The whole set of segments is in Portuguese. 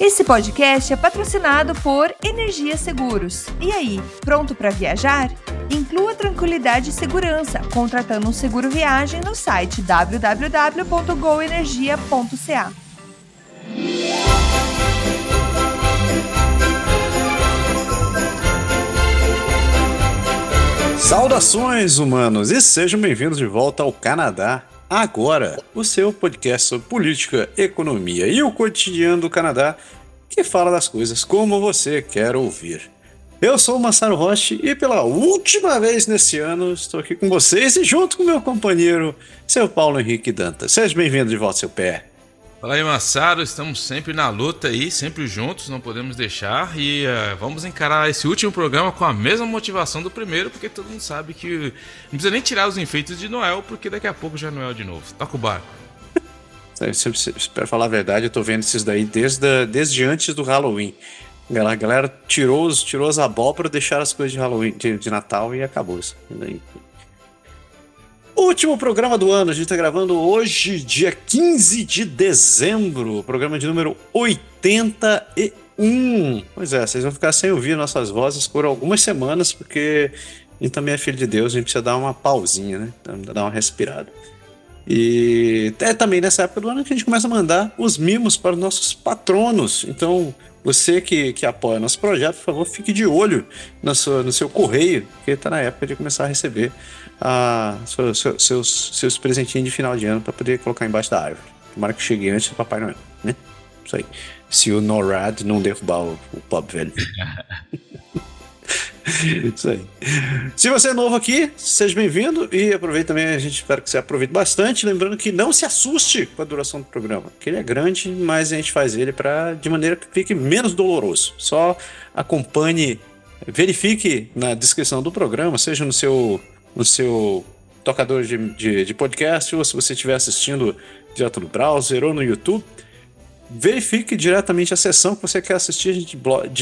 Esse podcast é patrocinado por Energia Seguros. E aí, pronto para viajar? Inclua tranquilidade e segurança contratando um seguro viagem no site www.goenergia.ca. Saudações, humanos, e sejam bem-vindos de volta ao Canadá Agora, o seu podcast sobre política, economia e o cotidiano do Canadá, que fala das coisas como você quer ouvir. Eu sou o Massaro Roche e pela última vez nesse ano estou aqui com vocês e junto com meu companheiro, seu Paulo Henrique Dantas. Seja bem-vindo de volta, seu pé. Fala aí, Massaro, estamos sempre na luta aí, sempre juntos, não podemos deixar e vamos encarar esse último programa com a mesma motivação do primeiro, porque todo mundo sabe que não precisa nem tirar os enfeites de Noel, porque daqui a pouco já é Noel de novo. Toca o barco. Pra falar a verdade, eu tô vendo esses daí desde antes do Halloween. A galera tirou as abóboras, deixaram as coisas de Halloween, de Natal e acabou isso. Último programa do ano, a gente tá gravando hoje, dia 15 de dezembro, programa de número 81. Pois é, vocês vão ficar sem ouvir nossas vozes por algumas semanas, porque a gente também é filho de Deus, a gente precisa dar uma pausinha, né? Dar uma respirada. E é também nessa época do ano que a gente começa a mandar os mimos para os nossos patronos. Então, você que apoia nosso projeto, por favor, fique de olho no seu correio, porque está na época de começar a receber seus presentinhos de final de ano para poder colocar embaixo da árvore. Tomara que chegue antes do Papai Noel, né? Isso aí. Se o NORAD não derrubar o pobre velho. Isso aí. Se você é novo aqui, seja bem-vindo e aproveite também, a gente espera que você aproveite bastante, lembrando que não se assuste com a duração do programa, porque ele é grande, mas a gente faz ele de maneira que fique menos doloroso. Só acompanhe, verifique na descrição do programa, seja no seu tocador de podcast, ou se você estiver assistindo direto no browser ou no YouTube, verifique diretamente a sessão que você quer assistir. A gente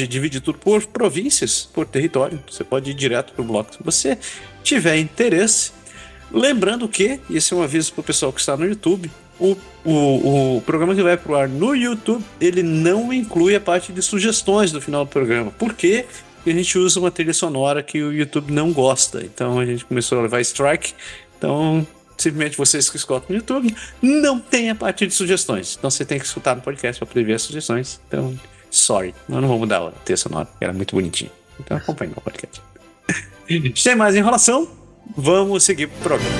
divide tudo por províncias, por território. Você pode ir direto para o bloco se você tiver interesse. Lembrando que, esse é um aviso para o pessoal que está no YouTube, o programa que vai para o ar no YouTube, ele não inclui a parte de sugestões do final do programa. Por quê? Porque a gente usa uma trilha sonora que o YouTube não gosta. Então a gente começou a levar strike. Então, simplesmente vocês que escutam no YouTube não tem a parte de sugestões. Então você tem que escutar no podcast para poder ver as sugestões. Então, sorry, eu não vou mudar a trilha sonora, era muito bonitinho. Então acompanhe o podcast. Sem mais enrolação, vamos seguir pro programa.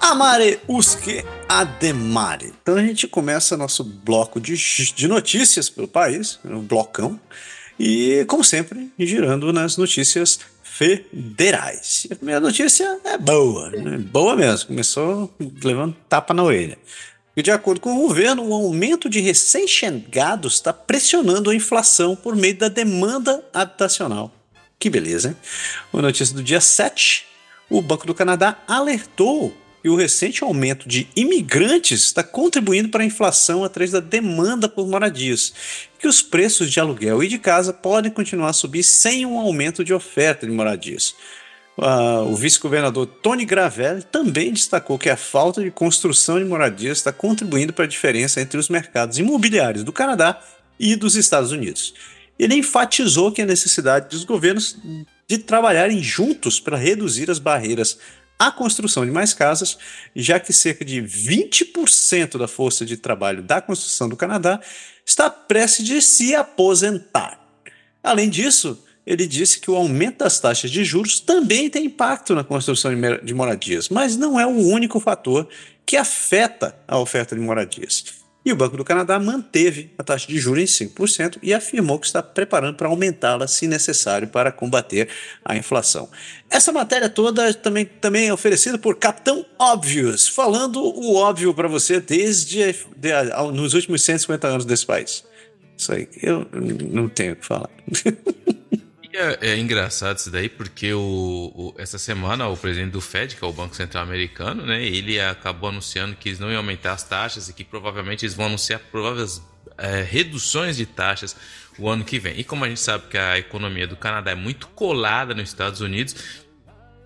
Amare usque ademare. Então a gente começa nosso bloco de notícias pelo país, um blocão, e como sempre, girando nas notícias federais. A primeira notícia é boa, né? Boa mesmo, começou levando tapa na orelha. E de acordo com o governo, o aumento de recém-chegados está pressionando a inflação por meio da demanda habitacional. Que beleza, hein? Uma notícia do dia 7, o Banco do Canadá alertou e o recente aumento de imigrantes está contribuindo para a inflação através da demanda por moradias, que os preços de aluguel e de casa podem continuar a subir sem um aumento de oferta de moradias. O vice-governador Tony Gravel também destacou que a falta de construção de moradias está contribuindo para a diferença entre os mercados imobiliários do Canadá e dos Estados Unidos. Ele enfatizou que a necessidade dos governos de trabalharem juntos para reduzir as barreiras a construção de mais casas, já que cerca de 20% da força de trabalho da construção do Canadá está prestes de se aposentar. Além disso, ele disse que o aumento das taxas de juros também tem impacto na construção de moradias, mas não é o único fator que afeta a oferta de moradias. E o Banco do Canadá manteve a taxa de juros em 5% e afirmou que está preparando para aumentá-la se necessário para combater a inflação. Essa matéria toda também é oferecida por Capitão Óbvios, falando o óbvio para você nos últimos 150 anos desse país. Isso aí, eu não tenho o que falar. E É engraçado isso daí, porque essa semana o presidente do Fed, que é o Banco Central Americano, né, ele acabou anunciando que eles não iam aumentar as taxas e que provavelmente eles vão anunciar prováveis reduções de taxas o ano que vem. E como a gente sabe que a economia do Canadá é muito colada nos Estados Unidos,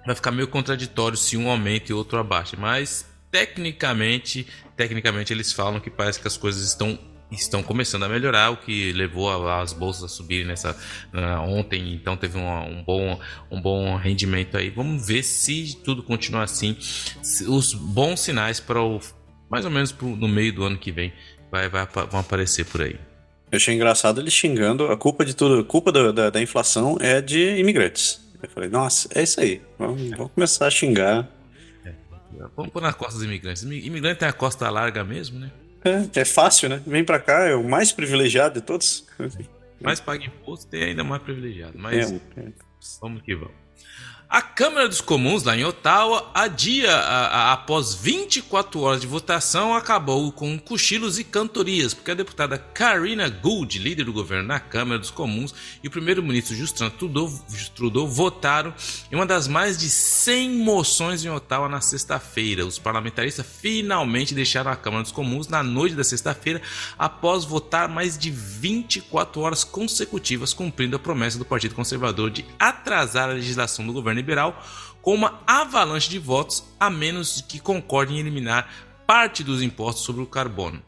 vai ficar meio contraditório se um aumenta e outro abaixa. Mas tecnicamente eles falam que parece que as coisas estão começando a melhorar, o que levou as bolsas a subirem ontem, então teve um bom rendimento aí. Vamos ver se tudo continuar assim, os bons sinais mais ou menos no meio do ano que vem vão aparecer por aí. Eu achei engraçado ele xingando, a culpa de tudo, a culpa da inflação é de imigrantes. Eu falei, nossa, é isso aí, vamos começar a xingar. Vamos pôr na costa dos imigrantes. Imigrante tem a costa larga mesmo, né? É fácil, né? Vem pra cá, é o mais privilegiado de todos. Mais paga imposto e é ainda mais privilegiado. Mas vamos que vamos. A Câmara dos Comuns, lá em Ottawa, adia, após 24 horas de votação, acabou com cochilos e cantorias, porque a deputada Karina Gould, líder do governo na Câmara dos Comuns, e o primeiro-ministro Justin Trudeau votaram em uma das mais de 100 moções em Ottawa na sexta-feira. Os parlamentaristas finalmente deixaram a Câmara dos Comuns na noite da sexta-feira, após votar mais de 24 horas consecutivas, cumprindo a promessa do Partido Conservador de atrasar a legislação do governo liberal, com uma avalanche de votos, a menos que concordem em eliminar parte dos impostos sobre o carbono.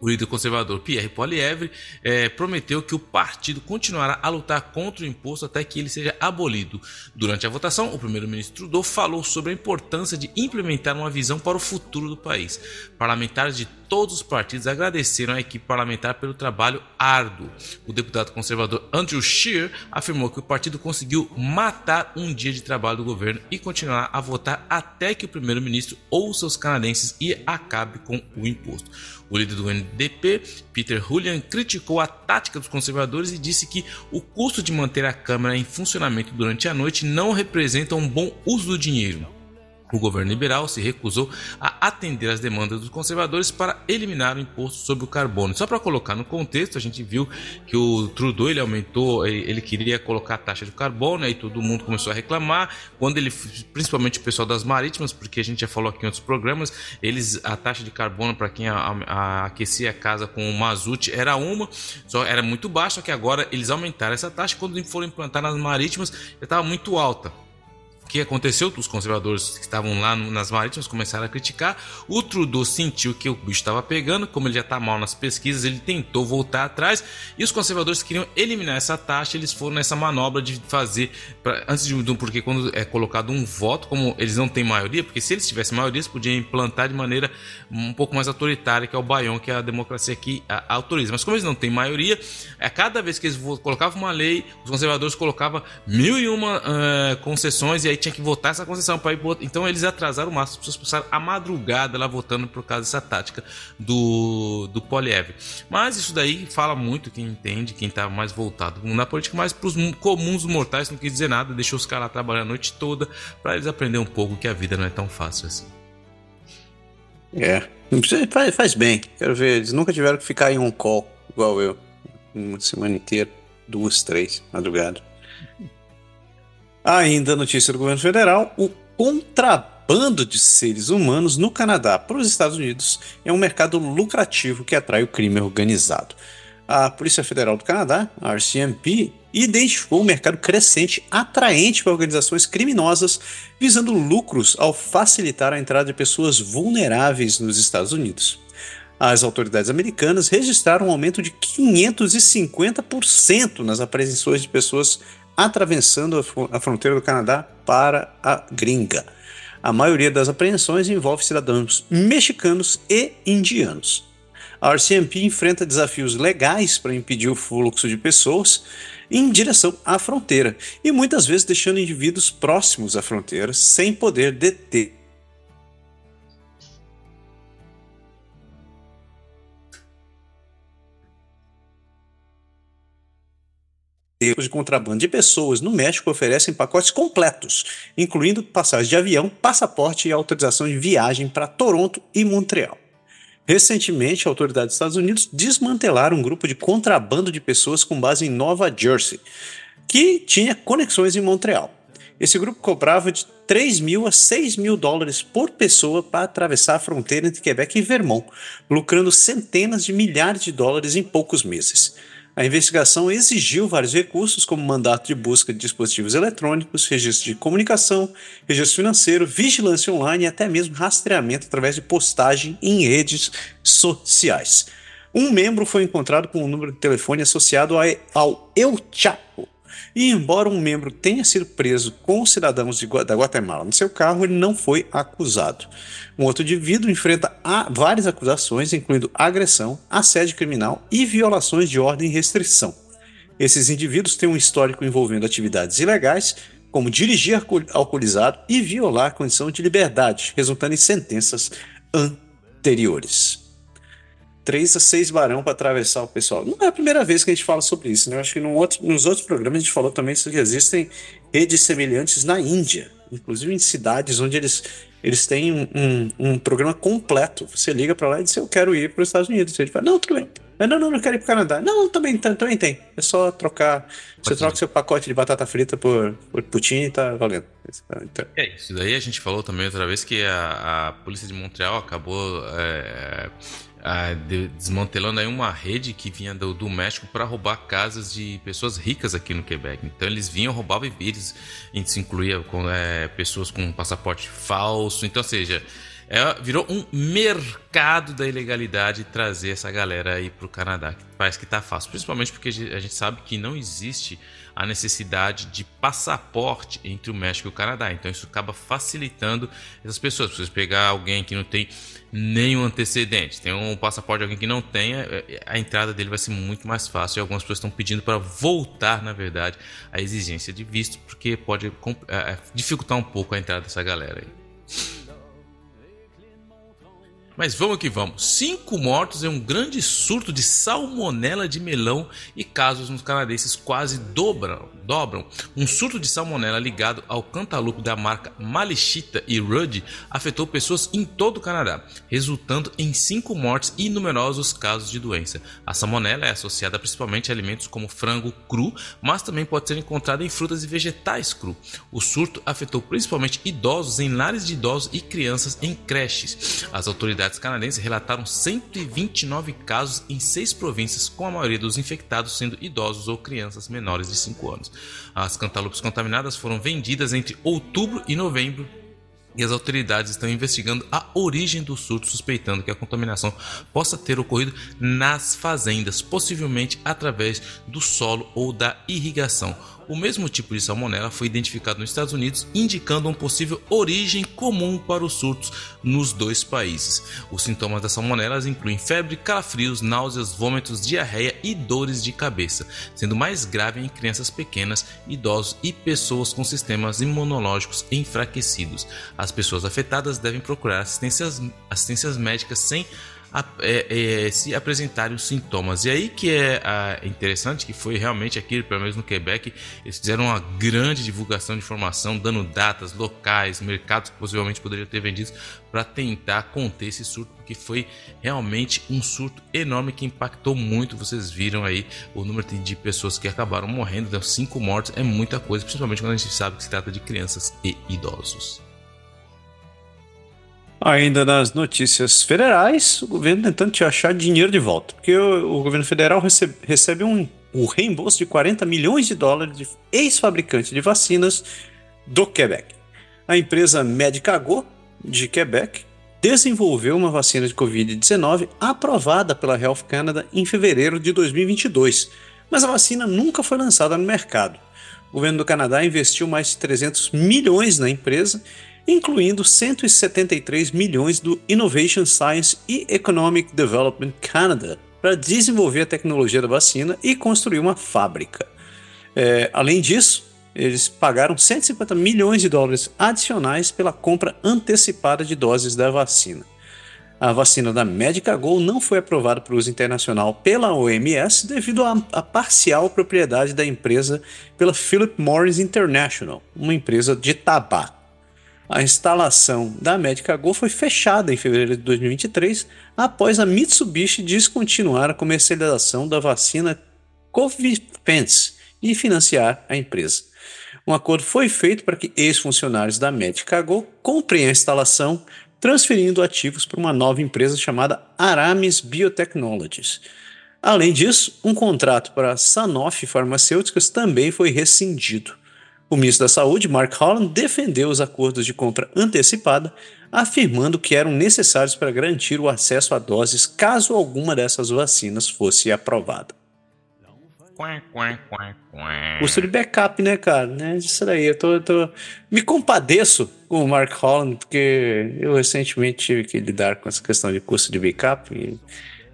O líder conservador Pierre Poilievre prometeu que o partido continuará a lutar contra o imposto até que ele seja abolido. Durante a votação, o primeiro-ministro Trudeau falou sobre a importância de implementar uma visão para o futuro do país. Parlamentares de todos os partidos agradeceram à equipe parlamentar pelo trabalho árduo. O deputado conservador Andrew Scheer afirmou que o partido conseguiu matar um dia de trabalho do governo e continuará a votar até que o primeiro-ministro ouça os canadenses e acabe com o imposto. O líder do NDP, Peter Julian, criticou a tática dos conservadores e disse que o custo de manter a Câmara em funcionamento durante a noite não representa um bom uso do dinheiro. O governo liberal se recusou a atender às demandas dos conservadores para eliminar o imposto sobre o carbono. Só para colocar no contexto, a gente viu que o Trudeau ele queria colocar a taxa de carbono, aí todo mundo começou a reclamar, quando ele, principalmente o pessoal das marítimas, porque a gente já falou aqui em outros programas, a taxa de carbono para quem aquecia a casa com o mazute era muito baixa, só que agora eles aumentaram essa taxa, quando foram implantar nas marítimas já estava muito alta. O que aconteceu? Os conservadores que estavam lá nas marítimas começaram a criticar. O Trudeau sentiu que o bicho estava pegando, como ele já está mal nas pesquisas, ele tentou voltar atrás e os conservadores queriam eliminar essa taxa. Eles foram nessa manobra de fazer, porque quando é colocado um voto, como eles não têm maioria, porque se eles tivessem maioria, eles podiam implantar de maneira um pouco mais autoritária, que é o baião que a democracia aqui autoriza. Mas como eles não têm maioria, a cada vez que eles colocavam uma lei, os conservadores colocavam 1001 concessões e aí tinha que votar essa concessão para ir votar. Então eles atrasaram o máximo, as pessoas passaram a madrugada lá votando por causa dessa tática do Poilievre. Mas isso daí fala muito quem entende, quem tá mais voltado na política, mas para os comuns mortais não quis dizer nada, deixou os caras lá trabalhando a noite toda para eles aprenderem um pouco que a vida não é tão fácil assim. Faz bem. Quero ver, eles nunca tiveram que ficar em um call igual eu, uma semana inteira, 2, 3, madrugada. Ainda notícia do governo federal, o contrabando de seres humanos no Canadá para os Estados Unidos é um mercado lucrativo que atrai o crime organizado. A Polícia Federal do Canadá, a RCMP, identificou um mercado crescente atraente para organizações criminosas visando lucros ao facilitar a entrada de pessoas vulneráveis nos Estados Unidos. As autoridades americanas registraram um aumento de 550% nas apreensões de pessoas atravessando a fronteira do Canadá para a gringa. A maioria das apreensões envolve cidadãos mexicanos e indianos. A RCMP enfrenta desafios legais para impedir o fluxo de pessoas em direção à fronteira e muitas vezes deixando indivíduos próximos à fronteira sem poder deter. Os de contrabando de pessoas no México oferecem pacotes completos, incluindo passagem de avião, passaporte e autorização de viagem para Toronto e Montreal. Recentemente, a autoridade dos Estados Unidos desmantelaram um grupo de contrabando de pessoas com base em Nova Jersey. que tinha conexões em Montreal. Esse grupo cobrava de $3,000 a $6,000 por pessoa para atravessar a fronteira entre Quebec e Vermont, lucrando centenas de milhares de dólares em poucos meses. A investigação exigiu vários recursos, como mandato de busca de dispositivos eletrônicos, registro de comunicação, registro financeiro, vigilância online e até mesmo rastreamento através de postagem em redes sociais. Um membro foi encontrado com um número de telefone associado ao El Chapo. E embora um membro tenha sido preso com cidadãos da Guatemala no seu carro, ele não foi acusado. Um outro indivíduo enfrenta várias acusações, incluindo agressão, assédio criminal e violações de ordem e restrição. Esses indivíduos têm um histórico envolvendo atividades ilegais, como dirigir alcoolizado e violar a condição de liberdade, resultando em sentenças anteriores. 3 a 6 barão para atravessar o pessoal. Não é a primeira vez que a gente fala sobre isso, né? Eu acho que nos outros programas a gente falou também que existem redes semelhantes na Índia, inclusive em cidades onde eles têm um programa completo. Você liga para lá e diz, eu quero ir para os Estados Unidos. Ele fala, não, tudo bem. Não quero ir para o Canadá. Não, também tem. É só trocar. Você troca seu pacote de batata frita por poutine e tá valendo. Então. É isso. Daí a gente falou também outra vez que a polícia de Montreal acabou... desmantelando aí uma rede que vinha do México para roubar casas de pessoas ricas aqui no Quebec. Então eles vinham, roubavam e eles se incluía com pessoas com passaporte falso. Então, ou seja, virou um mercado da ilegalidade trazer essa galera aí para o Canadá. Parece que tá fácil, principalmente porque a gente sabe que não existe a necessidade de passaporte entre o México e o Canadá. Então isso acaba facilitando essas pessoas. Se você pegar alguém que não tem nenhum antecedente, tem um passaporte de alguém que não tenha, a entrada dele vai ser muito mais fácil. E algumas pessoas estão pedindo para voltar, na verdade, a exigência de visto, porque pode dificultar um pouco a entrada dessa galera aí. Mas vamos que vamos. 5 mortos em um grande surto de salmonela de melão e casos nos canadenses quase dobram. Um surto de salmonela ligado ao cantaloupe da marca Malichita e Rudd afetou pessoas em todo o Canadá, resultando em 5 mortes e numerosos casos de doença. A salmonela é associada principalmente a alimentos como frango cru, mas também pode ser encontrada em frutas e vegetais cru. O surto afetou principalmente idosos em lares de idosos e crianças em creches. As autoridades canadenses relataram 129 casos em 6 províncias, com a maioria dos infectados sendo idosos ou crianças menores de 5 anos. As cantaloupes contaminadas foram vendidas entre outubro e novembro e as autoridades estão investigando a origem do surto, suspeitando que a contaminação possa ter ocorrido nas fazendas, possivelmente através do solo ou da irrigação. O mesmo tipo de salmonela foi identificado nos Estados Unidos, indicando uma possível origem comum para os surtos nos 2 países. Os sintomas da salmonela incluem febre, calafrios, náuseas, vômitos, diarreia e dores de cabeça, sendo mais grave em crianças pequenas, idosos e pessoas com sistemas imunológicos enfraquecidos. As pessoas afetadas devem procurar assistências médicas sem se apresentarem os sintomas. E aí que é interessante, que foi realmente aqui, pelo menos no Quebec, eles fizeram uma grande divulgação de informação, dando datas, locais, mercados que possivelmente poderiam ter vendido para tentar conter esse surto, porque foi realmente um surto enorme que impactou muito. Vocês viram aí o número de pessoas que acabaram morrendo, então 5 mortos é muita coisa, principalmente quando a gente sabe que se trata de crianças e idosos. Ainda nas notícias federais, o governo tentando te achar dinheiro de volta, porque o governo federal recebe um reembolso de $40 milhões de ex-fabricante de vacinas do Quebec. A empresa Medicago, de Quebec, desenvolveu uma vacina de Covid-19 aprovada pela Health Canada em fevereiro de 2022, mas a vacina nunca foi lançada no mercado. O governo do Canadá investiu mais de 300 milhões na empresa, incluindo 173 milhões do Innovation Science e Economic Development Canada, para desenvolver a tecnologia da vacina e construir uma fábrica. Além disso, eles pagaram $150 milhões adicionais pela compra antecipada de doses da vacina. A vacina da Medicago não foi aprovada para uso internacional pela OMS devido à parcial propriedade da empresa pela Philip Morris International, uma empresa de tabaco. A instalação da Medicago foi fechada em fevereiro de 2023 após a Mitsubishi descontinuar a comercialização da vacina Covifence e financiar a empresa. Um acordo foi feito para que ex-funcionários da Medicago comprem a instalação, transferindo ativos para uma nova empresa chamada Aramis Biotechnologies. Além disso, um contrato para Sanofi Farmacêuticas também foi rescindido. O ministro da Saúde, Mark Holland, defendeu os acordos de compra antecipada, afirmando que eram necessários para garantir o acesso a doses caso alguma dessas vacinas fosse aprovada. Custo de backup, né, cara? Né? Isso daí, eu tô... Me compadeço com o Mark Holland, porque eu recentemente tive que lidar com essa questão de custo de backup e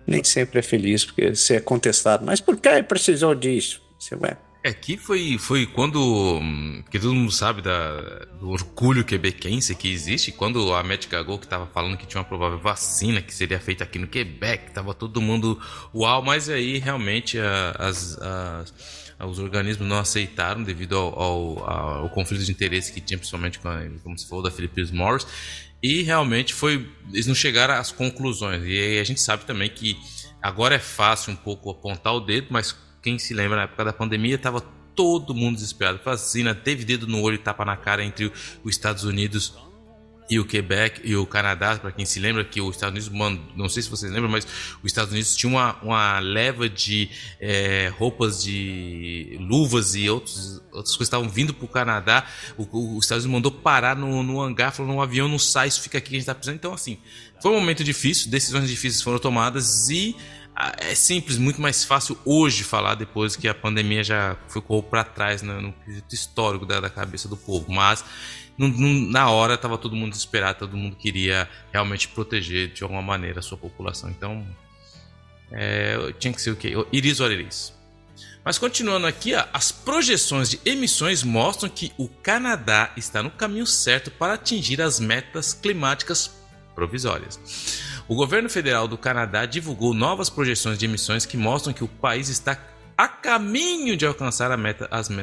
nem sempre é feliz, porque você é contestado. Mas por que precisou disso? Você vai... É que foi quando, que todo mundo sabe do orgulho quebequense que existe, quando a Medicago que estava falando que tinha uma provável vacina que seria feita aqui no Quebec, tava todo mundo uau, mas aí realmente os organismos não aceitaram devido ao conflito de interesse que tinha, principalmente como se falou da Philip Morris, e realmente eles não chegaram às conclusões. E a gente sabe também que agora é fácil um pouco apontar o dedo, mas quem se lembra, na época da pandemia, estava todo mundo desesperado. Vacina, teve dedo no olho e tapa na cara entre os Estados Unidos e o Quebec e o Canadá. Para quem se lembra que os Estados Unidos, não sei se vocês lembram, mas os Estados Unidos tinha uma leva de roupas, de luvas e outras coisas estavam vindo para o Canadá. Os Estados Unidos mandou parar no hangar, falou, no avião, não sai, isso fica aqui que a gente está precisando. Então, assim, foi um momento difícil, decisões difíceis foram tomadas e... É simples, muito mais fácil hoje falar depois que a pandemia já ficou para trás, né, no quesito histórico da cabeça do povo, mas na hora estava todo mundo desesperado, todo mundo queria realmente proteger de alguma maneira a sua população, então tinha que ser o quê? Iris or iris. Mas continuando aqui, as projeções de emissões mostram que o Canadá está no caminho certo para atingir as metas climáticas provisórias. O governo federal do Canadá divulgou novas projeções de emissões que mostram que o país está a caminho de alcançar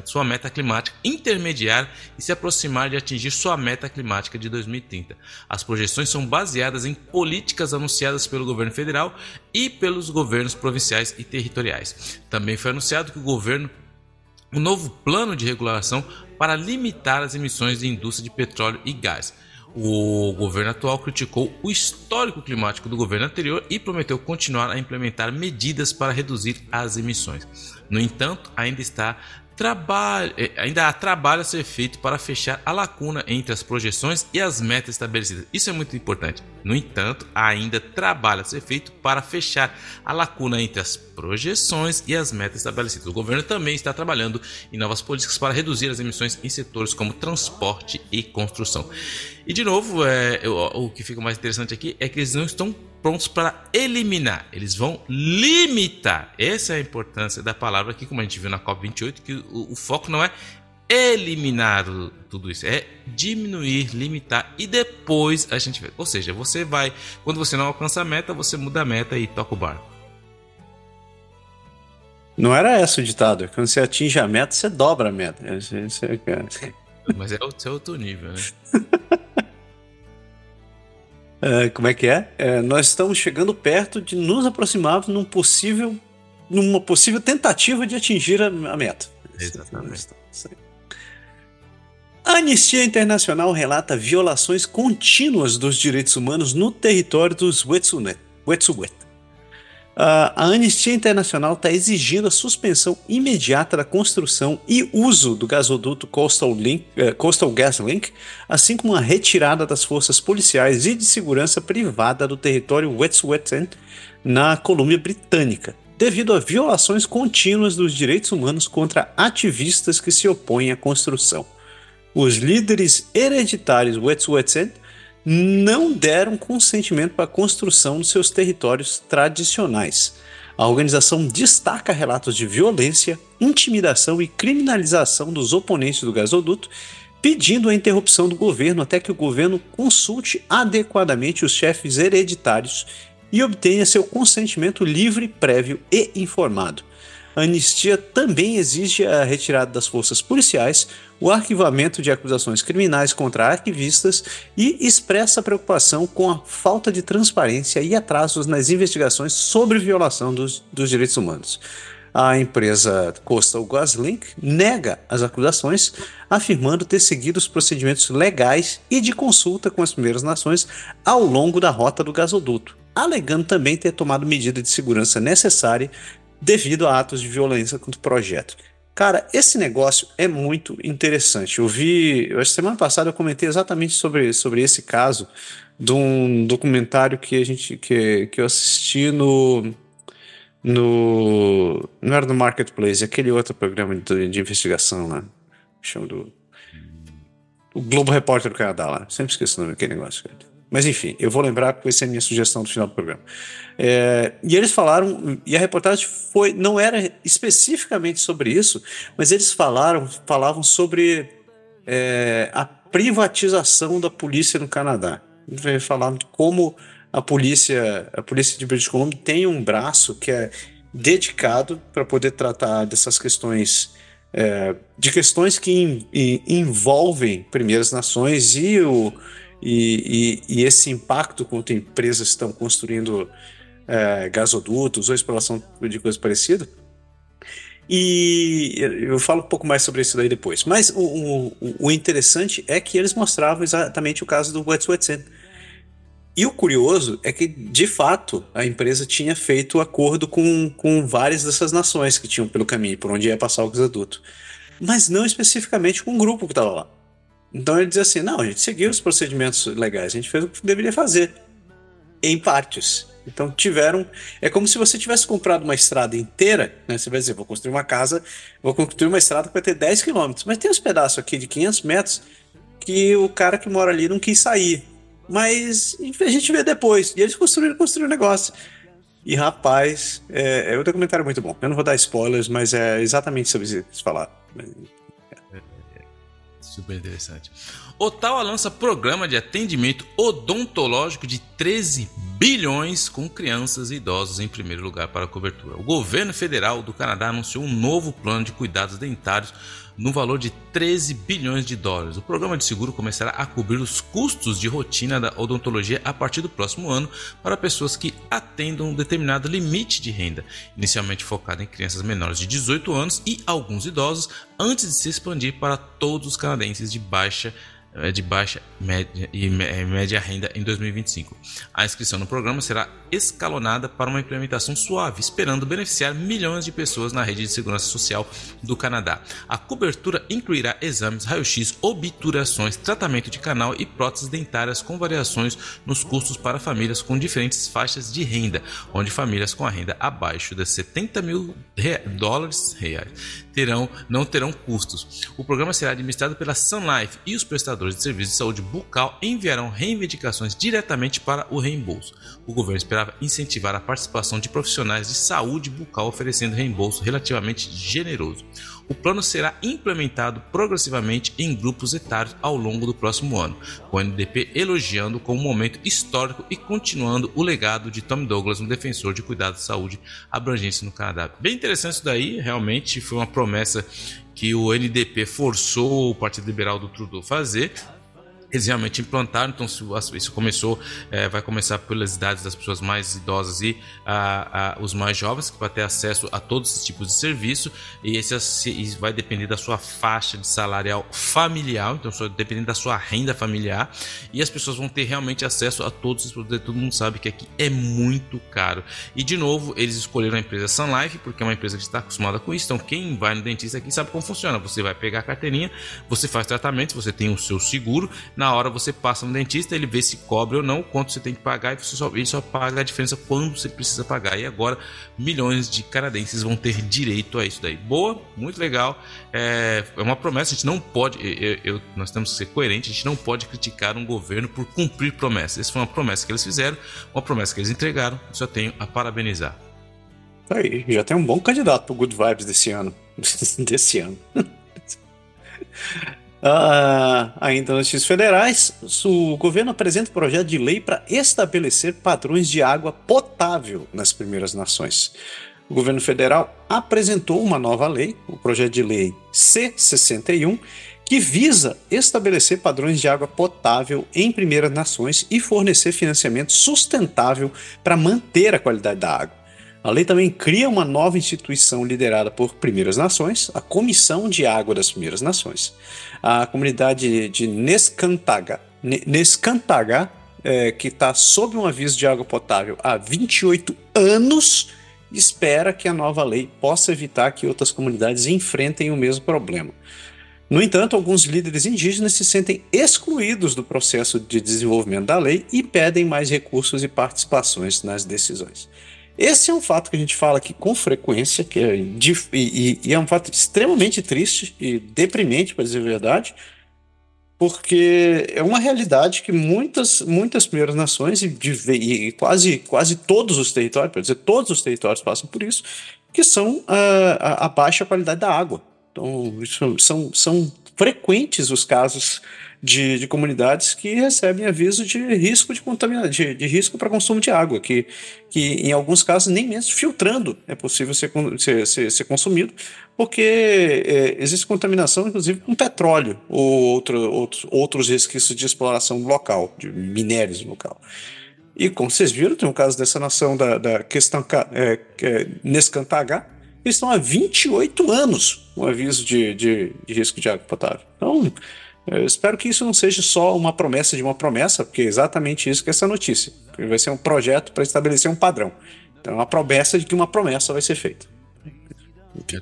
sua meta climática intermediária e se aproximar de atingir sua meta climática de 2030. As projeções são baseadas em políticas anunciadas pelo governo federal e pelos governos provinciais e territoriais. Também foi anunciado que um novo plano de regulação para limitar as emissões de indústria de petróleo e gás. O governo atual criticou o histórico climático do governo anterior e prometeu continuar a implementar medidas para reduzir as emissões. No entanto, ainda há trabalho a ser feito para fechar a lacuna entre as projeções e as metas estabelecidas. Isso é muito importante. No entanto, ainda trabalho a ser feito para fechar a lacuna entre as projeções e as metas estabelecidas. O governo também está trabalhando em novas políticas para reduzir as emissões em setores como transporte e construção. E de novo, o que fica mais interessante aqui é que eles não estão prontos para eliminar, eles vão limitar. Essa é a importância da palavra aqui, como a gente viu na COP28, que o foco não é eliminar tudo isso, é diminuir, limitar e depois a gente vê. Ou seja, quando você não alcança a meta, você muda a meta e toca o barco. Não era esse o ditado, quando você atinge a meta, você dobra a meta. Mas é outro nível, né? Como é que é? Nós estamos chegando perto de nos aproximarmos numa possível tentativa de atingir a meta. Exatamente. A Anistia Internacional relata violações contínuas dos direitos humanos no território dos Wet'suwet'en. A Anistia Internacional está exigindo a suspensão imediata da construção e uso do gasoduto Coastal Gas Link, assim como a retirada das forças policiais e de segurança privada do território Wet'suwet'en na Colômbia Britânica, devido a violações contínuas dos direitos humanos contra ativistas que se opõem à construção. Os líderes hereditários Wet'suwet'en não deram consentimento para a construção dos seus territórios tradicionais. A organização destaca relatos de violência, intimidação e criminalização dos oponentes do gasoduto, pedindo a interrupção do governo até que o governo consulte adequadamente os chefes hereditários e obtenha seu consentimento livre, prévio e informado. A anistia também exige a retirada das forças policiais, o arquivamento de acusações criminais contra arquivistas e expressa preocupação com a falta de transparência e atrasos nas investigações sobre violação dos direitos humanos. a empresa Coastal Gas Link nega as acusações, afirmando ter seguido os procedimentos legais e de consulta com as Primeiras Nações ao longo da rota do gasoduto, alegando também ter tomado medida de segurança necessária devido a atos de violência contra o projeto. Cara, esse negócio é muito interessante. Semana passada eu comentei exatamente sobre esse caso de um documentário que eu assisti no não era no Marketplace, aquele outro programa de investigação lá, chama o Globo Repórter do Canadá lá, sempre esqueço o nome daquele negócio, cara. Mas enfim, eu vou lembrar porque essa é a minha sugestão do final do programa. E eles falaram, e a reportagem não era especificamente sobre isso, mas eles falavam sobre a privatização da polícia no Canadá. Eles falavam de como a polícia de British Columbia tem um braço que é dedicado para poder tratar dessas questões, de questões que envolvem Primeiras Nações e esse impacto quando empresas estão construindo gasodutos ou exploração de coisas parecidas. E eu falo um pouco mais sobre isso daí depois. Mas o interessante é que eles mostravam exatamente o caso do Wet'suwet'en. E o curioso é que, de fato, a empresa tinha feito acordo com várias dessas nações que tinham pelo caminho, por onde ia passar o gasoduto. Mas não especificamente com um grupo que estava lá. Então ele dizia assim, não, a gente seguiu os procedimentos legais, a gente fez o que deveria fazer, em partes. Então é como se você tivesse comprado uma estrada inteira, né? Você vai dizer, vou construir uma casa, vou construir uma estrada que vai ter 10 km, mas tem uns pedaços aqui de 500 metros que o cara que mora ali não quis sair, mas a gente vê depois, e eles construíram o negócio. E rapaz, é um documentário muito bom, eu não vou dar spoilers, mas é exatamente sobre isso que falaram. Super interessante. Ottawa lança programa de atendimento odontológico de 13 bilhões com crianças e idosos em primeiro lugar para a cobertura. O governo federal do Canadá anunciou um novo plano de cuidados dentários no valor de 13 bilhões de dólares. O programa de seguro começará a cobrir os custos de rotina da odontologia a partir do próximo ano para pessoas que atendam um determinado limite de renda, inicialmente focado em crianças menores de 18 anos e alguns idosos, antes de se expandir para todos os canadenses de baixa e média renda em 2025. A inscrição no programa será escalonada para uma implementação suave, esperando beneficiar milhões de pessoas na rede de segurança social do Canadá. A cobertura incluirá exames, raio-x, obturações, tratamento de canal e próteses dentárias com variações nos custos para famílias com diferentes faixas de renda, onde famílias com a renda abaixo de 70 mil dólares reais não terão custos. O programa será administrado pela Sun Life e os prestadores de serviços de saúde bucal enviarão reivindicações diretamente para o reembolso. O governo esperava incentivar a participação de profissionais de saúde bucal oferecendo reembolso relativamente generoso. O plano será implementado progressivamente em grupos etários ao longo do próximo ano, com o NDP elogiando como um momento histórico e continuando o legado de Tom Douglas, um defensor de cuidados de saúde abrangentes no Canadá. Bem interessante isso daí, realmente foi uma promessa que o NDP forçou o Partido Liberal do Trudeau fazer. Eles realmente implantaram, então isso começou, vai começar pelas idades das pessoas mais idosas e os mais jovens, que vai ter acesso a todos esses tipos de serviço, e isso vai depender da sua faixa de salarial familiar, então dependendo da sua renda familiar, e as pessoas vão ter realmente acesso a todos esses produtos. Todo mundo sabe que aqui é muito caro. E de novo, eles escolheram a empresa Sun Life, porque é uma empresa que está acostumada com isso, então quem vai no dentista aqui sabe como funciona, você vai pegar a carteirinha, você faz tratamento, você tem o seu seguro, na hora você passa no dentista, ele vê se cobre ou não, quanto você tem que pagar, e ele só paga a diferença quando você precisa pagar. E agora milhões de canadenses vão ter direito a isso daí. Boa, muito legal. É uma promessa, a gente não pode, nós temos que ser coerentes, a gente não pode criticar um governo por cumprir promessas. Essa foi uma promessa que eles fizeram, uma promessa que eles entregaram, só tenho a parabenizar. Tá aí, já tem um bom candidato pro Good Vibes desse ano. Desse ano. Ainda notícias federais, o governo apresenta um projeto de lei para estabelecer padrões de água potável nas Primeiras Nações. O governo federal apresentou uma nova lei, o projeto de lei C-61, que visa estabelecer padrões de água potável em Primeiras Nações e fornecer financiamento sustentável para manter a qualidade da água. A lei também cria uma nova instituição liderada por Primeiras Nações, a Comissão de Água das Primeiras Nações. A comunidade de Neskantaga, que está sob um aviso de água potável há 28 anos, espera que a nova lei possa evitar que outras comunidades enfrentem o mesmo problema. No entanto, alguns líderes indígenas se sentem excluídos do processo de desenvolvimento da lei e pedem mais recursos e participações nas decisões. Esse é um fato que a gente fala aqui com frequência, que é, é um fato extremamente triste e deprimente, para dizer a verdade, porque é uma realidade que muitas Primeiras Nações e quase todos os territórios, para dizer todos os territórios passam por isso, que são a baixa qualidade da água. Então, são frequentes os casos de comunidades que recebem aviso de risco de contaminação, de risco para consumo de água, que em alguns casos nem mesmo filtrando é possível ser consumido, porque existe contaminação, inclusive, com petróleo ou outros resquícios de exploração local, de minérios local. E como vocês viram, tem um caso dessa nação da questão Neskantaga, eles estão há 28 anos com aviso de risco de água potável. Então, eu espero que isso não seja só uma promessa de uma promessa, porque é exatamente isso que é essa notícia. Vai ser um projeto para estabelecer um padrão. Então, é uma promessa de que uma promessa vai ser feita.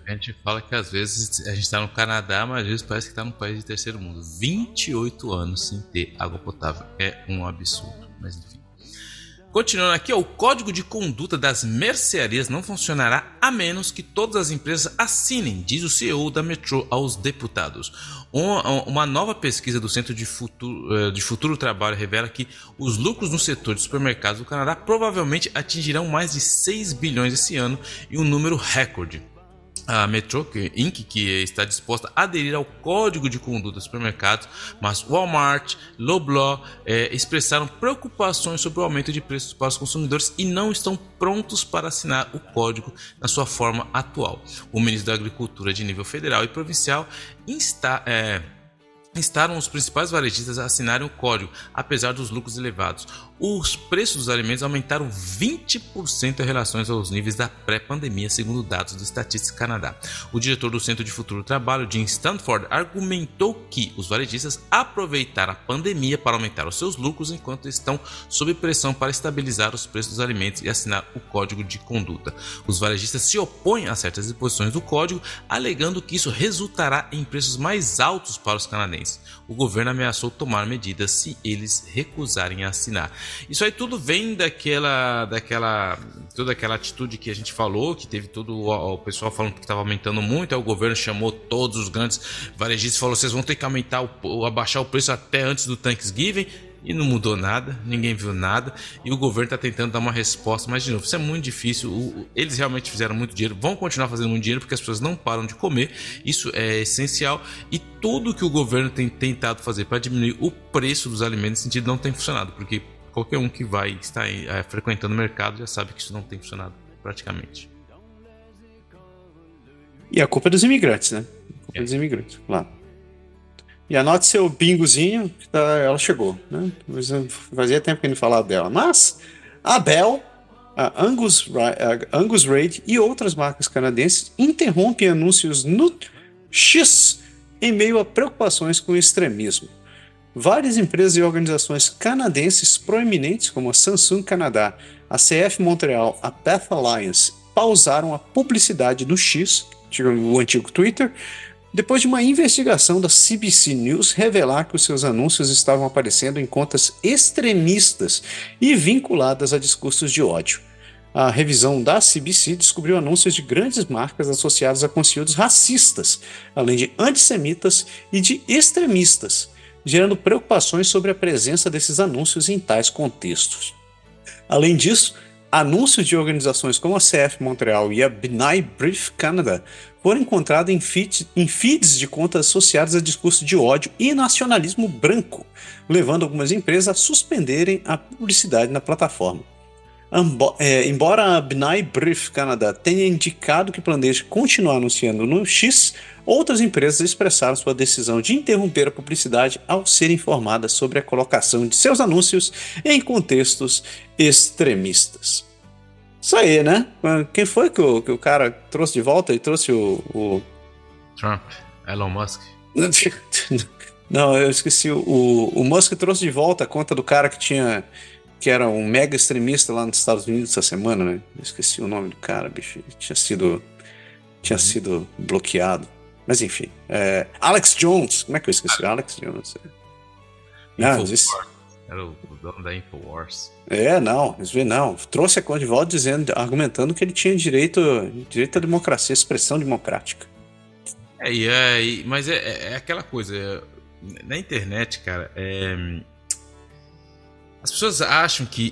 A gente fala que às vezes a gente está no Canadá, mas às vezes parece que está num país de terceiro mundo. 28 anos sem ter água potável. É um absurdo, mas enfim. Continuando aqui, o código de conduta das mercearias não funcionará a menos que todas as empresas assinem, diz o CEO da Metro aos deputados. Uma nova pesquisa do Centro de Futuro Trabalho revela que os lucros no setor de supermercados do Canadá provavelmente atingirão mais de 6 bilhões esse ano, em um número recorde. A Metro Inc., que está disposta a aderir ao Código de Conduta dos Supermercados, mas Walmart, Loblaw expressaram preocupações sobre o aumento de preços para os consumidores e não estão prontos para assinar o Código na sua forma atual. O ministro da Agricultura de nível federal e provincial instaram os principais varejistas a assinarem o código, apesar dos lucros elevados. Os preços dos alimentos aumentaram 20% em relação aos níveis da pré-pandemia, segundo dados do Statistics Canadá. O diretor do Centro de Futuro Trabalho, Jim Stanford, argumentou que os varejistas aproveitaram a pandemia para aumentar os seus lucros enquanto estão sob pressão para estabilizar os preços dos alimentos e assinar o código de conduta. Os varejistas se opõem a certas disposições do código, alegando que isso resultará em preços mais altos para os canadenses. O governo ameaçou tomar medidas se eles recusarem a assinar. Isso aí tudo vem toda aquela atitude que a gente falou, que teve todo o pessoal falando que estava aumentando muito, aí o governo chamou todos os grandes varejistas e falou, vocês vão ter que aumentar ou abaixar o preço até antes do Thanksgiving, e não mudou nada, ninguém viu nada, e o governo está tentando dar uma resposta, mas de novo, isso é muito difícil, eles realmente fizeram muito dinheiro, vão continuar fazendo muito dinheiro porque as pessoas não param de comer, isso é essencial, e tudo que o governo tem tentado fazer para diminuir o preço dos alimentos, nesse sentido, não tem funcionado, porque qualquer um que vai estar frequentando o mercado já sabe que isso não tem funcionado praticamente. E a culpa é dos imigrantes, né? A culpa é dos imigrantes, claro. E anote seu bingozinho, que ela chegou, né? Fazia tempo que eu não falava dela. Mas a Bell, a Angus Reid e outras marcas canadenses interrompem anúncios no X em meio a preocupações com o extremismo. Várias empresas e organizações canadenses proeminentes, como a Samsung Canadá, a CF Montreal, a Path Alliance, pausaram a publicidade do X, o antigo Twitter, depois de uma investigação da CBC News revelar que os seus anúncios estavam aparecendo em contas extremistas e vinculadas a discursos de ódio. A revisão da CBC descobriu anúncios de grandes marcas associadas a conteúdos racistas, além de antissemitas e de extremistas, gerando preocupações sobre a presença desses anúncios em tais contextos. Além disso, anúncios de organizações como a CF Montreal e a B'nai Brith Canada foram encontrados em feeds de contas associadas a discurso de ódio e nacionalismo branco, levando algumas empresas a suspenderem a publicidade na plataforma. Embora a B'nai Brith Canada tenha indicado que planeja continuar anunciando no X, outras empresas expressaram sua decisão de interromper a publicidade ao ser informadas sobre a colocação de seus anúncios em contextos extremistas. Isso aí, né? Quem foi que o cara trouxe de volta e trouxe o... Trump, Elon Musk. Não, eu esqueci. O Musk trouxe de volta a conta do cara que era um mega extremista lá nos Estados Unidos essa semana, né? Eu esqueci o nome do cara, bicho. Tinha sido bloqueado. Mas enfim. Alex Jones. Como é que eu esqueci? Alex Jones. Não, isso... Era o dono da Infowars. Não. Trouxe a conta de volta argumentando que ele tinha direito à democracia, expressão democrática. Mas é aquela coisa. Na internet, cara, as pessoas acham que...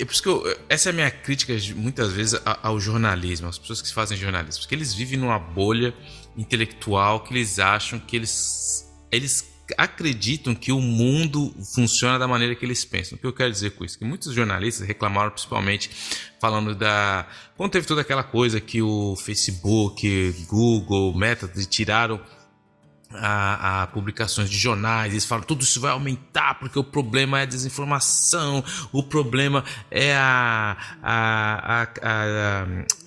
É por isso que essa é a minha crítica muitas vezes ao jornalismo, às pessoas que fazem jornalismo. Porque eles vivem numa bolha intelectual que eles acham que eles acreditam que o mundo funciona da maneira que eles pensam. O que eu quero dizer com isso? Que muitos jornalistas reclamaram, principalmente falando quando teve toda aquela coisa que o Facebook, Google, Meta tiraram a publicações de jornais, eles falam tudo isso vai aumentar porque o problema é a desinformação, o problema é a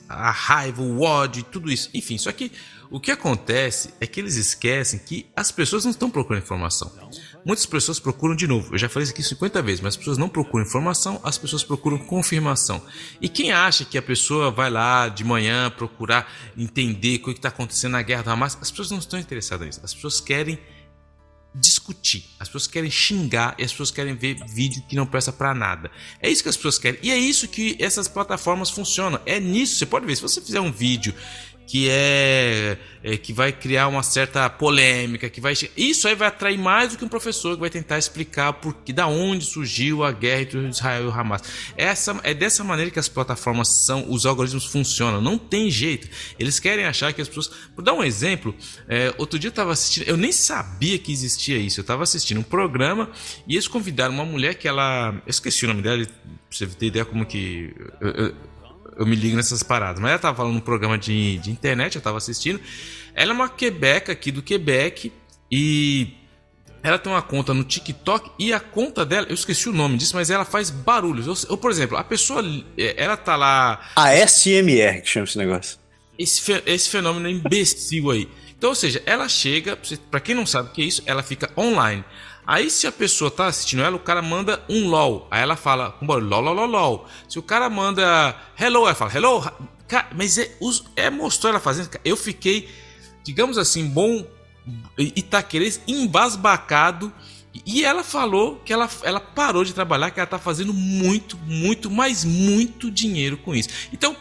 raiva, o ódio, tudo isso. Enfim, só que o que acontece é que eles esquecem que as pessoas não estão procurando informação. Muitas pessoas procuram de novo. Eu já falei isso aqui 50 vezes, mas as pessoas não procuram informação, as pessoas procuram confirmação. E quem acha que a pessoa vai lá de manhã procurar entender o que está acontecendo na guerra do Hamas, as pessoas não estão interessadas nisso. As pessoas querem discutir, as pessoas querem xingar e as pessoas querem ver vídeo que não presta pra nada. É isso que as pessoas querem. E é isso que essas plataformas funcionam. É nisso. Você pode ver, se você fizer um vídeo que que vai criar uma certa polêmica, que vai... Isso aí vai atrair mais do que um professor que vai tentar explicar da onde surgiu a guerra entre Israel e o Hamas. É dessa maneira que as plataformas os algoritmos funcionam. Não tem jeito. Eles querem achar que as pessoas... Vou dar um exemplo. Outro dia eu estava assistindo... Eu nem sabia que existia isso. Eu estava assistindo um programa e eles convidaram uma mulher que ela... Eu esqueci o nome dela, pra você ter ideia como que... Eu me ligo nessas paradas. Mas ela tava falando num programa de internet, eu tava assistindo. Ela é uma quebeca aqui do Quebec e ela tem uma conta no TikTok e a conta dela, eu esqueci o nome disso, mas ela faz barulhos. Eu, por exemplo, a pessoa, ela tá lá... ASMR, que chama esse negócio. Esse fenômeno imbecil aí. Então, ou seja, ela chega, pra quem não sabe o que é isso, ela fica online. Aí se a pessoa tá assistindo ela, o cara manda um LOL. Aí ela fala, com barulho, LOL, LOL, LOL, LOL. Se o cara manda hello, ela fala hello. Cara, mas mostrou ela fazendo. Eu fiquei, digamos assim, bom itaquerês, embasbacado. E ela falou que ela parou de trabalhar, que ela tá fazendo muito, muito, mas muito dinheiro com isso. Então...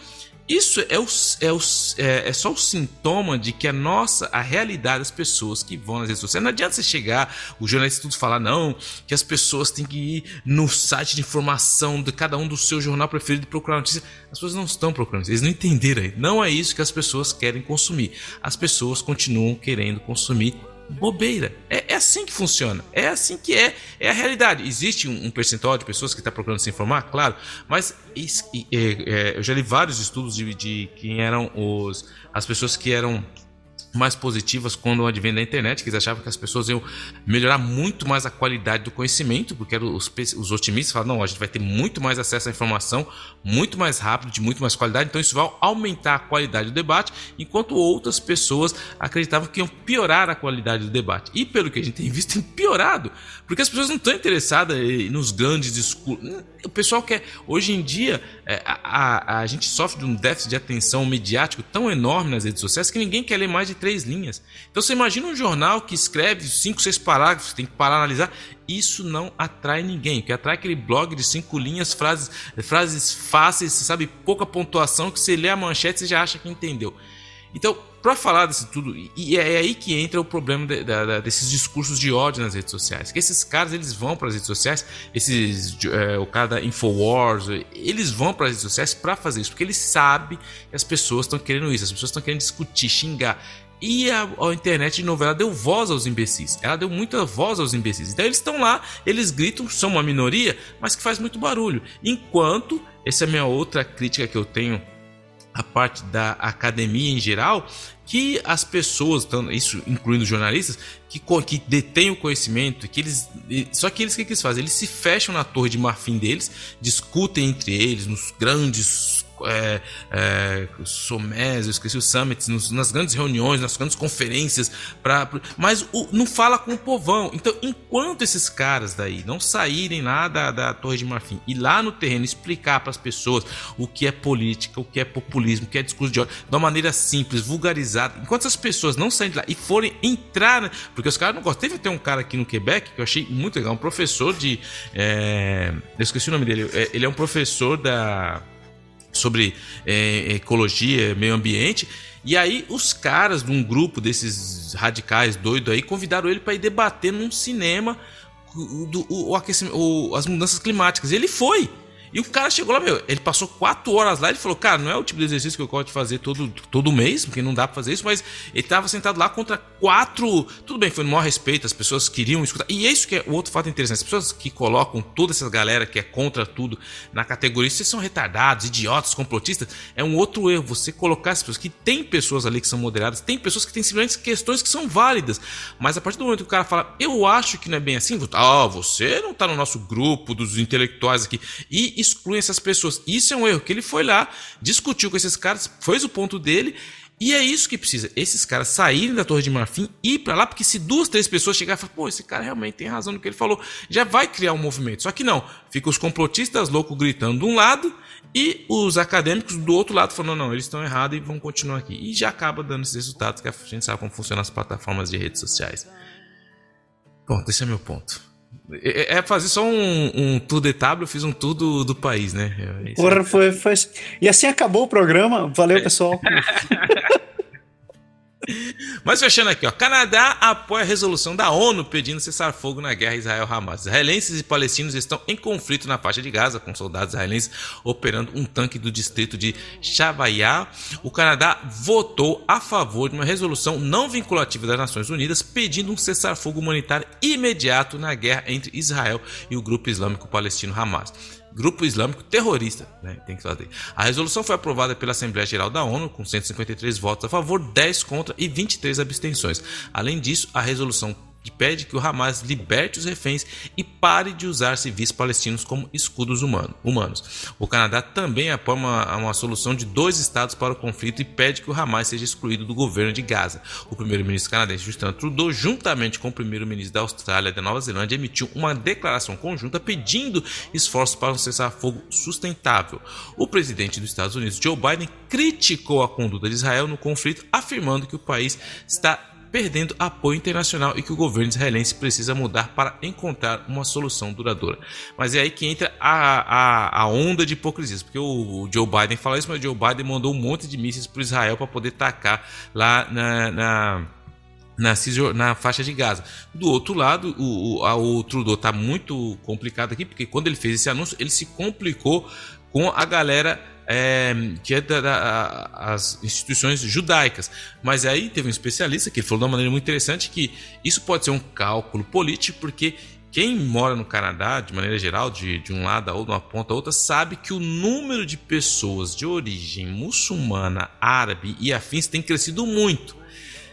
Isso é só o sintoma de que a realidade das pessoas que vão nas redes sociais. Não adianta você chegar, o jornalista tudo falar, não, que as pessoas têm que ir no site de informação de cada um do seu jornal preferido e procurar notícias. As pessoas não estão procurando isso, eles não entenderam ainda. Não é isso que as pessoas querem consumir. As pessoas continuam querendo consumir bobeira. É assim que funciona, é assim que é a realidade. Existe um percentual de pessoas que está procurando se informar, claro, mas eu já li vários estudos de quem eram as pessoas que eram mais positivas quando o advento da internet, que eles achavam que as pessoas iam melhorar muito mais a qualidade do conhecimento, porque os otimistas falavam, não, a gente vai ter muito mais acesso à informação, muito mais rápido, de muito mais qualidade, então isso vai aumentar a qualidade do debate, enquanto outras pessoas acreditavam que iam piorar a qualidade do debate. E pelo que a gente tem visto, tem piorado, porque as pessoas não estão interessadas nos grandes discursos. O pessoal quer... Hoje em dia, a gente sofre de um déficit de atenção mediático tão enorme nas redes sociais que ninguém quer ler mais de 3 linhas. Então você imagina um jornal que escreve 5, 6 parágrafos, tem que parar e analisar. Isso não atrai ninguém. O que atrai é aquele blog de 5 linhas, frases fáceis, sabe, pouca pontuação, que você lê a manchete e já acha que entendeu. Então, para falar disso tudo, e é aí que entra o problema desses discursos de ódio nas redes sociais. Que esses caras, eles vão para as redes sociais, o cara da Infowars, eles vão para as redes sociais para fazer isso, porque eles sabem que as pessoas estão querendo isso, as pessoas estão querendo discutir, xingar. E a internet, de novo, ela deu voz aos imbecis. Ela deu muita voz aos imbecis. Então eles estão lá, eles gritam, são uma minoria, mas que faz muito barulho. Enquanto, essa é a minha outra crítica que eu tenho, a parte da academia em geral, que as pessoas, isso incluindo jornalistas, que detêm o conhecimento, que eles, só que eles, o que eles fazem? Eles se fecham na torre de marfim deles, discutem entre eles nos grandes somés, eu esqueci os summits, nas grandes reuniões, nas grandes conferências, mas não fala com o povão. Então, enquanto esses caras daí não saírem lá da Torre de Marfim e lá no terreno explicar para as pessoas o que é política, o que é populismo, o que é discurso de ódio, de uma maneira simples, vulgarizada, enquanto essas pessoas não saírem de lá e forem entrar, porque os caras não gostam. Teve até um cara aqui no Quebec que eu achei muito legal, um professor eu esqueci o nome dele, ele é um professor sobre ecologia, meio ambiente, e aí os caras de um grupo desses radicais doidos aí convidaram ele para ir debater num cinema as mudanças climáticas. Ele foi! E o cara chegou lá, ele passou 4 horas lá, ele falou, cara, não é o tipo de exercício que eu gosto de fazer todo mês, porque não dá pra fazer isso, mas ele tava sentado lá contra 4... Tudo bem, foi no maior respeito, as pessoas queriam escutar. E é isso que é o outro fato interessante, as pessoas que colocam toda essa galera que é contra tudo na categoria, vocês são retardados, idiotas, complotistas, é um outro erro, você colocar as pessoas, que tem pessoas ali que são moderadas, tem pessoas que têm simplesmente questões que são válidas, mas a partir do momento que o cara fala, eu acho que não é bem assim, você não tá no nosso grupo dos intelectuais aqui, e excluem essas pessoas. Isso é um erro, que ele foi lá, discutiu com esses caras, fez o ponto dele, e é isso que precisa. Esses caras saírem da Torre de Marfim e ir pra lá, porque se 2, 3 pessoas chegarem e falar, pô, esse cara realmente tem razão no que ele falou, já vai criar um movimento. Só que não, fica os complotistas loucos gritando de um lado e os acadêmicos do outro lado falando, não, eles estão errados e vão continuar aqui. E já acaba dando esses resultados que a gente sabe como funcionam as plataformas de redes sociais. Bom, esse é meu ponto. É fazer só um tour de tablo, eu fiz um tour do país, né? Porra, foi. E assim acabou o programa. Valeu, pessoal. Mas fechando aqui, ó. Canadá apoia a resolução da ONU pedindo cessar-fogo na guerra Israel-Hamas. Israelenses e palestinos estão em conflito na faixa de Gaza, com soldados israelenses operando um tanque do distrito de Shavaiá. O Canadá votou a favor de uma resolução não vinculativa das Nações Unidas pedindo um cessar-fogo humanitário imediato na guerra entre Israel e o grupo islâmico palestino Hamas. Grupo Islâmico Terrorista, né? Tem que fazer. A resolução foi aprovada pela Assembleia Geral da ONU, com 153 votos a favor, 10 contra e 23 abstenções. Além disso, a resolução pede que o Hamas liberte os reféns e pare de usar civis palestinos como escudos humanos. O Canadá também apoia uma solução de 2 estados para o conflito e pede que o Hamas seja excluído do governo de Gaza. O primeiro-ministro canadense Justin Trudeau, juntamente com o primeiro-ministro da Austrália e da Nova Zelândia, emitiu uma declaração conjunta pedindo esforços para um cessar-fogo sustentável. O presidente dos Estados Unidos, Joe Biden, criticou a conduta de Israel no conflito, afirmando que o país está perdendo apoio internacional e que o governo israelense precisa mudar para encontrar uma solução duradoura. Mas é aí que entra a onda de hipocrisia, porque o Joe Biden fala isso, mas o Joe Biden mandou um monte de mísseis para Israel para poder tacar lá na faixa de Gaza. Do outro lado, o Trudeau está muito complicado aqui, porque quando ele fez esse anúncio, ele se complicou com a galera que é das instituições judaicas. Mas aí teve um especialista que ele falou de uma maneira muito interessante que isso pode ser um cálculo político, porque quem mora no Canadá, de maneira geral, de um lado ou de uma ponta a outra, sabe que o número de pessoas de origem muçulmana, árabe e afins tem crescido muito.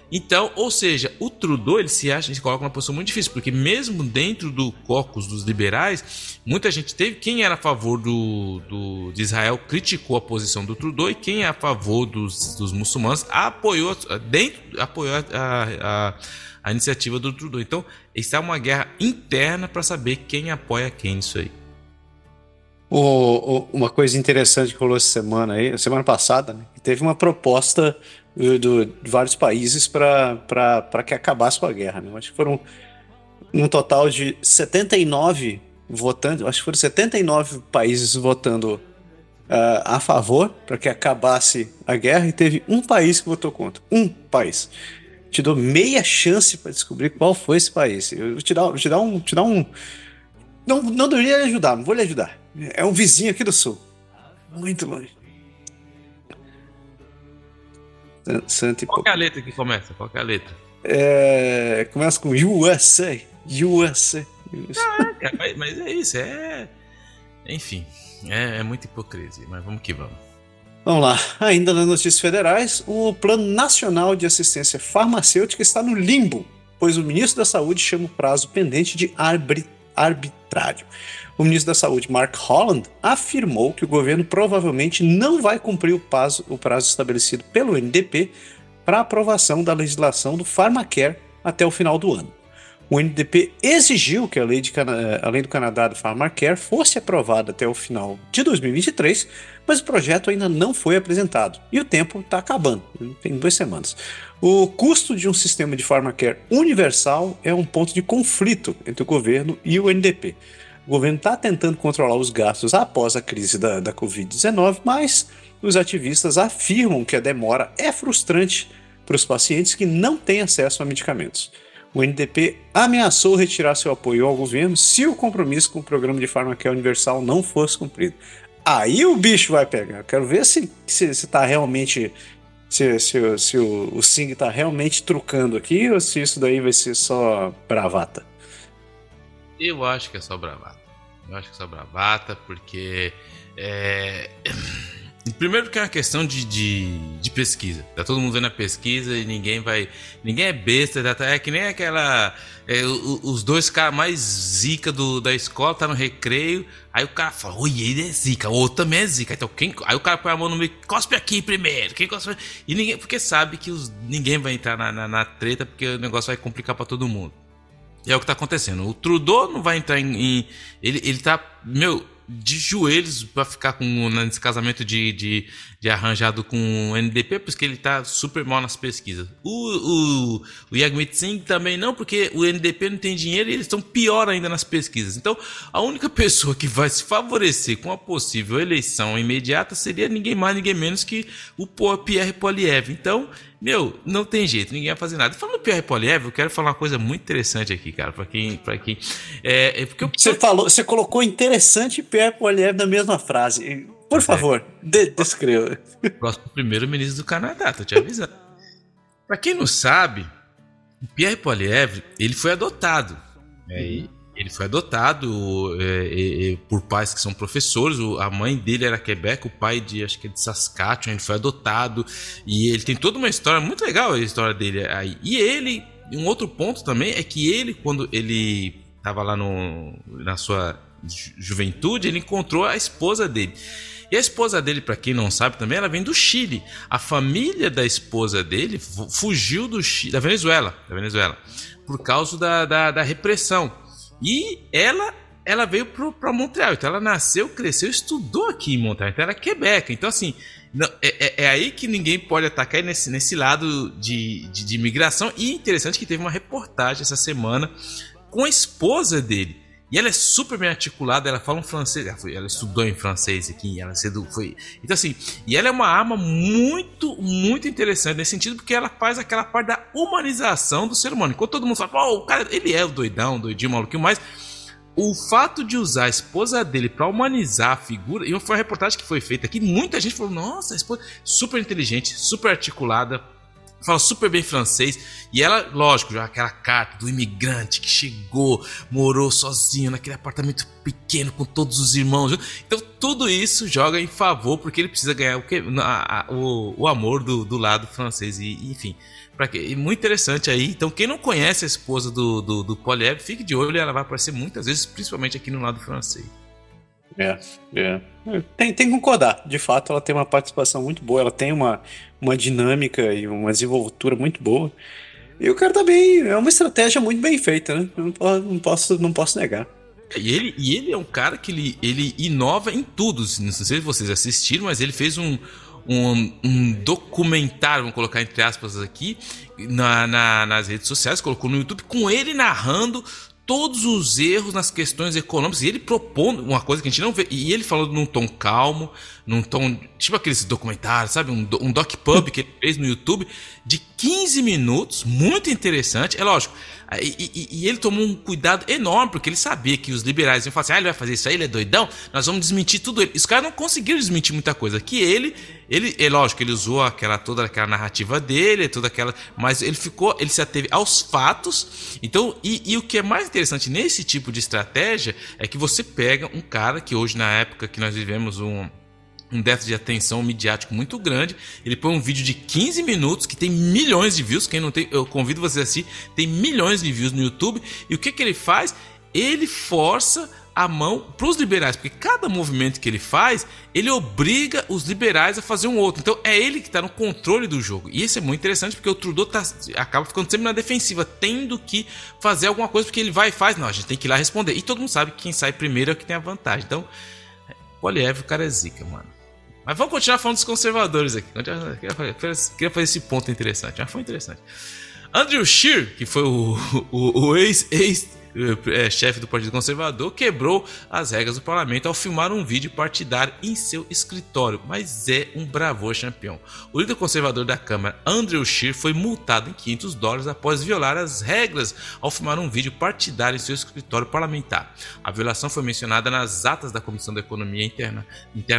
Então, ou seja, o Trudeau ele se coloca numa posição muito difícil, porque mesmo dentro do caucus dos liberais, muita gente teve, quem era a favor de Israel criticou a posição do Trudeau, e quem é a favor dos muçulmanos apoiou a iniciativa do Trudeau. Então, está uma guerra interna para saber quem apoia quem nisso aí. Uma coisa interessante que rolou semana passada, né? Teve uma proposta de vários países para que acabasse com a guerra, né? Acho que foram um total de 79 votando, acho que foram 79 países votando a favor para que acabasse a guerra, e teve um país que votou contra. Um país. Te dou meia chance para descobrir qual foi esse país. Eu te dar um não deveria lhe ajudar, não vou lhe ajudar. É um vizinho aqui do sul. Muito longe. Qual é a letra que começa? Qual é a letra? Começa com USA. USA. Caraca, mas é isso. Enfim, é muita hipocrisia. Mas vamos que vamos. Vamos lá. Ainda nas notícias federais, o Plano Nacional de Assistência Farmacêutica está no limbo, pois o ministro da Saúde chama o prazo pendente de arbitrário. contrário. O ministro da Saúde, Mark Holland, afirmou que o governo provavelmente não vai cumprir o prazo estabelecido pelo NDP para aprovação da legislação do PharmaCare até o final do ano. O NDP exigiu que a lei do Canadá do PharmaCare fosse aprovada até o final de 2023, mas o projeto ainda não foi apresentado e o tempo está acabando, tem 2 semanas. O custo de um sistema de PharmaCare universal é um ponto de conflito entre o governo e o NDP. O governo está tentando controlar os gastos após a crise da Covid-19, mas os ativistas afirmam que a demora é frustrante para os pacientes que não têm acesso a medicamentos. O NDP ameaçou retirar seu apoio ao governo se o compromisso com o programa de PharmaCare Universal não fosse cumprido. Aí o bicho vai pegar. Quero ver se tá realmente. Se o Singh tá realmente trucando aqui ou se isso daí vai ser só bravata. Eu acho que é só bravata. Porque. Primeiro que é uma questão de pesquisa. Tá todo mundo vendo a pesquisa e ninguém é besta. Tá, é que nem aquela... os dois caras mais zica da escola tá no recreio. Aí o cara fala, oi, ele é zica. O outro também é zica. Então, aí o cara põe a mão no meio, cospe aqui primeiro. Quem cospe? E ninguém... Porque sabe que ninguém vai entrar na treta, porque o negócio vai complicar pra todo mundo. E é o que tá acontecendo. O Trudeau não vai entrar ele tá... de joelhos para ficar nesse casamento de arranjado com o NDP, porque ele tá super mal nas pesquisas. O Jagmeet Singh também não, porque o NDP não tem dinheiro e eles estão pior ainda nas pesquisas. Então, a única pessoa que vai se favorecer com a possível eleição imediata seria ninguém mais, ninguém menos que o Pierre Poilievre. Então, não tem jeito, ninguém vai fazer nada. Falando do Pierre Poilievre, eu quero falar uma coisa muito interessante aqui, cara, para quem porque você colocou interessante Pierre Poilievre na mesma frase. Por favor, descreva. Próximo primeiro-ministro do Canadá, tô te avisando. Para quem não sabe, o Pierre Poilievre, ele foi adotado. Ele foi adotado por pais que são professores. A mãe dele era Quebec, o pai acho que de Saskatchewan. Ele foi adotado e ele tem toda uma história muito legal, a história dele aí. E ele, um outro ponto também é que ele, quando ele estava lá na sua juventude, ele encontrou a esposa dele. E a esposa dele, para quem não sabe também, ela vem do Chile. A família da esposa dele fugiu do Chile, da Venezuela, por causa da repressão. E ela veio para Montreal. Então ela nasceu, cresceu, estudou aqui em Montreal. Então ela é Quebec. Então assim, não, é aí que ninguém pode atacar nesse lado de imigração. E interessante que teve uma reportagem essa semana com a esposa dele. E ela é super bem articulada, ela fala um francês, ela estudou em francês aqui, ela foi. Então assim, e ela é uma arma muito, muito interessante nesse sentido, porque ela faz aquela parte da humanização do ser humano. Enquanto todo mundo fala, o cara, ele é o doidinho, maluquinho, mas o fato de usar a esposa dele para humanizar a figura, e foi uma reportagem que foi feita aqui, muita gente falou, nossa, a esposa super inteligente, super articulada, fala super bem francês, e ela, lógico, já aquela carta do imigrante que chegou, morou sozinho naquele apartamento pequeno com todos os irmãos. Então tudo isso joga em favor, porque ele precisa ganhar o amor do lado francês, e enfim, muito interessante aí. Então quem não conhece a esposa do Poilievre, fique de olho, ela vai aparecer muitas vezes, principalmente aqui no lado francês. Tem que concordar, de fato ela tem uma participação muito boa, ela tem uma dinâmica e uma desenvoltura muito boa, e o cara também é uma estratégia muito bem feita, né? Não posso negar. E ele é um cara que ele inova em tudo, não sei se vocês assistiram, mas ele fez um documentário, vamos colocar entre aspas aqui, nas redes sociais, colocou no YouTube, com ele narrando todos os erros nas questões econômicas, e ele propondo uma coisa que a gente não vê, e ele falando num tom calmo, num tom, tipo aqueles documentários, sabe, um doc pub que ele fez no YouTube, de 15 minutos, muito interessante, é lógico, e ele tomou um cuidado enorme, porque ele sabia que os liberais iam falar assim, ele vai fazer isso aí, ele é doidão, nós vamos desmentir tudo ele, os caras não conseguiram desmentir muita coisa, que ele é lógico, ele usou toda aquela narrativa dele, mas ele se ateve aos fatos. Então, e o que é mais interessante nesse tipo de estratégia é que você pega um cara que hoje, na época que nós vivemos um déficit de atenção midiático muito grande, ele põe um vídeo de 15 minutos que tem milhões de views, quem não tem, eu convido vocês a assistir, tem milhões de views no YouTube, e o que ele faz? ele força a mão para os liberais, porque cada movimento que ele faz, ele obriga os liberais a fazer um outro. Então é ele que está no controle do jogo. E isso é muito interessante, porque o Trudeau acaba ficando sempre na defensiva, tendo que fazer alguma coisa, porque ele vai e faz. Não, a gente tem que ir lá responder. E todo mundo sabe que quem sai primeiro é o que tem a vantagem. Então, Poilievre, o cara é zica, mano. Mas vamos continuar falando dos conservadores aqui. Queria fazer esse ponto interessante, mas foi interessante. Andrew Scheer, que foi o ex-chefe do Partido Conservador, quebrou as regras do parlamento ao filmar um vídeo partidário em seu escritório, mas é um bravô campeão. O líder conservador da Câmara, Andrew Scheer, foi multado em $500 após violar as regras ao filmar um vídeo partidário em seu escritório parlamentar. A violação foi mencionada nas atas da Comissão da Economia Interna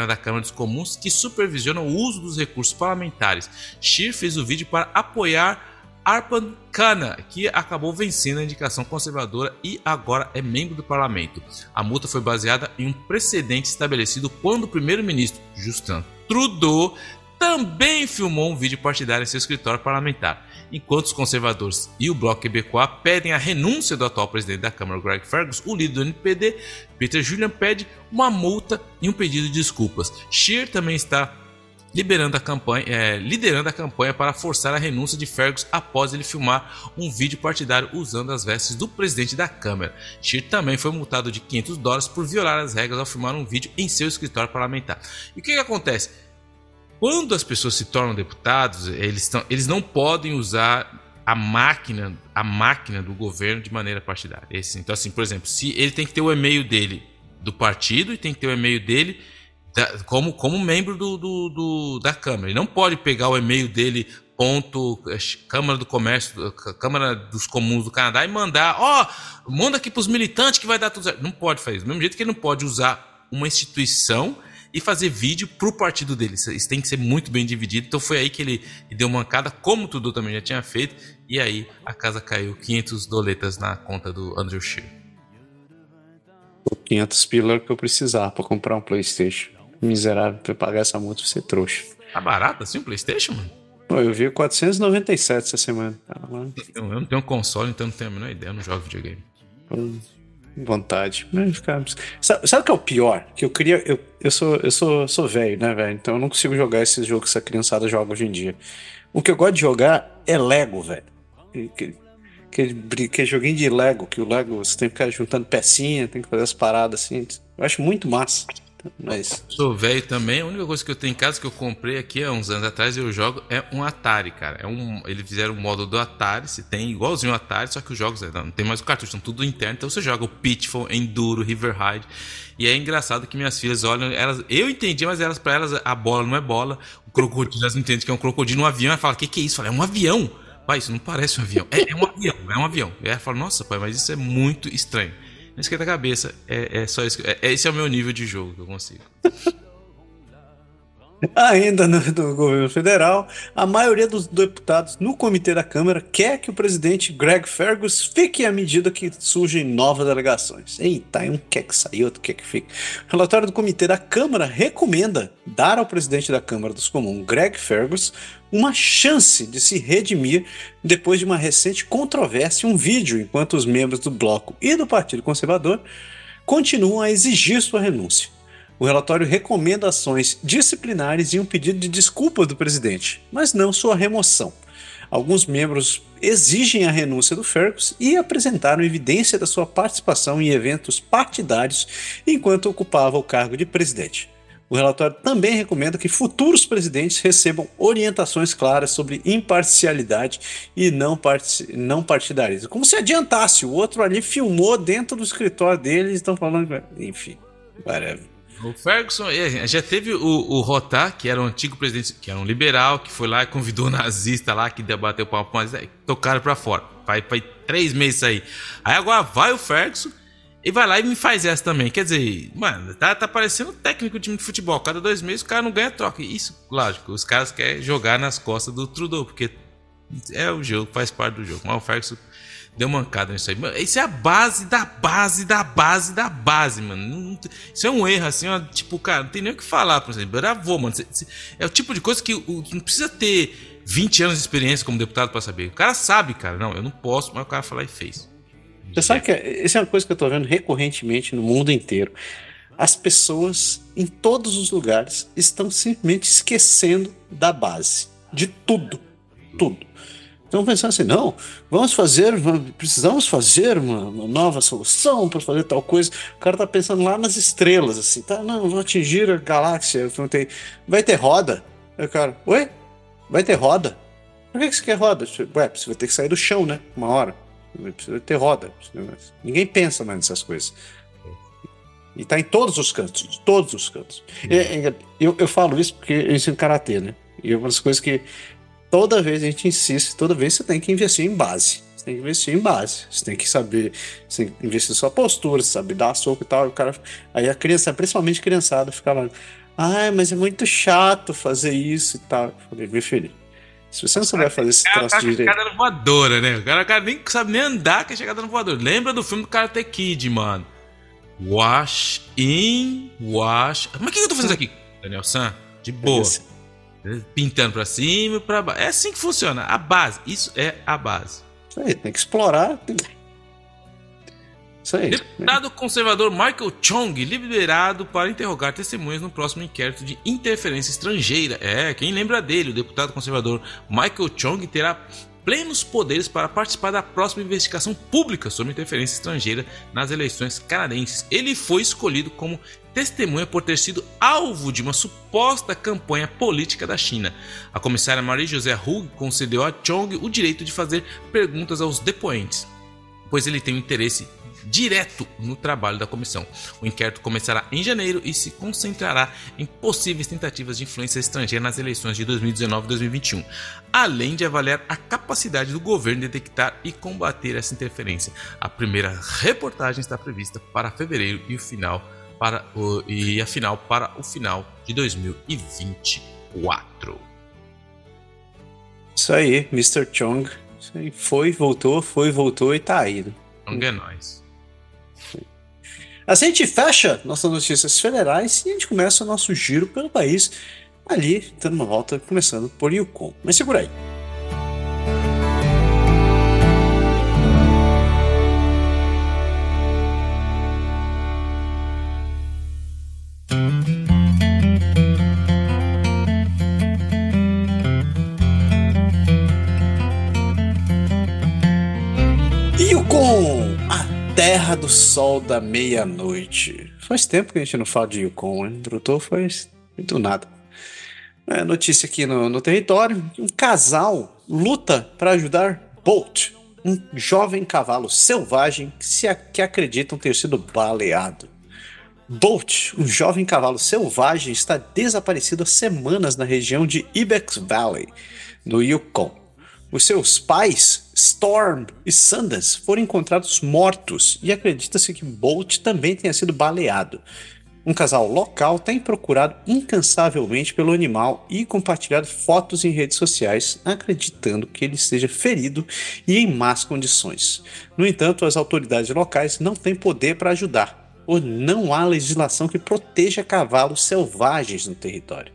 da Câmara dos Comuns, que supervisiona o uso dos recursos parlamentares. Scheer fez o vídeo para apoiar Arpan Khanna, que acabou vencendo a indicação conservadora e agora é membro do parlamento. A multa foi baseada em um precedente estabelecido quando o primeiro-ministro Justin Trudeau também filmou um vídeo partidário em seu escritório parlamentar. Enquanto os conservadores e o Bloco Quebecois pedem a renúncia do atual presidente da Câmara, Greg Fergus, o líder do NPD, Peter Julian, pede uma multa e um pedido de desculpas. Scheer também está liderando a campanha para forçar a renúncia de Fergus após ele filmar um vídeo partidário usando as vestes do presidente da Câmara. Scheer também foi multado de $500 por violar as regras ao filmar um vídeo em seu escritório parlamentar. E o que acontece? Quando as pessoas se tornam deputados, eles não podem usar a máquina do governo de maneira partidária. Então, assim, por exemplo, se ele tem que ter o e-mail dele do partido e tem que ter o e-mail dele como membro da Câmara. Ele não pode pegar o e-mail dele, Câmara dos Comuns do Canadá, e mandar, manda aqui para os militantes que vai dar tudo certo. Não pode fazer isso. Do mesmo jeito que ele não pode usar uma instituição e fazer vídeo para o partido dele. Isso tem que ser muito bem dividido. Então foi aí que ele deu uma mancada, como o Trudeau também já tinha feito, e aí a casa caiu $500 na conta do Andrew Scheer. 500 pila que eu precisar para comprar um PlayStation. Miserável, pra pagar essa multa, você trouxa. Tá barato assim o PlayStation, mano? Pô, eu vi 497 essa semana. Eu não tenho um console, então não tenho a menor ideia. Eu não jogo videogame. Vontade. Mas, cara, sabe o que é o pior? Que eu queria. Eu sou velho, né, velho? Então eu não consigo jogar esses jogos que essa criançada joga hoje em dia. O que eu gosto de jogar é Lego, velho. Que é joguinho de Lego, que o Lego você tem que ficar juntando pecinha, tem que fazer as paradas assim. Eu acho muito massa. Mas... sou velho também. A única coisa que eu tenho em casa que eu comprei aqui há uns anos atrás e eu jogo é um Atari, cara. Eles fizeram um modo do Atari, se tem igualzinho o Atari, só que os jogos não tem mais o cartucho, estão tudo interno. Então você joga o Pitfall, Enduro, River Raid. E é engraçado que minhas filhas olham, eu entendi, mas para elas a bola não é bola. O crocodilo, elas não entendem que é um crocodilo, um avião. Ela fala: que é isso? Fala: é um avião. Pai, isso não parece um avião. É um avião. E ela fala: nossa, pai, mas isso é muito estranho. Não esquenta a cabeça. É só isso. Esse é o meu nível de jogo que eu consigo. Ainda no governo federal, a maioria dos deputados no comitê da Câmara quer que o presidente Greg Fergus fique à medida que surgem novas alegações. Eita, um quer que saia, outro quer que fique. O relatório do comitê da Câmara recomenda dar ao presidente da Câmara dos Comuns, Greg Fergus, uma chance de se redimir depois de uma recente controvérsia em um vídeo, enquanto os membros do Bloco e do Partido Conservador continuam a exigir sua renúncia. O relatório recomenda ações disciplinares e um pedido de desculpa do presidente, mas não sua remoção. Alguns membros exigem a renúncia do Fergus e apresentaram evidência da sua participação em eventos partidários enquanto ocupava o cargo de presidente. O relatório também recomenda que futuros presidentes recebam orientações claras sobre imparcialidade e não partidarismo. Como se adiantasse, o outro ali filmou dentro do escritório dele e estão falando... Enfim, whatever. O Ferguson já teve o Rotá, que era um antigo presidente, que era um liberal, que foi lá e convidou o nazista lá, que debateu o papo, mas tocaram pra fora. Vai 3 meses aí. Aí agora vai o Ferguson e vai lá e me faz essa também. Quer dizer, mano, tá parecendo técnico de time de futebol. Cada 2 meses o cara não ganha troca. Isso, lógico, os caras querem jogar nas costas do Trudeau, porque é o jogo, faz parte do jogo. Mas o Ferguson deu mancada nisso aí. Mano, isso é a base da base da base da base, mano. Isso é um erro, assim, ó. Tipo, cara, não tem nem o que falar, por exemplo. Bravô, mano. É o tipo de coisa que não precisa ter 20 anos de experiência como deputado pra saber. O cara sabe, cara. Não, eu não posso, mas o cara foi lá e fez. Você sabe que essa é uma coisa que eu estou vendo recorrentemente no mundo inteiro. As pessoas, em todos os lugares, estão simplesmente esquecendo da base, de tudo, tudo. Então pensando assim, não, precisamos fazer uma nova solução para fazer tal coisa. O cara tá pensando lá nas estrelas, assim, tá? Não, vamos atingir a galáxia, vai ter roda? Aí o cara, oi? Vai ter roda? Por que você quer roda? Ué, você vai ter que sair do chão, né? Uma hora. Precisa ter roda. Ninguém pensa mais nessas coisas. E tá em todos os cantos, de todos os cantos. Eu falo isso porque eu ensino karatê, né? E é uma das coisas que toda vez a gente insiste, toda vez você tem que investir em base. Você tem que investir em base. Você tem que saber, você tem que investir em sua postura, sabe, dar soco e tal. E o cara, aí a criança, principalmente criançada, ficava, mas é muito chato fazer isso e tal. Eu falei, meu filho, se você não souber fazer esse troço direito... O cara tá chegando voadora, né? O cara nem sabe nem andar, que é chegada no voador. Lembra do filme do Karate Kid, mano? Wash in, wash... Mas o que eu tô fazendo aqui, Daniel San? De boa. Pintando pra cima e pra baixo. É assim que funciona. A base. Isso é a base. Isso aí. Tem que explorar. Isso aí. Deputado conservador Michael Chong liberado para interrogar testemunhas no próximo inquérito de interferência estrangeira. Quem lembra dele? O deputado conservador Michael Chong terá plenos poderes para participar da próxima investigação pública sobre interferência estrangeira nas eleições canadenses. Ele foi escolhido como testemunha por ter sido alvo de uma suposta campanha política da China. A comissária Marie-José Houg concedeu a Chong o direito de fazer perguntas aos depoentes, pois ele tem um interesse direto no trabalho da comissão. O inquérito começará em janeiro e se concentrará em possíveis tentativas de influência estrangeira nas eleições de 2019 e 2021, além de avaliar a capacidade do governo de detectar e combater essa interferência. A primeira reportagem está prevista para fevereiro e a final para o final de 2024. Isso aí, Mr. Chong. Isso aí, foi, voltou e tá aí. Chong é nóis. Assim a gente fecha nossas notícias federais e a gente começa o nosso giro pelo país, ali, dando uma volta, começando por Yukon. Mas segura aí. Terra do Sol da Meia-Noite. Faz tempo que a gente não fala de Yukon, né? Trutou faz do nada. Notícia aqui no território. Um casal luta para ajudar Bolt, um jovem cavalo selvagem que acreditam ter sido baleado. Bolt, um jovem cavalo selvagem, está desaparecido há semanas na região de Ibex Valley, no Yukon. Os seus pais, Storm e Sundance, foram encontrados mortos e acredita-se que Bolt também tenha sido baleado. Um casal local tem procurado incansavelmente pelo animal e compartilhado fotos em redes sociais, acreditando que ele esteja ferido e em más condições. No entanto, as autoridades locais não têm poder para ajudar, ou não há legislação que proteja cavalos selvagens no território.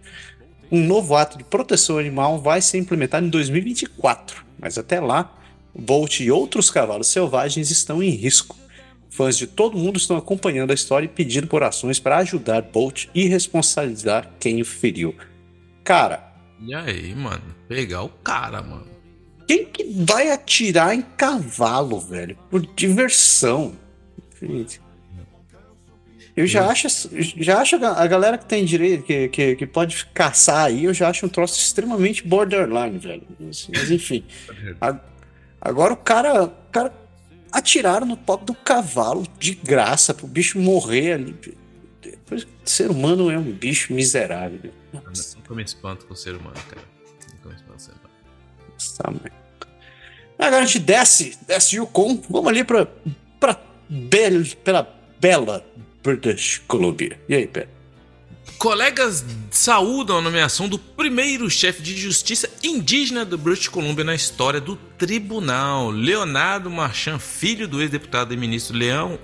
Um novo ato de proteção animal vai ser implementado em 2024, mas até lá, Bolt e outros cavalos selvagens estão em risco. Fãs de todo mundo estão acompanhando a história e pedindo por ações para ajudar Bolt e responsabilizar quem o feriu. Cara... E aí, mano? Pegar o cara, mano. Quem que vai atirar em cavalo, velho? Por diversão. Eu já acho a galera que tem direito, que pode caçar aí, eu já acho um troço extremamente borderline, velho. Mas enfim. Agora o cara atiraram no pau do cavalo de graça pro bicho morrer ali. Depois, o ser humano é um bicho miserável. Nunca me espanto com o ser humano, cara. Nunca me espanto com o ser humano. Nossa, mãe. Agora a gente desce Yukon. Vamos ali pela Bela British Columbia. E aí, Pedro? Colegas saúdam a nomeação do primeiro chefe de justiça indígena do British Columbia na história do tribunal. Leonardo Marchand, filho do ex-deputado e ministro Leon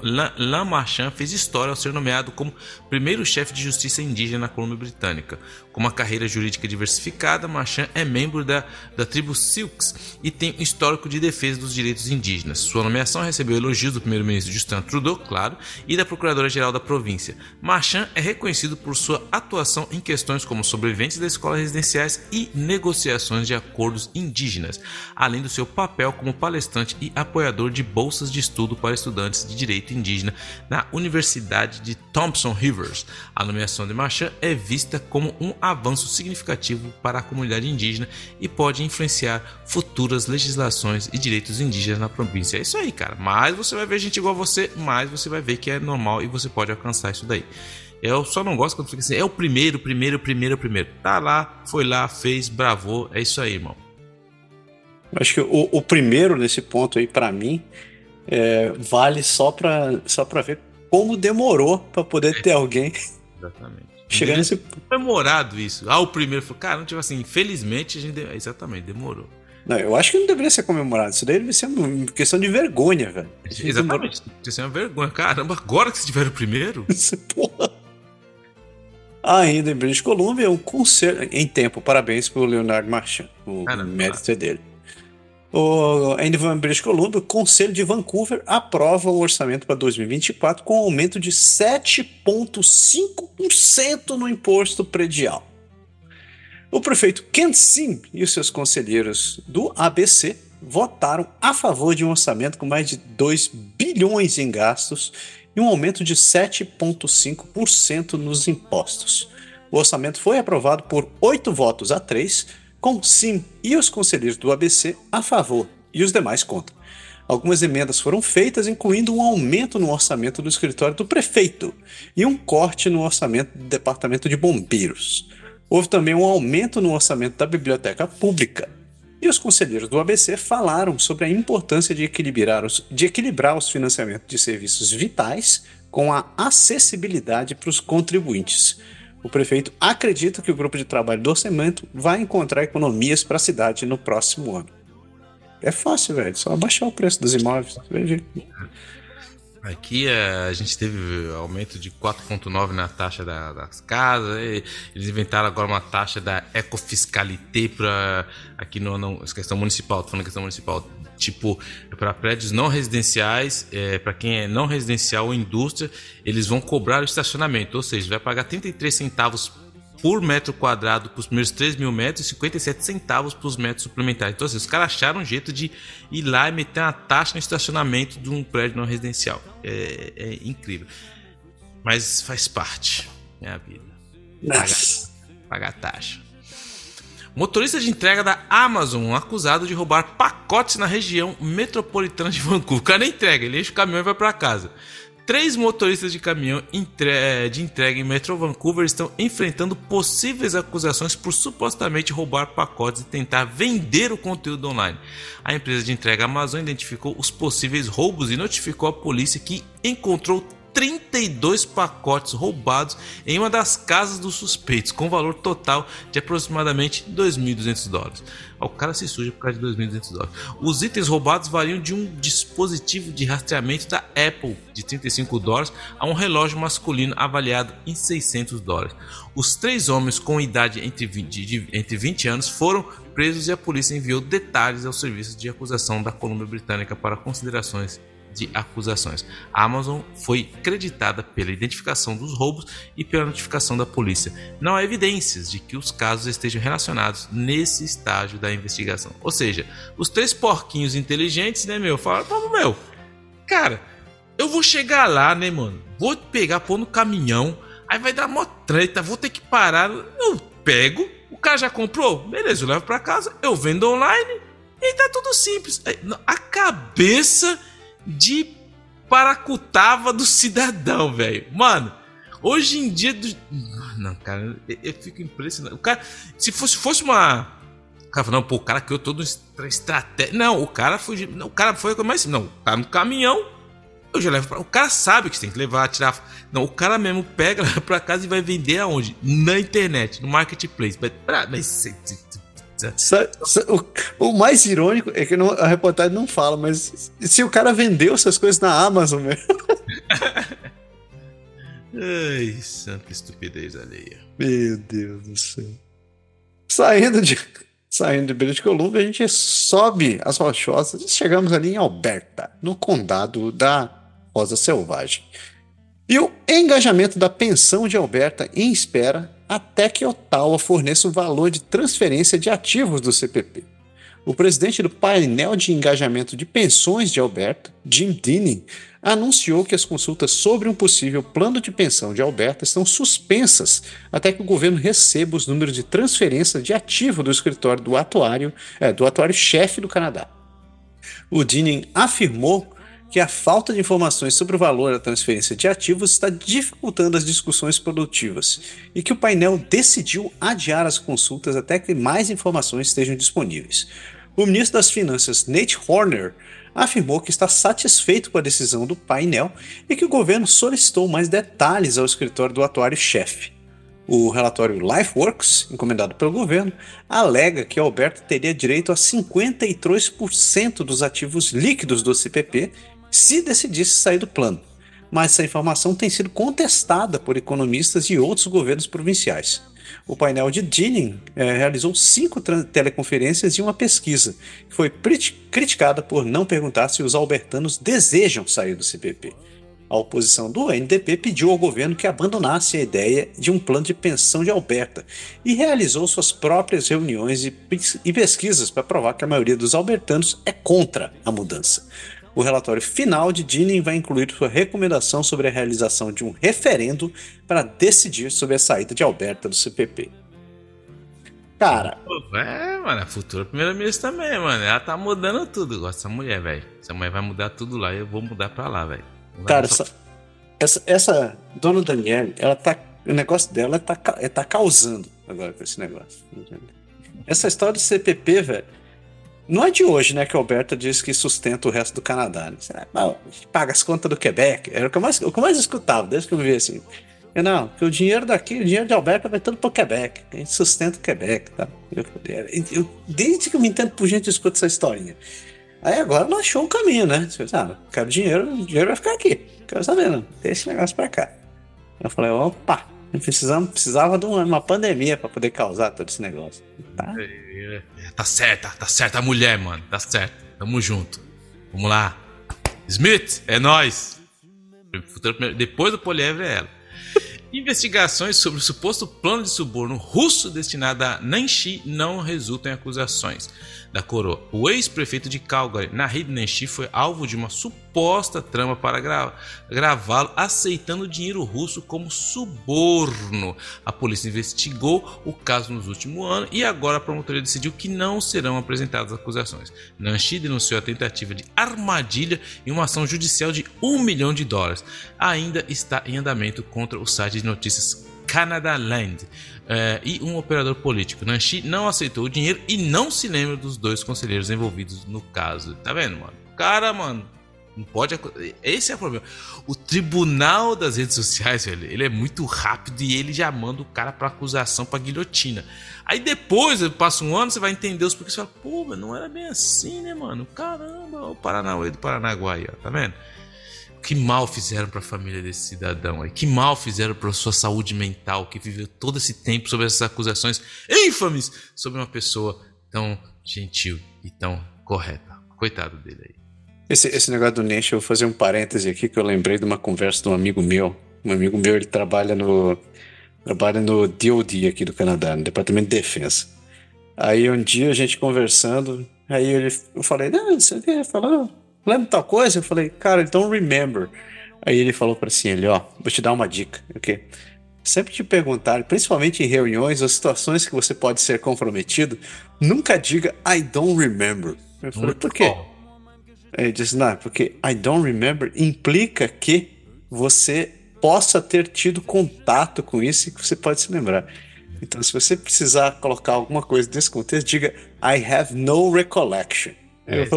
Marchand, fez história ao ser nomeado como primeiro chefe de justiça indígena na Colômbia Britânica. Com uma carreira jurídica diversificada, Marchand é membro da tribo Silks e tem um histórico de defesa dos direitos indígenas. Sua nomeação recebeu elogios do primeiro-ministro Justin Trudeau, claro, e da procuradora-geral da província. Marchand é reconhecido por sua atuação em questões como sobreviventes das escolas residenciais e negociações de acordos indígenas, além do seu papel como palestrante e apoiador de bolsas de estudo para estudantes de direito indígena na Universidade de Thompson Rivers. A nomeação de Marchand é vista como um avanço significativo para a comunidade indígena e pode influenciar futuras legislações e direitos indígenas na província. É isso aí, cara. Mais você vai ver gente igual a você, mais você vai ver que é normal e você pode alcançar isso daí. Eu só não gosto quando fica assim, é o primeiro. Tá lá, foi lá, fez, bravou, é isso aí, irmão. Acho que o primeiro nesse ponto aí, pra mim, vale só pra ver como demorou pra poder ter alguém. Exatamente. Chegar nesse ponto. Demorado isso. Ah, o primeiro foi, cara, não tive assim, infelizmente, a gente... Exatamente, demorou. Não, eu acho que não deveria ser comemorado. Isso daí deveria ser uma questão de vergonha, velho. Exatamente, deveria ser uma vergonha. Caramba, agora que vocês tiveram o primeiro? Porra. Ainda em British Columbia, um concerto em tempo. Parabéns pro Leonardo Marchand, o mérito é dele. Ainda em British Columbia, o Conselho de Vancouver aprova o orçamento para 2024 com aumento de 7,5% no imposto predial. O prefeito Ken Sim e os seus conselheiros do ABC votaram a favor de um orçamento com mais de 2 bilhões em gastos e um aumento de 7,5% nos impostos. O orçamento foi aprovado por 8 votos a 3, com Sim e os conselheiros do ABC a favor e os demais contra. Algumas emendas foram feitas, incluindo um aumento no orçamento do escritório do prefeito e um corte no orçamento do Departamento de Bombeiros. Houve também um aumento no orçamento da biblioteca pública. E os conselheiros do ABC falaram sobre a importância de equilibrar os financiamentos de serviços vitais com a acessibilidade para os contribuintes. O prefeito acredita que o grupo de trabalho do orçamento vai encontrar economias para a cidade no próximo ano. É fácil, velho. Só abaixar o preço dos imóveis. Veja. Aqui a gente teve aumento de 4,9% na taxa das casas. Eles inventaram agora uma taxa da ecofiscalité para aqui no questão municipal, tô falando questão municipal, tipo para prédios não residenciais, para quem é não residencial ou indústria, eles vão cobrar o estacionamento, ou seja, vai pagar 33 centavos por metro quadrado para os primeiros 3 mil metros e 57 centavos para os metros suplementares. Então, assim, os caras acharam um jeito de ir lá e meter uma taxa no estacionamento de um prédio não residencial. É incrível. Mas faz parte. Minha vida. Pagar taxa. Motorista de entrega da Amazon acusado de roubar pacotes na região metropolitana de Vancouver. O cara nem entrega, ele enche o caminhão e vai para casa. 3 motoristas de caminhão de entrega em Metro Vancouver estão enfrentando possíveis acusações por supostamente roubar pacotes e tentar vender o conteúdo online. A empresa de entrega Amazon identificou os possíveis roubos e notificou a polícia, que encontrou 32 pacotes roubados em uma das casas dos suspeitos, com valor total de aproximadamente $2.200. O cara se suja por causa de $2.200. Os itens roubados variam de um dispositivo de rastreamento da Apple de $35 a um relógio masculino avaliado em $600. Os 3 homens com idade entre 20 anos foram presos e a polícia enviou detalhes ao serviço de acusação da Colômbia Britânica para considerações de acusações. A Amazon foi creditada pela identificação dos roubos e pela notificação da polícia. Não há evidências de que os casos estejam relacionados nesse estágio da investigação. Ou seja, os 3 porquinhos inteligentes, né, meu? Falaram, cara, eu vou chegar lá, né, mano? Vou pegar, pôr no caminhão, aí vai dar mó treta, vou ter que parar. Eu pego, o cara já comprou, beleza, eu levo pra casa, eu vendo online e tá tudo simples. A cabeça de paracutava do cidadão, velho. Mano, hoje em dia... Não, cara, eu fico impressionado. O cara, se fosse uma... O cara falou, não, pô, o cara criou toda uma estratégia. Não, o cara fugiu. O cara foi mais simples. Não, tá no caminhão, eu já levo pra... O cara sabe que você tem que levar, tirar... Não, o cara mesmo pega pra casa e vai vender aonde? Na internet, no marketplace. Mas O mais irônico é que a reportagem não fala, mas se o cara vendeu essas coisas na Amazon, velho. Ai, santa estupidez alheia. Meu Deus do céu. Saindo de British Columbia, a gente sobe as rochosas e chegamos ali em Alberta, no condado da Rosa Selvagem. E o engajamento da pensão de Alberta em espera até que Ottawa forneça o valor de transferência de ativos do CPP. O presidente do painel de engajamento de pensões de Alberta, Jim Dinning, anunciou que as consultas sobre um possível plano de pensão de Alberta estão suspensas até que o governo receba os números de transferência de ativo do escritório do atuário-chefe do Canadá. O Dinning afirmou que a falta de informações sobre o valor da transferência de ativos está dificultando as discussões produtivas e que o painel decidiu adiar as consultas até que mais informações estejam disponíveis. O ministro das Finanças, Nate Horner, afirmou que está satisfeito com a decisão do painel e que o governo solicitou mais detalhes ao escritório do atuário-chefe. O relatório LifeWorks, encomendado pelo governo, alega que Alberta teria direito a 53% dos ativos líquidos do CPP se decidisse sair do plano, mas essa informação tem sido contestada por economistas e outros governos provinciais. O painel de Dinning realizou 5 teleconferências e uma pesquisa, que foi criticada por não perguntar se os albertanos desejam sair do CPP. A oposição do NDP pediu ao governo que abandonasse a ideia de um plano de pensão de Alberta e realizou suas próprias reuniões e pesquisas para provar que a maioria dos albertanos é contra a mudança. O relatório final de Dinning vai incluir sua recomendação sobre a realização de um referendo para decidir sobre a saída de Alberta do CPP. Cara... É, mano, a futura primeira-ministra também, mano. Ela tá mudando tudo. Essa mulher, velho. Essa mulher vai mudar tudo lá e eu vou mudar pra lá, velho. Cara, essa dona Danielle, ela tá, o negócio dela tá causando agora com esse negócio. Essa história do CPP, velho, não é de hoje, né, que a Alberta diz que sustenta o resto do Canadá. Né? Paga as contas do Quebec. Era o que eu mais escutava, desde que eu vi assim. Não, que o dinheiro daqui, o dinheiro de Alberta vai todo pro Quebec. A gente sustenta o Quebec, tá? Eu, desde que eu me entendo por gente, eu escuto essa historinha. Aí agora ela achou um caminho, né? Você sabe, quero dinheiro, o dinheiro vai ficar aqui. Quero saber, não. Deixa esse negócio pra cá. Eu falei, opa, precisava de uma pandemia pra poder causar todo esse negócio. Tá? Tá certa a mulher, mano. Tá certo. Tamo junto. Vamos lá. Smith, é nóis. Depois do Poilievre é ela. Investigações sobre o suposto plano de suborno russo destinado a Nenshi não resultam em acusações da coroa. O ex-prefeito de Calgary, Naheed Nenshi, foi alvo de uma suposta trama para gravá-lo aceitando dinheiro russo como suborno. A polícia investigou o caso nos últimos anos e agora a promotoria decidiu que não serão apresentadas acusações. Nenshi denunciou a tentativa de armadilha em uma ação judicial de $1 milhão. Ainda está em andamento contra o site de notícias Canadaland e um operador político. Nenshi não aceitou o dinheiro e não se lembra dos 2 conselheiros envolvidos no caso. Tá vendo, mano? Cara, mano, não pode... Esse é o problema. O tribunal das redes sociais, velho, ele é muito rápido e ele já manda o cara pra acusação, pra guilhotina. Aí depois, passa um ano, você vai entender os porquês. Você fala, pô, mas não era bem assim, né, mano? Caramba, o Paranauê do Paranaguá, ó, tá vendo? Que mal fizeram para a família desse cidadão aí. Que mal fizeram para sua saúde mental, que viveu todo esse tempo sobre essas acusações infames sobre uma pessoa tão gentil e tão correta. Coitado dele aí. Esse negócio do Nenshi, eu vou fazer um parêntese aqui que eu lembrei de uma conversa de um amigo meu. Um amigo meu, ele trabalha no DOD aqui do Canadá, no Departamento de Defesa. Aí um dia a gente conversando, aí eu falei, não, você quer falar... Lembra tal coisa? Eu falei, cara, então remember. Aí ele falou pra assim, ele, ó, vou te dar uma dica, ok? Sempre te perguntar, principalmente em reuniões ou situações que você pode ser comprometido, nunca diga I don't remember. Eu falei, por quê? Aí ele disse, não, porque I don't remember implica que você possa ter tido contato com isso e que você pode se lembrar. Então, se você precisar colocar alguma coisa nesse contexto, diga I have no recollection. Eu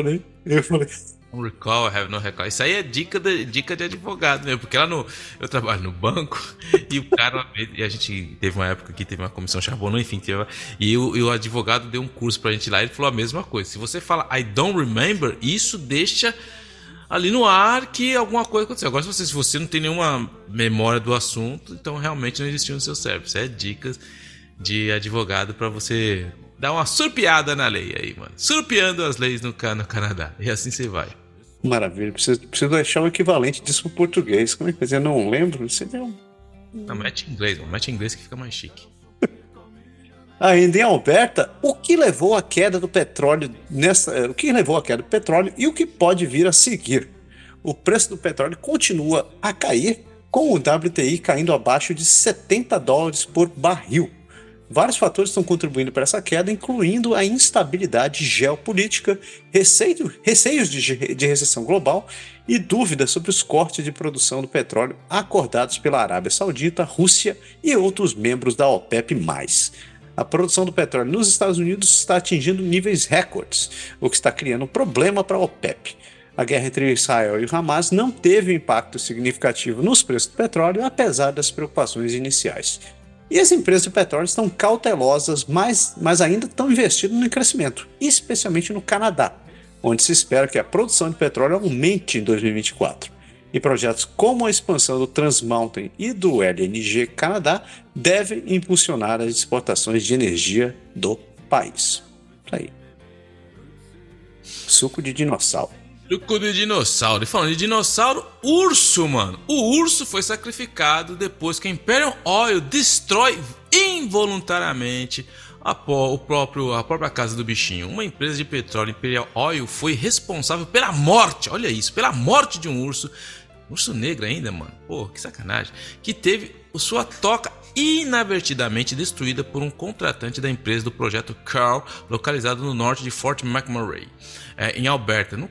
falei... Recall, have no recall. Isso aí é dica de advogado mesmo, porque lá eu trabalho no banco e o cara, e a gente teve uma época que teve uma comissão Charbonneau, enfim, e o advogado deu um curso pra gente lá e ele falou a mesma coisa. Se você fala I don't remember, isso deixa ali no ar que alguma coisa aconteceu. Agora, se você não tem nenhuma memória do assunto, então realmente não existiu no seu cérebro. Isso é dicas de advogado pra você dar uma surpiada na lei aí, mano. Surpiando as leis no Canadá. E assim você vai. Maravilha, preciso achar o equivalente disso pro português. Como é que fazia? Não lembro, você deu. Não, mete em inglês, mano. Mete em inglês que fica mais chique. Ainda em Alberta, o que levou à queda do petróleo o que levou à queda do petróleo e o que pode vir a seguir? O preço do petróleo continua a cair, com o WTI caindo abaixo de $70 por barril. Vários fatores estão contribuindo para essa queda, incluindo a instabilidade geopolítica, receios de recessão global e dúvidas sobre os cortes de produção do petróleo acordados pela Arábia Saudita, Rússia e outros membros da OPEP+. A produção do petróleo nos Estados Unidos está atingindo níveis recordes, o que está criando um problema para a OPEP. A guerra entre Israel e Hamas não teve impacto significativo nos preços do petróleo, apesar das preocupações iniciais. E as empresas de petróleo estão cautelosas, mas ainda estão investindo no crescimento, especialmente no Canadá, onde se espera que a produção de petróleo aumente em 2024. E projetos como a expansão do Trans Mountain e do LNG Canadá devem impulsionar as exportações de energia do país. Isso aí. Suco de dinossauro. Suco de dinossauro. E falando de dinossauro, urso, mano. O urso foi sacrificado depois que a Imperial Oil destrói involuntariamente a própria casa do bichinho. Uma empresa de petróleo, Imperial Oil, foi responsável pela morte, olha isso, pela morte de um urso. Urso negro ainda, mano. Pô, que sacanagem. Que teve sua toca inadvertidamente destruída por um contratante da empresa do projeto Carl, localizado no norte de Fort McMurray, em Alberta, no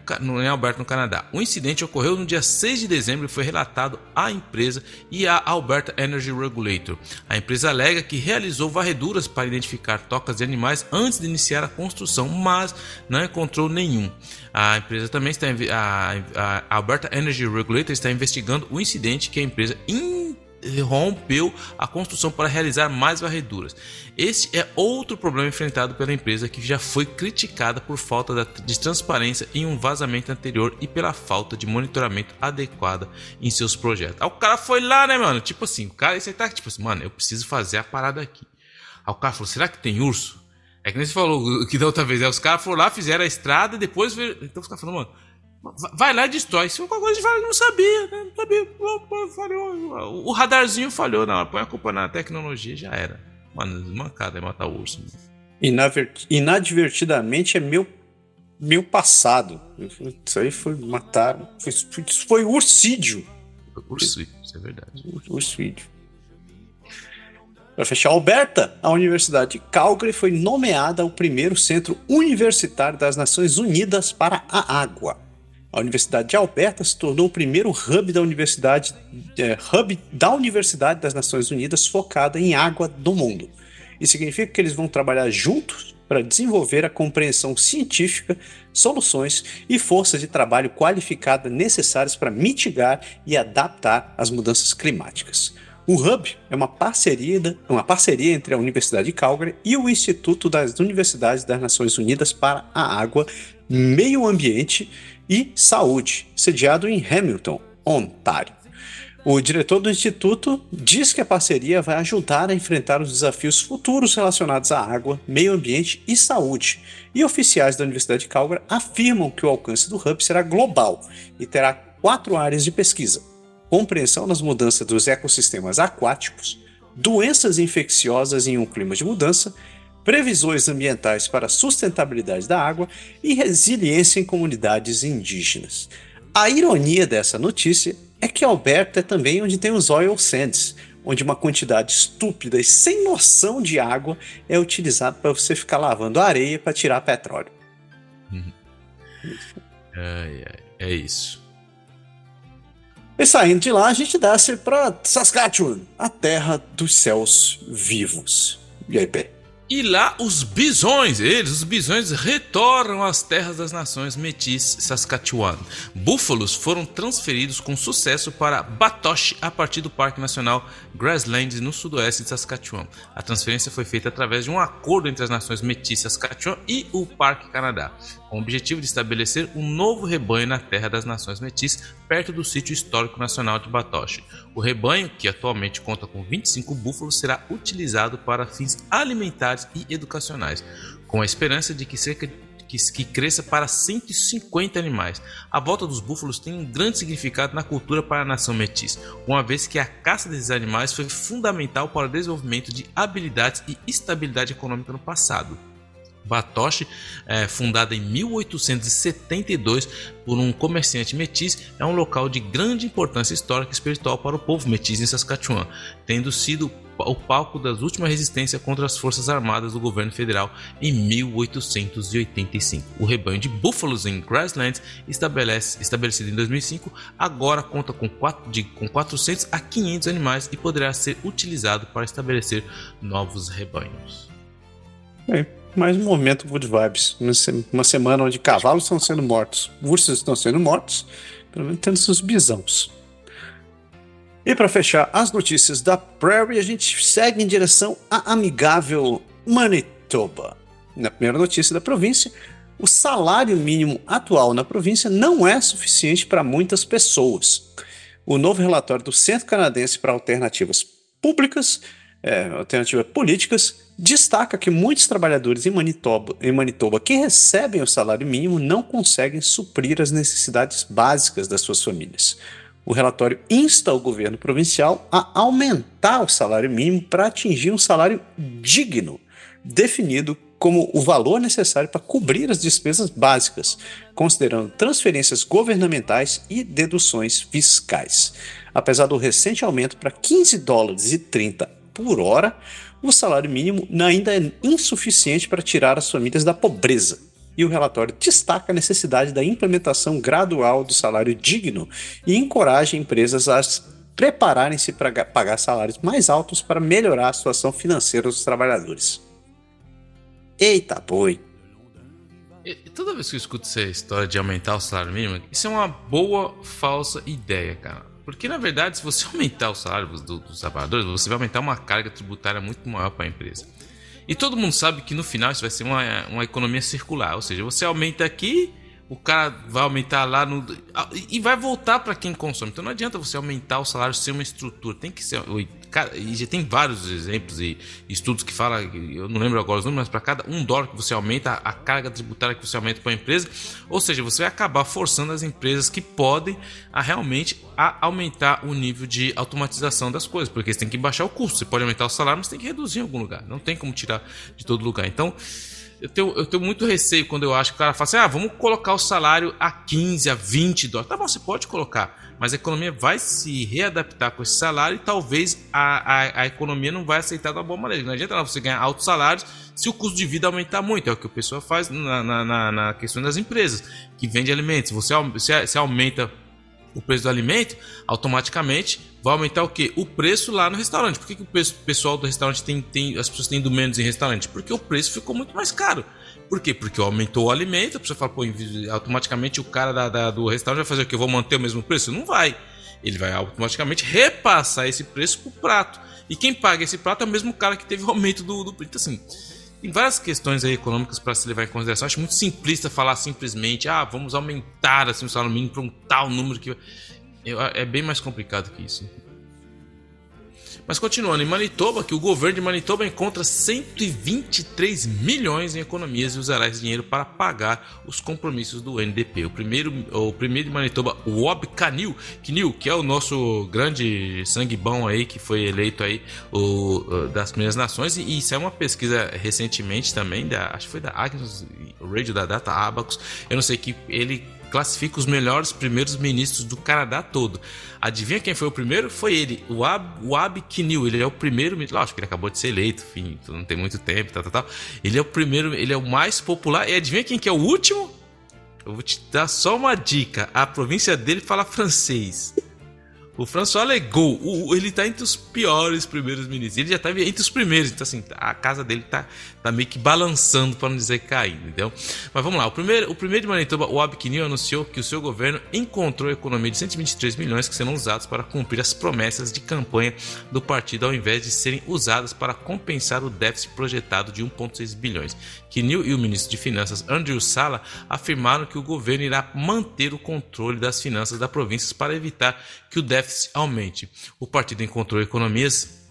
Canadá. O incidente ocorreu no dia 6 de dezembro e foi relatado à empresa e à Alberta Energy Regulator. A empresa alega que realizou varreduras para identificar tocas de animais antes de iniciar a construção, mas não encontrou nenhum. A empresa também está a Alberta Energy Regulator está investigando o incidente que a empresa rompeu a construção para realizar mais varreduras. Este é outro problema enfrentado pela empresa, que já foi criticada por falta de transparência em um vazamento anterior e pela falta de monitoramento adequado em seus projetos. Aí o cara foi lá, né, mano? Tipo assim, o cara, esse tá tipo assim, mano, eu preciso fazer a parada aqui. Aí o cara falou, será que tem urso? É que nem você falou que da outra vez, né? Os caras foram lá, fizeram a estrada e depois veio... Então os caras falaram, mano, vai lá e destrói. Se for qualquer coisa, não sabia, né? Não sabia. Falhou. O radarzinho falhou na hora. Põe a culpa na tecnologia, já era. Mano, mancada é matar o urso. Inadvertidamente é meu passado. Isso aí foi matar. Isso foi ursídio. Ursídio, isso é verdade. Ursídio. Para fechar, Alberta, a Universidade de Calgary foi nomeada o primeiro centro universitário das Nações Unidas para a Água. A Universidade de Alberta se tornou o primeiro hub da Universidade das Nações Unidas focada em água do mundo. Isso significa que eles vão trabalhar juntos para desenvolver a compreensão científica, soluções e forças de trabalho qualificada necessárias para mitigar e adaptar às mudanças climáticas. O Hub é uma parceria entre a Universidade de Calgary e o Instituto das Universidades das Nações Unidas para a Água, Meio Ambiente e Saúde, sediado em Hamilton, Ontário. O diretor do instituto diz que a parceria vai ajudar a enfrentar os desafios futuros relacionados à água, meio ambiente e saúde. E oficiais da Universidade de Calgary afirmam que o alcance do Hub será global e terá 4 áreas de pesquisa: compreensão das mudanças dos ecossistemas aquáticos, doenças infecciosas em um clima de mudança, previsões ambientais para a sustentabilidade da água e resiliência em comunidades indígenas. A ironia dessa notícia é que Alberta é também onde tem os oil sands, onde uma quantidade estúpida e sem noção de água é utilizada para você ficar lavando areia para tirar petróleo. É isso. E saindo de lá, a gente desce para Saskatchewan, a terra dos céus vivos. E aí, Pé? E lá os bisões retornam às terras das nações Métis Saskatchewan. Búfalos foram transferidos com sucesso para Batoche a partir do Parque Nacional Grasslands no sudoeste de Saskatchewan. A transferência foi feita através de um acordo entre as nações Métis Saskatchewan e o Parque Canadá, com o objetivo de estabelecer um novo rebanho na terra das nações Métis, perto do sítio histórico nacional de Batoche. O rebanho, que atualmente conta com 25 búfalos, será utilizado para fins alimentares e educacionais, com a esperança de que cresça para 150 animais. A volta dos búfalos tem um grande significado na cultura para a nação Métis, uma vez que a caça desses animais foi fundamental para o desenvolvimento de habilidades e estabilidade econômica no passado. Batoche, fundada em 1872 por um comerciante Métis, é um local de grande importância histórica e espiritual para o povo Métis em Saskatchewan, tendo sido o palco das últimas resistências contra as forças armadas do governo federal em 1885. O rebanho de búfalos em Grasslands, estabelecido em 2005, agora conta com 400 a 500 animais e poderá ser utilizado para estabelecer novos rebanhos. Mais um momento good vibes, uma semana onde cavalos estão sendo mortos, ursos estão sendo mortos, pelo menos tendo seus bisões. E para fechar as notícias da Prairie, a gente segue em direção à amigável Manitoba. Na primeira notícia da província, o salário mínimo atual na província não é suficiente para muitas pessoas. O novo relatório do Centro Canadense para Alternativas Políticas destaca que muitos trabalhadores em Manitoba que recebem o salário mínimo não conseguem suprir as necessidades básicas das suas famílias. O relatório insta o governo provincial a aumentar o salário mínimo para atingir um salário digno, definido como o valor necessário para cobrir as despesas básicas, considerando transferências governamentais e deduções fiscais. Apesar do recente aumento para $15,30 por hora, o salário mínimo ainda é insuficiente para tirar as famílias da pobreza. E o relatório destaca a necessidade da implementação gradual do salário digno e encoraja empresas a prepararem-se para pagar salários mais altos para melhorar a situação financeira dos trabalhadores. Eita, boi! Toda vez que eu escuto essa história de aumentar o salário mínimo, isso é uma boa, falsa ideia, cara. Porque, na verdade, se você aumentar o salário dos trabalhadores, você vai aumentar uma carga tributária muito maior para a empresa. E todo mundo sabe que no final isso vai ser uma economia circular, ou seja, você aumenta aqui, o cara vai aumentar lá e vai voltar para quem consome. Então não adianta você aumentar o salário sem uma estrutura, tem que ser... E já tem vários exemplos e estudos que falam, eu não lembro agora os números, mas para cada $1 que você aumenta, a carga tributária que você aumenta para a empresa, ou seja, você vai acabar forçando as empresas que podem a realmente aumentar o nível de automatização das coisas, porque você tem que baixar o custo, você pode aumentar o salário, mas tem que reduzir em algum lugar, não tem como tirar de todo lugar. Então eu tenho muito receio quando eu acho que o cara fala assim, vamos colocar o salário a $15, a $20. Tá bom, você pode colocar, mas a economia vai se readaptar com esse salário e talvez a economia não vai aceitar de uma boa maneira. Não adianta você ganhar altos salários se o custo de vida aumentar muito. É o que o pessoal faz na questão das empresas que vende alimentos. Você aumenta o preço do alimento, automaticamente vai aumentar o quê? O preço lá no restaurante. Por que o pessoal do restaurante as pessoas têm indo menos em restaurante? Porque o preço ficou muito mais caro. Por quê? Porque aumentou o alimento, a pessoa fala, automaticamente o cara do restaurante vai fazer o quê? Eu vou manter o mesmo preço? Não vai. Ele vai automaticamente repassar esse preço pro prato. E quem paga esse prato é o mesmo cara que teve o aumento do preço. Então, assim, tem várias questões aí econômicas para se levar em consideração. Acho muito simplista falar simplesmente, vamos aumentar assim, o salário mínimo para um tal número que... É bem mais complicado que isso. Mas continuando, em Manitoba, que o governo de Manitoba encontra 123 milhões em economias e usará esse dinheiro para pagar os compromissos do NDP. O primeiro de Manitoba, o Wab Kinew, que é o nosso grande sangue bom aí, que foi eleito aí das Primeiras Nações, e isso é uma pesquisa recentemente também, acho que foi da Agnes Radio, da Data Abacus, eu não sei, que ele classifica os melhores primeiros ministros do Canadá todo. Adivinha quem foi o primeiro? Foi ele, o Wab Kinew. Ele é o primeiro ministro. Lógico que ele acabou de ser eleito, enfim, não tem muito tempo, tal. Ele é o primeiro, ele é o mais popular. E adivinha quem que é o último? Eu vou te dar só uma dica. A província dele fala francês. O François Legault, ele está entre os piores primeiros ministros. Ele já está entre os primeiros, então assim, a casa dele está meio que balançando, para não dizer caindo, entendeu? Mas vamos lá, o primeiro de Manitoba, o Wab Kinew, anunciou que o seu governo encontrou a economia de 123 milhões que serão usados para cumprir as promessas de campanha do partido, ao invés de serem usadas para compensar o déficit projetado de 1,6 bilhões. Kinew e o ministro de Finanças, Andrew Scheer, afirmaram que o governo irá manter o controle das finanças da província para evitar que o déficit aumente. O partido encontrou economias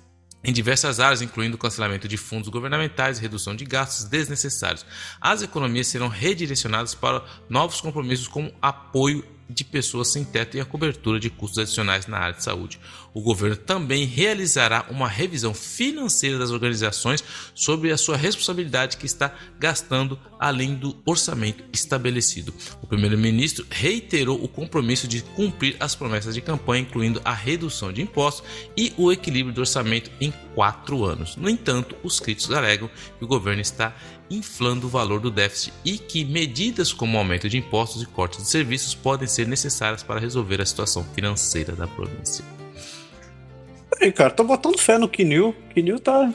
em diversas áreas, incluindo o cancelamento de fundos governamentais e redução de gastos desnecessários. As economias serão redirecionadas para novos compromissos como apoio de pessoas sem teto e a cobertura de custos adicionais na área de saúde. O governo também realizará uma revisão financeira das organizações sobre a sua responsabilidade que está gastando além do orçamento estabelecido. O primeiro-ministro reiterou o compromisso de cumprir as promessas de campanha, incluindo a redução de impostos e o equilíbrio do orçamento em 4 anos. No entanto, os críticos alegam que o governo está inflando o valor do déficit e que medidas como aumento de impostos e cortes de serviços podem ser necessárias para resolver a situação financeira da província. Peraí, cara, tô botando fé no Kinew. Kinew tá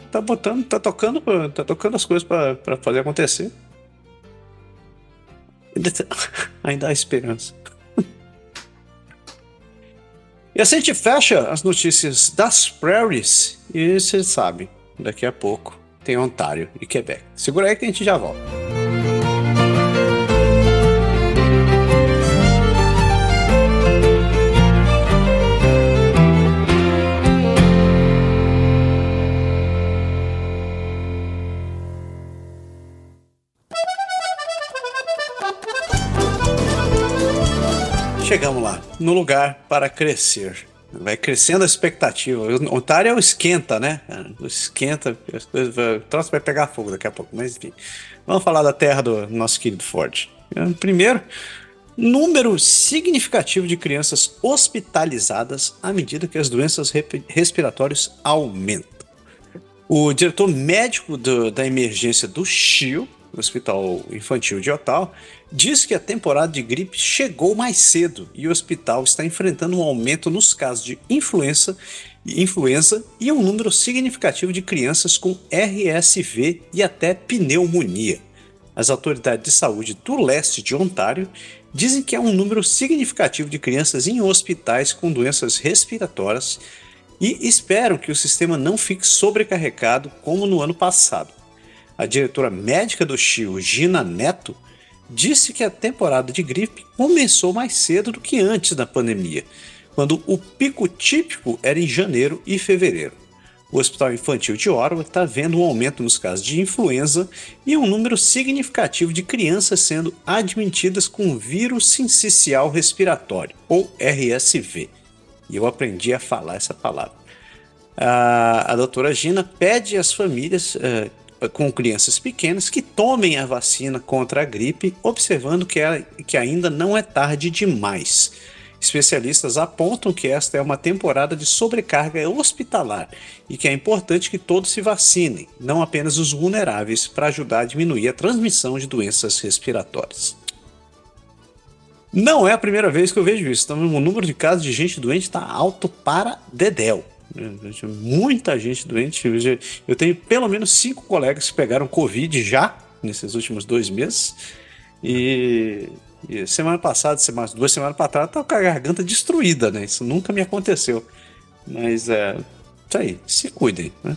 tocando as coisas para fazer acontecer. Ainda há esperança. E assim a gente fecha as notícias das prairies e você sabe, daqui a pouco tem Ontário e Quebec. Segura aí que a gente já volta. Chegamos lá, no lugar para crescer. Vai crescendo a expectativa. O Ontário é o esquenta, né? O esquenta, as coisas, o troço vai pegar fogo daqui a pouco, mas enfim. Vamos falar da terra do nosso querido Ford. Primeiro, número significativo de crianças hospitalizadas à medida que as doenças respiratórias aumentam. O diretor médico da emergência do CHIO, Hospital Infantil de Ottawa, diz que a temporada de gripe chegou mais cedo e o hospital está enfrentando um aumento nos casos de influenza e um número significativo de crianças com RSV e até pneumonia. As autoridades de saúde do leste de Ontário dizem que há um número significativo de crianças em hospitais com doenças respiratórias e esperam que o sistema não fique sobrecarregado como no ano passado. A diretora médica do CHIO, Gina Neto, disse que a temporada de gripe começou mais cedo do que antes da pandemia, quando o pico típico era em janeiro e fevereiro. O Hospital Infantil de Ottawa está vendo um aumento nos casos de influenza e um número significativo de crianças sendo admitidas com vírus sincicial respiratório, ou RSV. E eu aprendi a falar essa palavra. A doutora Gina pede às famílias com crianças pequenas que tomem a vacina contra a gripe, observando que ainda não é tarde demais. Especialistas apontam que esta é uma temporada de sobrecarga hospitalar e que é importante que todos se vacinem, não apenas os vulneráveis, para ajudar a diminuir a transmissão de doenças respiratórias. Não é a primeira vez que eu vejo isso. Então, o número de casos de gente doente está alto para dedéu. Muita gente doente. Eu tenho pelo menos 5 colegas que pegaram Covid já nesses últimos 2 meses. E semana passada, 2 semanas para trás, estava com a garganta destruída, né? Isso nunca me aconteceu. Mas é isso aí, se cuidem, né?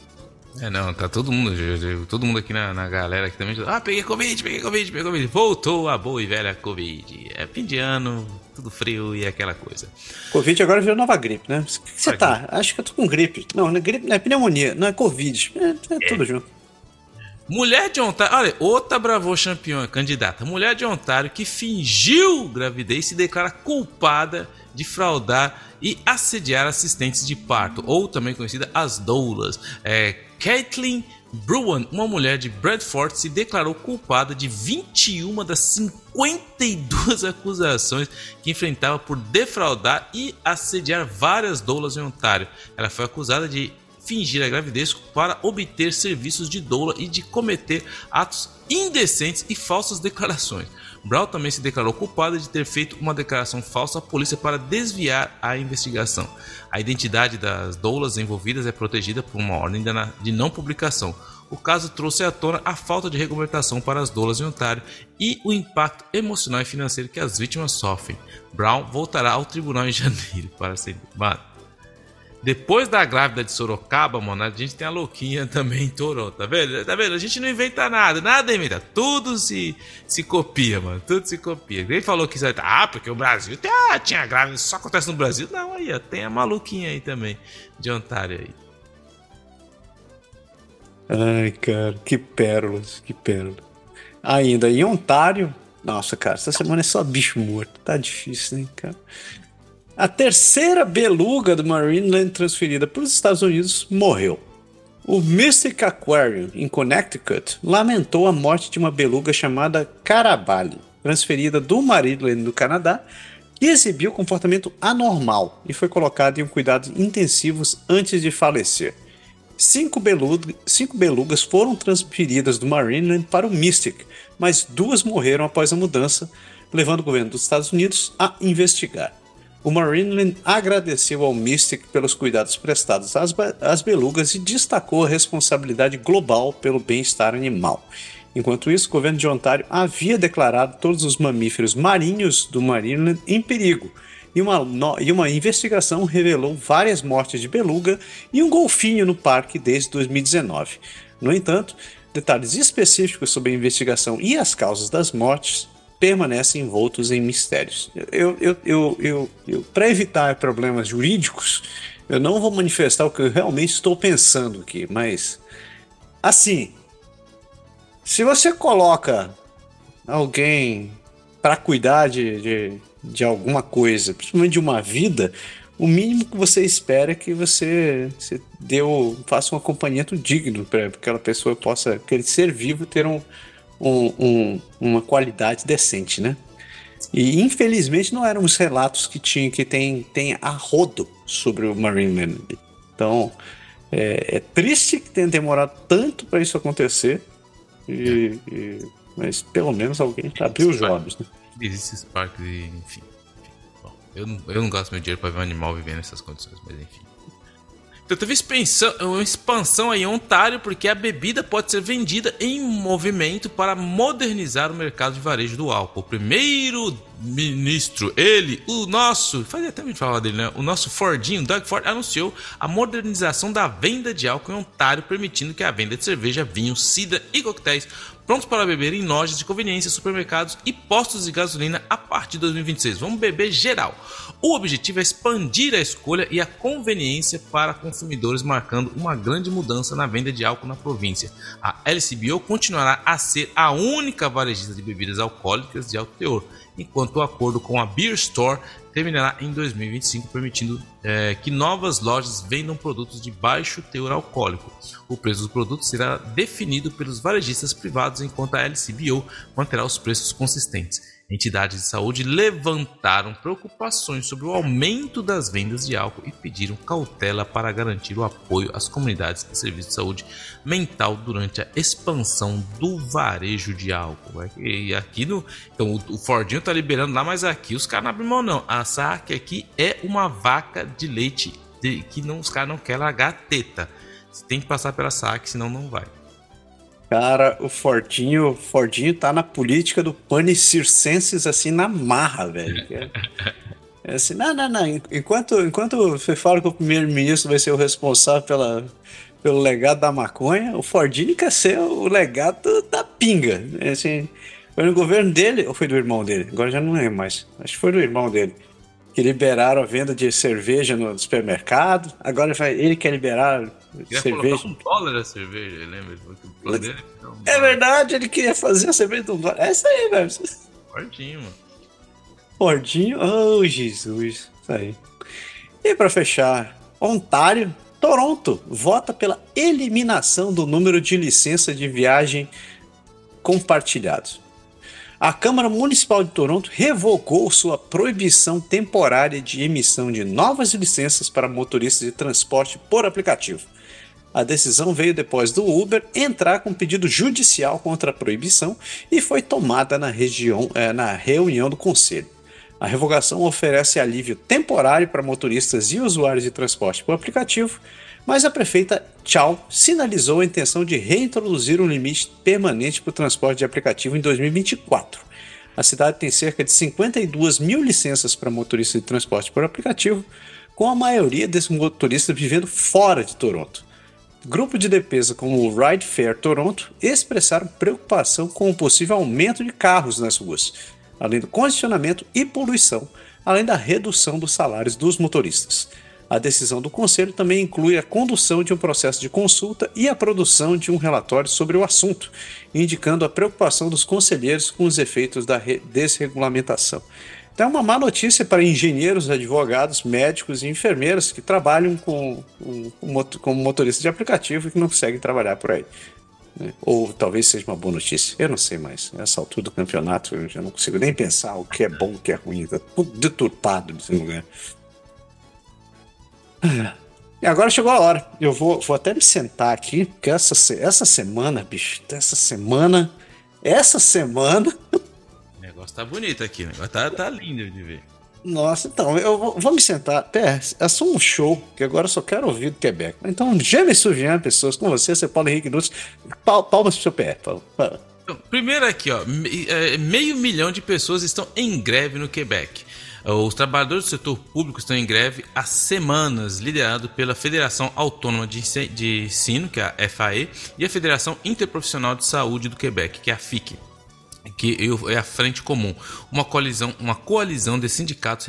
É, não, tá todo mundo aqui na galera aqui também. Ah, peguei Covid. Voltou a boa e velha Covid. É fim de ano, tudo frio e aquela coisa. Covid agora virou nova gripe, né? O que você tá? Gripe. Acho que eu tô com gripe. Não, não é gripe, não é pneumonia, não é Covid. É tudo junto. Mulher de Ontário, olha, outra bravô campeã, candidata. Mulher de Ontário que fingiu gravidez se declara culpada de fraudar e assediar assistentes de parto, ou também conhecida as doulas. Caitlin Bruen, uma mulher de Bradford, se declarou culpada de 21 das 52 acusações que enfrentava por defraudar e assediar várias doulas em Ontário. Ela foi acusada de fingir a gravidez para obter serviços de doula e de cometer atos indecentes e falsas declarações. Brown também se declarou culpada de ter feito uma declaração falsa à polícia para desviar a investigação. A identidade das doulas envolvidas é protegida por uma ordem de não publicação. O caso trouxe à tona a falta de regulamentação para as doulas em Ontário e o impacto emocional e financeiro que as vítimas sofrem. Brown voltará ao tribunal em janeiro para ser julgado. Depois da grávida de Sorocaba, mano, a gente tem a louquinha também em Toronto, tá vendo? Tá vendo? A gente não inventa nada, nada inventa. Tudo se copia, mano. Tudo se copia. Ele falou que porque o Brasil tinha grávida, só acontece no Brasil. Não, aí, ó, tem a maluquinha aí também, de Ontário aí. Ai, cara, que pérolas, que pérola. Ainda em Ontário, nossa, cara, essa semana é só bicho morto. Tá difícil, hein, cara? A terceira beluga do Marineland transferida para os Estados Unidos morreu. O Mystic Aquarium, em Connecticut, lamentou a morte de uma beluga chamada Carabali, transferida do Marineland do Canadá, que exibiu comportamento anormal e foi colocada em cuidados intensivos antes de falecer. Cinco belugas foram transferidas do Marineland para o Mystic, mas duas morreram após a mudança, levando o governo dos Estados Unidos a investigar. O Marineland agradeceu ao Mystic pelos cuidados prestados às belugas e destacou a responsabilidade global pelo bem-estar animal. Enquanto isso, o governo de Ontário havia declarado todos os mamíferos marinhos do Marineland em perigo, e uma investigação revelou várias mortes de beluga e um golfinho no parque desde 2019. No entanto, detalhes específicos sobre a investigação e as causas das mortes permanecem envoltos em mistérios. Para evitar problemas jurídicos, eu não vou manifestar o que eu realmente estou pensando aqui, mas assim, se você coloca alguém para cuidar de alguma coisa, principalmente de uma vida, o mínimo que você espera é que você faça um acompanhamento digno para que aquela pessoa possa, aquele ser vivo, ter uma qualidade decente, né? E infelizmente não eram os relatos que tem a rodo sobre o Marineland. Então é triste que tenha demorado tanto para isso acontecer, mas pelo menos alguém abriu os olhos, né? Esses parques, enfim. Bom, eu não gasto meu dinheiro para ver um animal vivendo nessas condições, mas enfim. Então teve uma expansão aí em Ontário, porque a bebida pode ser vendida em movimento para modernizar o mercado de varejo do álcool. O primeiro-ministro, fazia até me falar dele, né? O nosso Fordinho, Doug Ford, anunciou a modernização da venda de álcool em Ontário, permitindo que a venda de cerveja, vinho, cidra e coquetéis prontos para beber em lojas de conveniência, supermercados e postos de gasolina a partir de 2026. Vamos beber geral. O objetivo é expandir a escolha e a conveniência para consumidores, marcando uma grande mudança na venda de álcool na província. A LCBO continuará a ser a única varejista de bebidas alcoólicas de alto teor, enquanto o acordo com a Beer Store terminará em 2025, permitindo que novas lojas vendam produtos de baixo teor alcoólico. O preço dos produtos será definido pelos varejistas privados, enquanto a LCBO manterá os preços consistentes. Entidades de saúde levantaram preocupações sobre o aumento das vendas de álcool e pediram cautela para garantir o apoio às comunidades de serviço de saúde mental durante a expansão do varejo de álcool. E aqui então, o Fordinho tá liberando lá, mas aqui os caras não abrem mão não. A saque aqui é uma vaca de leite os caras não querem largar a teta. Você tem que passar pela saque, senão não vai. Cara, o Fordinho tá na política do pane circenses assim na marra, velho. É assim, não. Enquanto você fala que o primeiro-ministro vai ser o responsável pelo legado da maconha, o Fordinho quer ser o legado da pinga. É assim, foi no governo dele, ou foi do irmão dele? Agora já não lembro mais. Acho que foi do irmão dele. Que liberaram a venda de cerveja no supermercado. Agora ele quer liberar cerveja. $1 a cerveja, lembra? É verdade, ele queria fazer a cerveja de $1. É isso aí, velho. Fordinho, mano. Fordinho? Oh, Jesus. Isso aí. E pra fechar, Ontário, Toronto vota pela eliminação do número de licença de viagem compartilhados. A Câmara Municipal de Toronto revogou sua proibição temporária de emissão de novas licenças para motoristas de transporte por aplicativo. A decisão veio depois do Uber entrar com pedido judicial contra a proibição e foi tomada na reunião do Conselho. A revogação oferece alívio temporário para motoristas e usuários de transporte por aplicativo, mas a prefeita Chow sinalizou a intenção de reintroduzir um limite permanente para o transporte de aplicativo em 2024. A cidade tem cerca de 52 mil licenças para motoristas de transporte por aplicativo, com a maioria desses motoristas vivendo fora de Toronto. Grupo de defesa como o Ride Fair Toronto expressaram preocupação com o possível aumento de carros nas ruas, além do congestionamento e poluição, além da redução dos salários dos motoristas. A decisão do Conselho também inclui a condução de um processo de consulta e a produção de um relatório sobre o assunto, indicando a preocupação dos conselheiros com os efeitos da desregulamentação. Então é uma má notícia para engenheiros, advogados, médicos e enfermeiras que trabalham com motoristas de aplicativo e que não conseguem trabalhar por aí. Ou talvez seja uma boa notícia, eu não sei mais. Nessa altura do campeonato eu já não consigo nem pensar o que é bom, o que é ruim. Tá tudo deturpado nesse lugar. E agora chegou a hora. Eu vou até me sentar aqui, porque essa semana, bicho, essa semana... O negócio tá bonito aqui, o negócio tá lindo de ver. Nossa, então, eu vou me sentar. Pé, é só um show, que agora eu só quero ouvir do Quebec. Então, já me surgiram pessoas com você, Paulo Henrique Nunes. Palmas pro seu pé, Paulo. Primeiro aqui, ó, 500 mil de pessoas estão em greve no Quebec. Os trabalhadores do setor público estão em greve há semanas, liderado pela Federação Autônoma de Ensino, que é a FAE, e a Federação Interprofissional de Saúde do Quebec, que é a FIC. Que é a Frente Comum, uma coalizão de sindicatos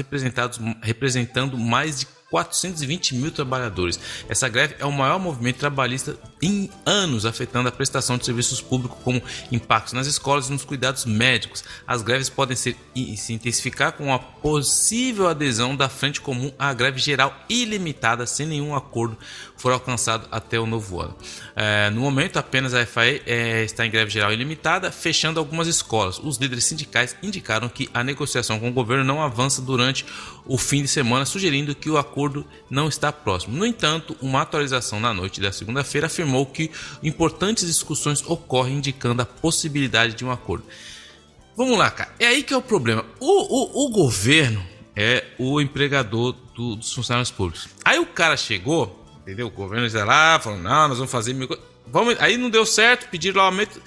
representando mais de 420 mil trabalhadores. Essa greve é o maior movimento trabalhista em anos, afetando a prestação de serviços públicos, como impactos nas escolas e nos cuidados médicos. As greves podem se intensificar com a possível adesão da Frente Comum à greve geral ilimitada, sem nenhum acordo for alcançado até o novo ano. No momento, apenas a FAE está em greve geral ilimitada, fechando algumas escolas. Os líderes sindicais indicaram que a negociação com o governo não avança durante o fim de semana, sugerindo que o acordo não está próximo. No entanto, uma atualização na noite da segunda-feira afirmou que importantes discussões ocorrem, indicando a possibilidade de um acordo. Vamos lá, cara. É aí que é o problema. O governo é o empregador dos funcionários públicos. Aí o cara chegou, entendeu? O governo está lá, falando, não, nós vamos fazer... Vamos... Aí não deu certo, pediram lá aumento...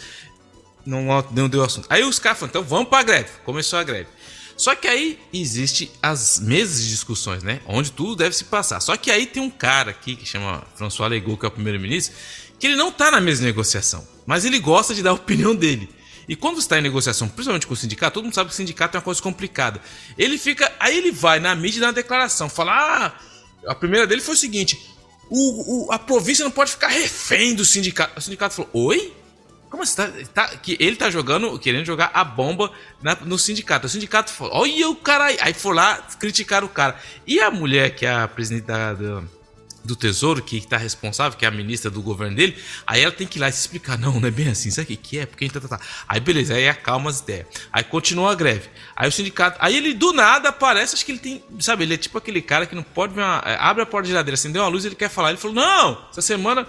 Não deu assunto. Aí os caras falaram, então vamos para a greve. Começou a greve. Só que aí existe as mesas de discussões, né? Onde tudo deve se passar. Só que aí tem um cara aqui que chama François Legault, que é o primeiro-ministro, que ele não tá na mesa de negociação, mas ele gosta de dar a opinião dele. E quando está em negociação, principalmente com o sindicato, todo mundo sabe que o sindicato é uma coisa complicada. Ele fica... Aí ele vai na mídia e dá uma declaração. Fala, a primeira dele foi o seguinte, a província não pode ficar refém do sindicato. O sindicato falou, oi? Como você tá que ele tá querendo jogar a bomba no sindicato. O sindicato falou, olha o cara aí. Aí foi lá criticar o cara. E a mulher, que é a presidente do Tesouro, que tá responsável, que é a ministra do governo dele, aí ela tem que ir lá e se explicar. Não é bem assim, sabe o que é? Porque a gente tá. Aí beleza, aí acalma as ideias. Aí continua a greve. Aí o sindicato. Aí ele do nada aparece, acho que ele tem. Sabe, ele é tipo aquele cara que não pode ver abre a porta da geladeira, acendeu uma luz e ele quer falar. Ele falou, não, essa semana.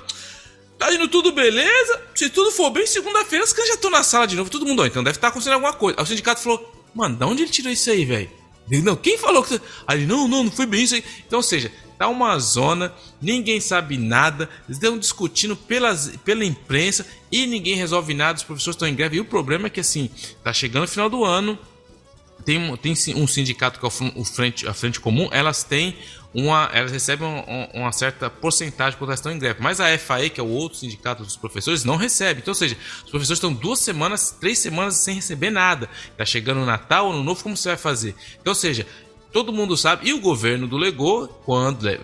Tá indo tudo beleza, se tudo for bem, segunda-feira os caras já estão na sala de novo, todo mundo, ó, então deve estar acontecendo alguma coisa. Aí o sindicato falou, mano, de onde ele tirou isso aí, velho? Não, quem falou que... Aí ele, não foi bem isso aí. Então, ou seja, tá uma zona, ninguém sabe nada, eles estão discutindo pela imprensa e ninguém resolve nada, os professores estão em greve. E o problema é que, assim, tá chegando o final do ano, tem um sindicato que é a Frente Comum, elas recebem uma certa porcentagem quando elas estão em greve, mas a FAE, que é o outro sindicato dos professores, não recebe. Então, ou seja, os professores estão 3 semanas sem receber nada. Está chegando o Natal, Ano Novo, como você vai fazer? Então, ou seja, todo mundo sabe. E o governo do Legault,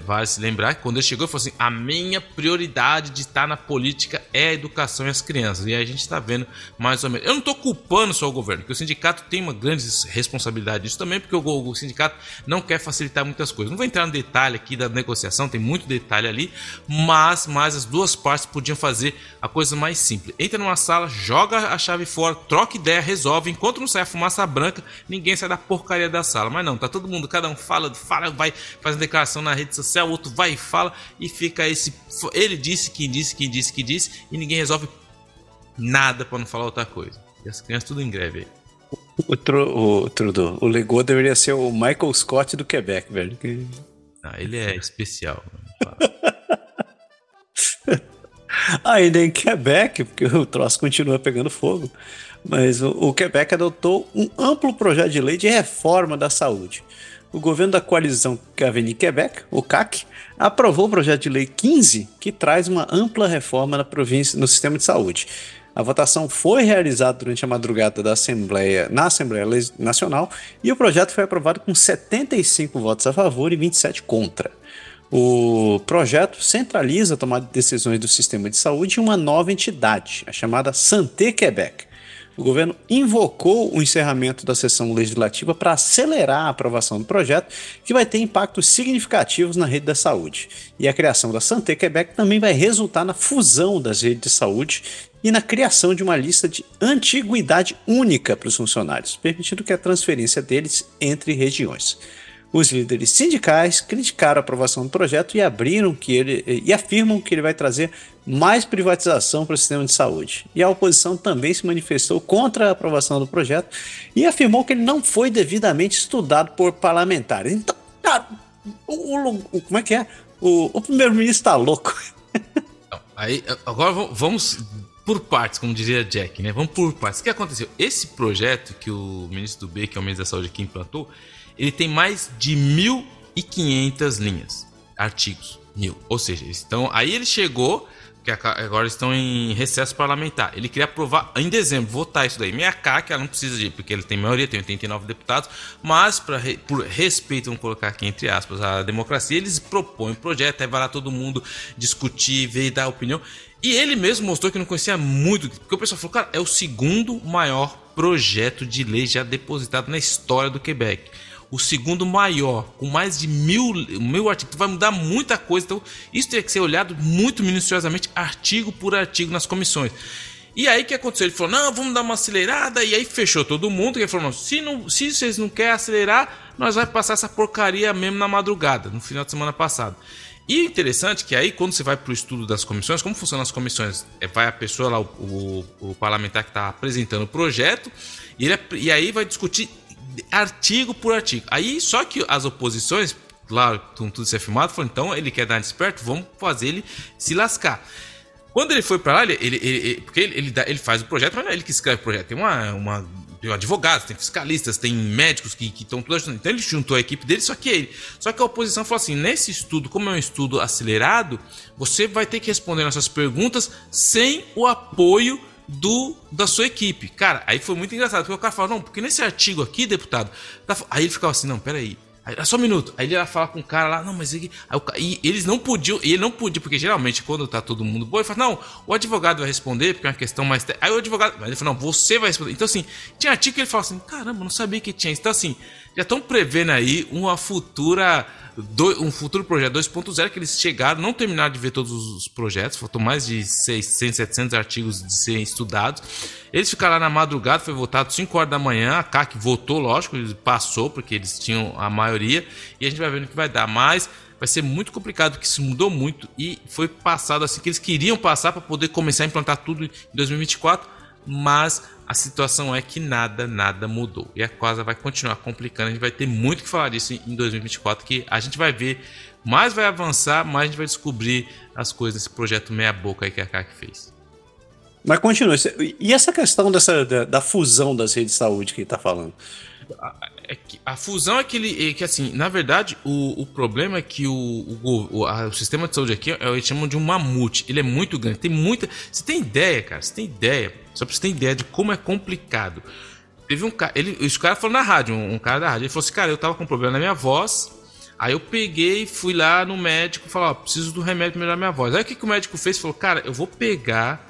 vai se lembrar que quando ele chegou, ele falou assim, a minha prioridade de estar na política é a educação e as crianças. E aí a gente está vendo mais ou menos. Eu não estou culpando só o governo, porque o sindicato tem uma grande responsabilidade disso também, porque o sindicato não quer facilitar muitas coisas. Não vou entrar no detalhe aqui da negociação, tem muito detalhe ali, mas as duas partes podiam fazer a coisa mais simples. Entra numa sala, joga a chave fora, troca ideia, resolve. Enquanto não sai a fumaça branca, ninguém sai da porcaria da sala. Mas não, tá todo mundo mundo, cada um fala, vai fazendo declaração na rede social, outro vai e fala, e fica esse, ele disse, quem disse, e ninguém resolve nada para não falar outra coisa. E as crianças tudo em greve aí. O Legault deveria ser o Michael Scott do Quebec, velho. Que... Ah, ele é especial. Ainda em Quebec, porque o troço continua pegando fogo, mas o Quebec adotou um amplo projeto de lei de reforma da saúde. O governo da coalizão Avenir Quebec, o CAQ, aprovou o projeto de lei 15, que traz uma ampla reforma na província, no sistema de saúde. A votação foi realizada durante a madrugada da Assembleia, na Assembleia Nacional, e o projeto foi aprovado com 75 votos a favor e 27 contra. O projeto centraliza a tomada de decisões do sistema de saúde em uma nova entidade, a chamada Santé Quebec. O governo invocou o encerramento da sessão legislativa para acelerar a aprovação do projeto, que vai ter impactos significativos na rede da saúde. E a criação da Santé Quebec também vai resultar na fusão das redes de saúde e na criação de uma lista de antiguidade única para os funcionários, permitindo que a transferência deles entre regiões. Os líderes sindicais criticaram a aprovação do projeto e afirmam que ele vai trazer mais privatização para o sistema de saúde. E a oposição também se manifestou contra a aprovação do projeto e afirmou que ele não foi devidamente estudado por parlamentares. Então, cara, como é que é? O primeiro-ministro está louco. Aí, agora vamos por partes, como diria Jack, né? Vamos por partes. O que aconteceu? Esse projeto que o ministro do B, que é o ministro da Saúde aqui, implantou, ele tem mais de 1.500 linhas, artigos, 1.000. Ou seja, ele chegou, que agora estão em recesso parlamentar. Ele queria aprovar em dezembro, votar isso daí. Minha CAQ, ela não precisa de, porque ele tem maioria, tem 89 deputados, mas por respeito, vamos colocar aqui entre aspas, a democracia, eles propõem o projeto, aí vai lá todo mundo discutir, ver e dar opinião. E ele mesmo mostrou que não conhecia muito, porque o pessoal falou, cara, é o segundo maior projeto de lei já depositado na história do Quebec. O segundo maior, com mais de 1.000 artigos, vai mudar muita coisa, então isso teria que ser olhado muito minuciosamente, artigo por artigo, nas comissões. E aí o que aconteceu? Ele falou, não, vamos dar uma acelerada, e aí fechou todo mundo, e ele falou, se vocês não querem acelerar, nós vamos passar essa porcaria mesmo na madrugada, no final de semana passado. E interessante que aí, quando você vai para o estudo das comissões, como funcionam as comissões? Vai a pessoa lá, o parlamentar que está apresentando o projeto, e aí vai discutir artigo por artigo. Aí só que as oposições, claro, com tudo isso é filmado, falaram, então ele quer dar desperto, vamos fazer ele se lascar. Quando ele foi para lá, ele faz o projeto, mas não é ele que escreve o projeto, tem tem advogados, tem fiscalistas, tem médicos que estão tudo ajudando. Então ele juntou a equipe dele, só que a oposição falou assim, nesse estudo, como é um estudo acelerado, você vai ter que responder nossas perguntas sem o apoio da sua equipe. Cara, aí foi muito engraçado, porque o cara falou, não, porque nesse artigo aqui, deputado, tá... Aí ele ficava assim, não, peraí, aí, só um minuto, aí ele ia falar com o cara lá, não, mas ele... Aí eles não podiam, e ele não podia, porque geralmente quando tá todo mundo bom, ele fala, não, o advogado vai responder, porque é uma questão mais... Aí o advogado, mas ele falou, não, você vai responder. Então assim, tinha artigo que ele falou assim, caramba, não sabia que tinha isso, então assim, já estão prevendo aí um futuro projeto 2.0, que eles chegaram, não terminaram de ver todos os projetos, faltou mais de 600, 700 artigos de serem estudados. Eles ficaram lá na madrugada, foi votado 5 horas da manhã, a CAQ votou, lógico, passou, porque eles tinham a maioria, e a gente vai vendo o que vai dar, mas vai ser muito complicado, porque isso mudou muito, e foi passado assim, que eles queriam passar para poder começar a implantar tudo em 2024, mas a situação é que nada mudou. E a coisa vai continuar complicando. A gente vai ter muito que falar disso em 2024, que a gente vai ver, mais vai avançar, mais a gente vai descobrir as coisas desse projeto meia boca aí que a CAQ fez. Mas continua. E essa questão da fusão das redes de saúde que ele está falando? A fusão é que assim, na verdade, o problema é que o sistema de saúde aqui, eles chamam de um mamute. Ele é muito grande, tem muita... Você tem ideia, cara, só pra você ter ideia de como é complicado. Teve um cara, esse cara falou na rádio, um cara da rádio, ele falou assim, cara, eu tava com um problema na minha voz, aí eu peguei e fui lá no médico e falei, ó, preciso do remédio pra melhorar minha voz. Aí o que o médico fez? Falou, cara, eu vou pegar...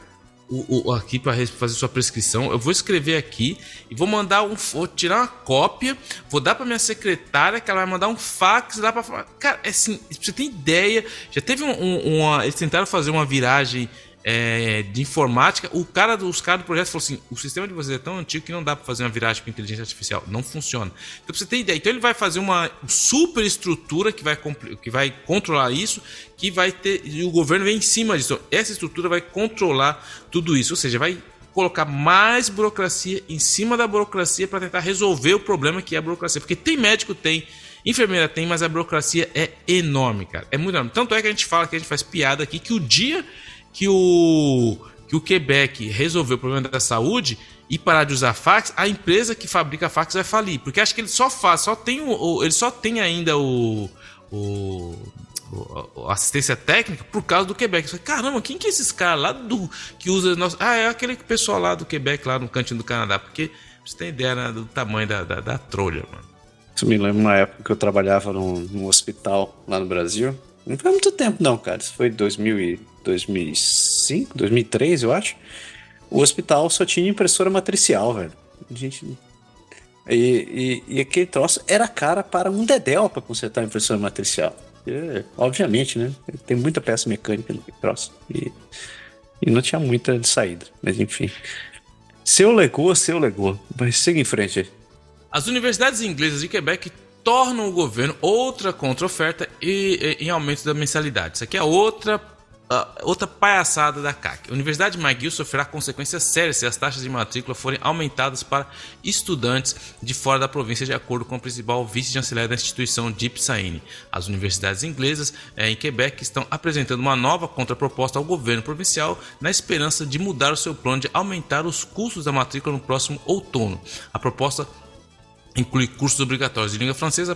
aqui para fazer sua prescrição, eu vou escrever aqui e vou mandar vou tirar uma cópia, vou dar para minha secretária, que ela vai mandar um fax lá para falar. Cara, é assim, você tem ideia? Já teve eles tentaram fazer uma viragem de informática. Os caras do projeto falou assim: o sistema de vocês é tão antigo que não dá para fazer uma viragem para inteligência artificial, não funciona. Então, pra você ter ideia, então ele vai fazer uma superestrutura que vai controlar isso, que vai ter, e o governo vem em cima disso. Então, essa estrutura vai controlar tudo isso, ou seja, vai colocar mais burocracia em cima da burocracia para tentar resolver o problema que é a burocracia, porque tem médico, tem enfermeira, tem, mas a burocracia é enorme, cara, é muito enorme. Tanto é que a gente fala, que a gente faz piada aqui, que o dia que o Quebec resolveu o problema da saúde e parar de usar fax, a empresa que fabrica fax vai falir, porque acho que ele só tem ainda a assistência técnica por causa do Quebec. Caramba, quem que é esses caras lá que usa nosso... Ah, é aquele pessoal lá do Quebec, lá no cantinho do Canadá, porque você tem ideia, né, do tamanho da trolha, mano. Isso me lembra uma época que eu trabalhava num hospital lá no Brasil. Não foi muito tempo não, cara. Isso foi 2005, 2003, eu acho. O hospital só tinha impressora matricial, velho. A gente... E aquele troço era cara para um dedéu para consertar a impressora matricial. Obviamente, né? Tem muita peça mecânica no troço. E não tinha muita de saída. Mas enfim. Seu Legault. Mas siga em frente aí. As universidades inglesas de Quebec tornam o governo outra contra-oferta em aumento da mensalidade. Isso aqui é outra palhaçada da CAQ. A Universidade McGill sofrerá consequências sérias se as taxas de matrícula forem aumentadas para estudantes de fora da província, de acordo com o principal vice-chanceler da instituição, Deep Saini. As universidades inglesas em Quebec estão apresentando uma nova contraproposta ao governo provincial na esperança de mudar o seu plano de aumentar os custos da matrícula no próximo outono. A proposta inclui cursos obrigatórios de língua francesa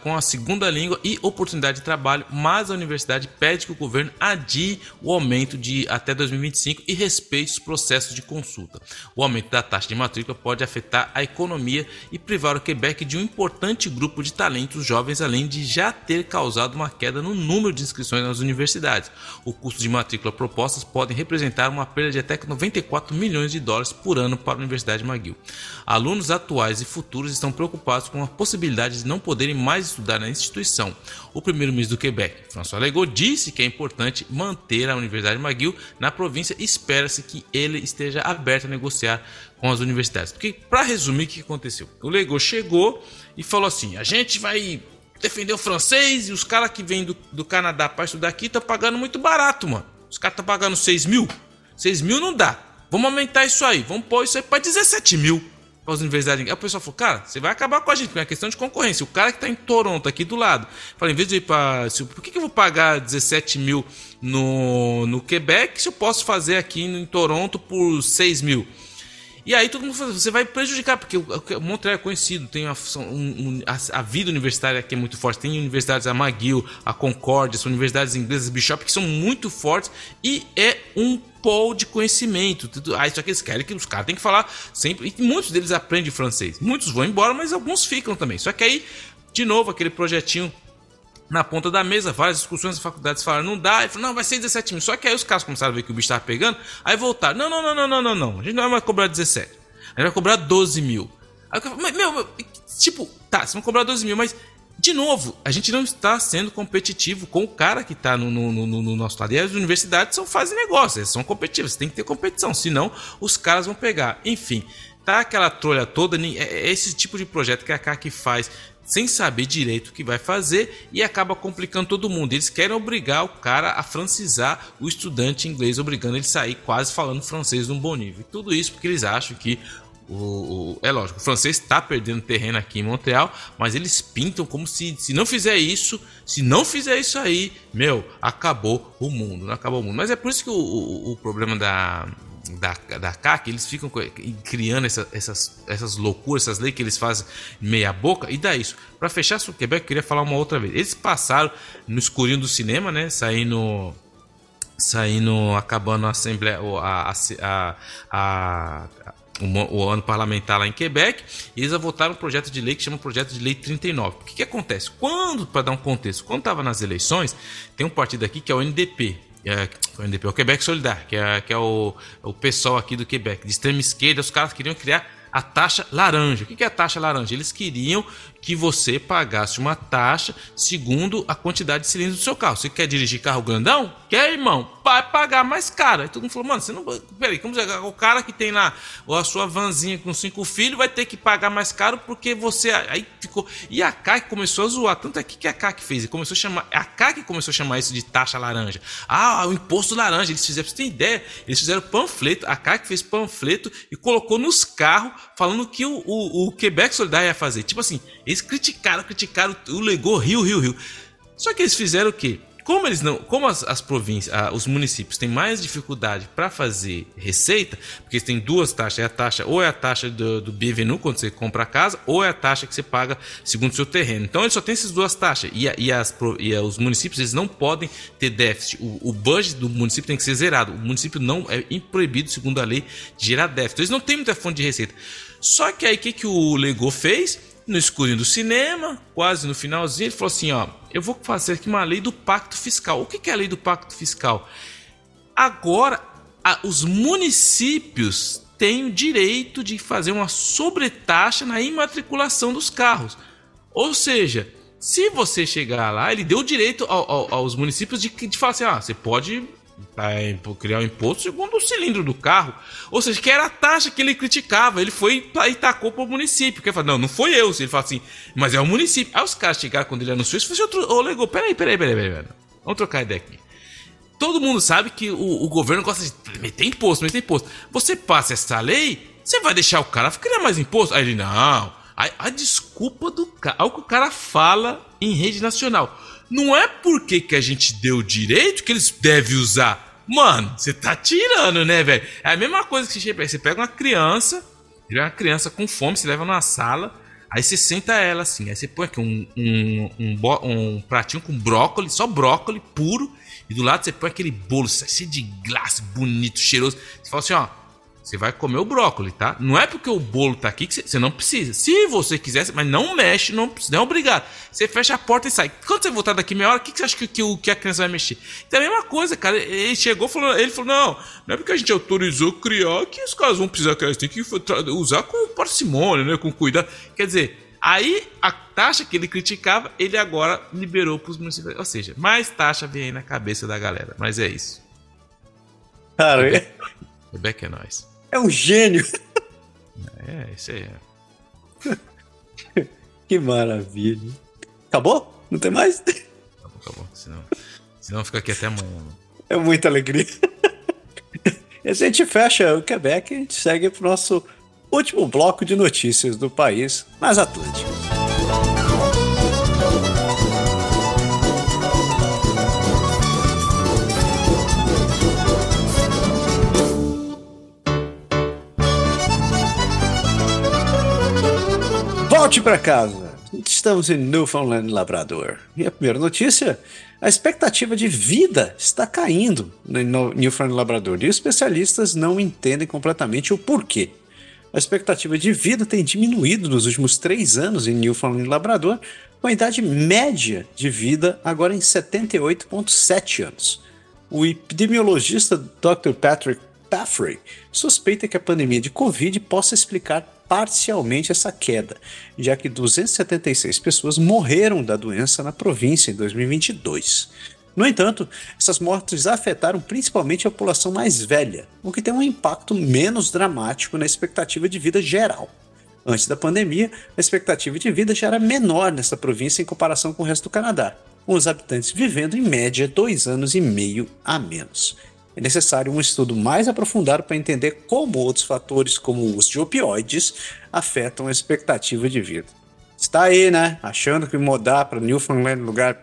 com a segunda língua e oportunidade de trabalho, mas a universidade pede que o governo adie o aumento de até 2025 e respeite os processos de consulta. O aumento da taxa de matrícula pode afetar a economia e privar o Quebec de um importante grupo de talentos jovens, além de já ter causado uma queda no número de inscrições nas universidades. O custo de matrícula propostas podem representar uma perda de até $94 milhões por ano para a Universidade McGill. Alunos atuais e futuros estão preocupados com a possibilidade de não poderem mais estudar na instituição. O primeiro-ministro do Quebec, François Legault, disse que é importante manter a Universidade McGill na província e espera-se que ele esteja aberto a negociar com as universidades. Porque, para resumir, o que aconteceu? O Legault chegou e falou assim: a gente vai defender o francês e os caras que vêm do Canadá para estudar aqui estão pagando muito barato, mano. Os caras estão pagando $6,000. $6,000 não dá. Vamos aumentar isso aí. Vamos pôr isso aí para $17,000. Para as universidades. Aí o pessoal falou: cara, você vai acabar com a gente, porque é uma questão de concorrência. O cara que está em Toronto, aqui do lado, fala: em vez de ir para... Por que eu vou pagar $17,000 no Quebec se eu posso fazer aqui em Toronto por $6,000? E aí todo mundo fala: você vai prejudicar, porque o Montreal é conhecido, tem a vida universitária aqui é muito forte. Tem universidades, a McGill, a Concordia, são universidades inglesas, Bishop, que são muito fortes e é um polo de conhecimento. Só que eles querem que os caras têm que falar sempre. E muitos deles aprendem francês. Muitos vão embora, mas alguns ficam também. Só que aí, de novo, aquele projetinho na ponta da mesa, várias discussões, as faculdades falaram: não dá, ele falou: não, vai ser $17,000. Só que aí os caras começaram a ver que o bicho estava pegando, aí voltaram: não, a gente não vai mais cobrar 17, a gente vai cobrar $12,000. Aí o cara falou: vocês vão cobrar $12,000, mas, de novo, a gente não está sendo competitivo com o cara que está no nosso lado. E as universidades fazem negócio, elas são competitivas, tem que ter competição, senão os caras vão pegar. Enfim, tá aquela trolha toda, é esse tipo de projeto que a CAQ faz, sem saber direito o que vai fazer, e acaba complicando todo mundo. Eles querem obrigar o cara a francizar o estudante inglês, obrigando ele a sair quase falando francês num bom nível. E tudo isso porque eles acham que, é lógico, o francês está perdendo terreno aqui em Montreal, mas eles pintam como se não fizer isso, se não fizer isso aí, acabou o mundo, não acabou o mundo. Mas é por isso que o problema da CAQ, eles ficam criando essas loucuras, essas leis que eles fazem meia boca, e dá isso. Para fechar sobre o Quebec, eu queria falar uma outra vez. Eles passaram no escurinho do cinema, né, saindo acabando a Assembleia, o ano parlamentar lá em Quebec, e eles votaram um projeto de lei que chama Projeto de Lei 39. O que acontece? Para dar um contexto, quando estava nas eleições, tem um partido aqui que é o NDP, o Quebec Solidário, que é o pessoal aqui do Quebec, de extrema esquerda. Os caras queriam criar a taxa laranja. O que é a taxa laranja? Eles queriam que você pagasse uma taxa segundo a quantidade de cilindros do seu carro. Você quer dirigir carro grandão? Quer, irmão? Vai pagar mais caro. Aí todo mundo falou, mano, você não... Peraí, como o cara que tem lá a sua vanzinha com 5 filhos vai ter que pagar mais caro porque você... Aí ficou... E a CAQ começou a zoar. Tanto é que a CAQ fez. Começou a chamar... A CAQ começou a chamar isso de taxa laranja. Ah, o imposto laranja. Eles fizeram... Pra você ter ideia, eles fizeram panfleto. A CAQ fez panfleto e colocou nos carros falando que o Quebec Solidário ia fazer. Tipo assim... Eles criticaram o Legault, riu. Só que eles fizeram o quê? Como eles não, como as províncias, os municípios têm mais dificuldade para fazer receita, porque eles têm duas taxas, é a taxa do BVNU quando você compra a casa, ou é a taxa que você paga segundo o seu terreno. Então eles só têm essas duas taxas os municípios eles não podem ter déficit. O budget do município tem que ser zerado. O município não é proibido segundo a lei de gerar déficit. Então, eles não têm muita fonte de receita. Só que aí o que o Legault fez? No escurinho do cinema, quase no finalzinho, ele falou assim, ó, eu vou fazer aqui uma lei do pacto fiscal. O que é a lei do pacto fiscal? Agora, os municípios têm o direito de fazer uma sobretaxa na imatriculação dos carros. Ou seja, se você chegar lá, ele deu o direito aos municípios de falar assim, ó, você pode... criar um imposto segundo o cilindro do carro, ou seja, que era a taxa que ele criticava, ele foi e tacou para o município, que ele fala, não foi eu, ele fala assim, mas é o município. Aí os caras chegaram quando ele anunciou isso, ô Legault, peraí, vamos trocar ideia aqui. Todo mundo sabe que o governo gosta de meter imposto, você passa essa lei, você vai deixar o cara criar mais imposto? Aí ele, não, a desculpa do cara, algo que o cara fala em rede nacional. Não é porque que a gente deu o direito que eles devem usar. Mano, você tá tirando, né, velho? É a mesma coisa que você pega uma criança com fome, você leva numa sala, aí você senta ela assim, aí você põe aqui um pratinho com brócolis, só brócolis puro, e do lado você põe aquele bolo, cheio de glace, bonito, cheiroso. Você fala assim, ó, você vai comer o brócolis, tá? Não é porque o bolo tá aqui que você não precisa. Se você quiser, mas não mexe, não é obrigado. Você fecha a porta e sai. Quando você voltar daqui meia hora, o que você acha que a criança vai mexer? Então é a mesma coisa, cara. Ele chegou falando, ele falou, não é porque a gente autorizou criar que os caras vão precisar criar. Você tem que usar com parcimônia, né? Com cuidado. Quer dizer, aí a taxa que ele criticava, ele agora liberou para os municípios. Ou seja, mais taxa vem aí na cabeça da galera. Mas é isso. Cara, Quebec é nóis. É um gênio. É, isso aí. É. Que maravilha. Acabou? Não tem mais? Acabou. Senão fica aqui até amanhã. Mano. É muita alegria. E a gente fecha o Quebec e a gente segue pro nosso último bloco de notícias do país nas Atlânticas. Volte para casa. Estamos em Newfoundland, Labrador. E a primeira notícia, a expectativa de vida está caindo no Newfoundland, Labrador. E os especialistas não entendem completamente o porquê. A expectativa de vida tem diminuído nos últimos 3 anos em Newfoundland, Labrador, com a idade média de vida agora em 78,7 anos. O epidemiologista Dr. Patrick Paffrey suspeita que a pandemia de Covid possa explicar parcialmente essa queda, já que 276 pessoas morreram da doença na província em 2022. No entanto, essas mortes afetaram principalmente a população mais velha, o que tem um impacto menos dramático na expectativa de vida geral. Antes da pandemia, a expectativa de vida já era menor nessa província em comparação com o resto do Canadá, com os habitantes vivendo em média 2,5 anos a menos. É necessário um estudo mais aprofundado para entender como outros fatores, como o uso de opioides, afetam a expectativa de vida. Está aí, né? Achando que mudar para Newfoundland, lugar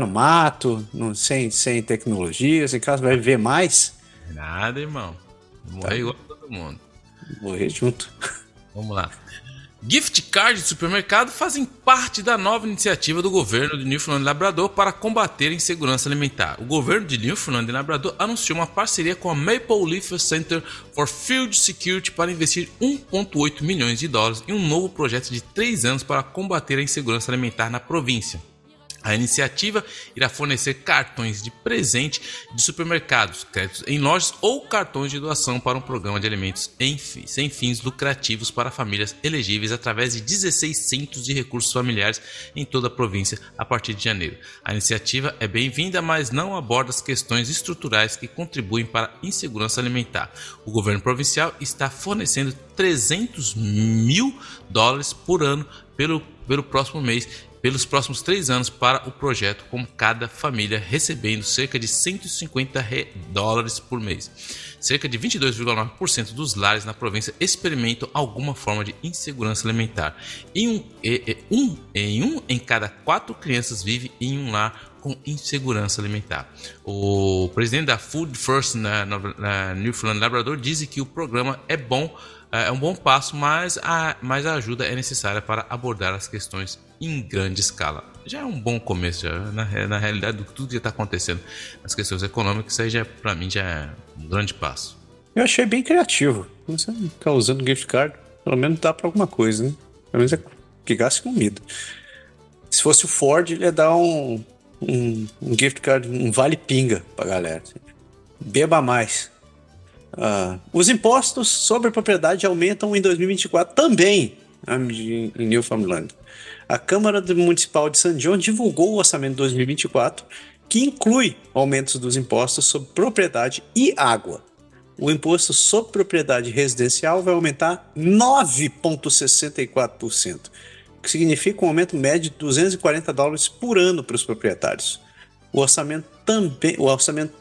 no mato, sem tecnologia, em casa vai viver mais? Nada, irmão. Morrer igual a todo mundo. Morrer junto. Vamos lá. Gift cards de supermercado fazem parte da nova iniciativa do governo de Newfoundland e Labrador para combater a insegurança alimentar. O governo de Newfoundland e Labrador anunciou uma parceria com a Maple Leaf Center for Food Security para investir $1,8 milhões em um novo projeto de 3 anos para combater a insegurança alimentar na província. A iniciativa irá fornecer cartões de presente de supermercados, créditos em lojas ou cartões de doação para um programa de alimentos sem fins lucrativos para famílias elegíveis através de 16 centros de recursos familiares em toda a província a partir de janeiro. A iniciativa é bem-vinda, mas não aborda as questões estruturais que contribuem para a insegurança alimentar. O governo provincial está fornecendo $300 mil por ano pelo próximo mês, pelos próximos 3 anos para o projeto, com cada família recebendo cerca de $150 por mês. Cerca de 22,9% dos lares na província experimentam alguma forma de insegurança alimentar. Em cada 4 crianças vive em um lar com insegurança alimentar. O presidente da Food First na Newfoundland Labrador diz que o programa é bom, é um bom passo, mas a ajuda é necessária para abordar as questões em grande escala. Já é um bom começo, já, na realidade, do que tudo que está acontecendo nas questões econômicas, isso aí já, para mim, já é um grande passo. Eu achei bem criativo. Você está usando gift card, pelo menos dá para alguma coisa, né? Pelo menos é que gaste comida. Se fosse o Ford, ele ia dar um gift card, um vale-pinga para a galera. Beba mais. Os impostos sobre propriedade aumentam em 2024 também em Newfoundland. A Câmara Municipal de Saint John divulgou o orçamento de 2024, que inclui aumentos dos impostos sobre propriedade e água. O imposto sobre propriedade residencial vai aumentar 9,64%, o que significa um aumento médio de $240 por ano para os proprietários. O orçamento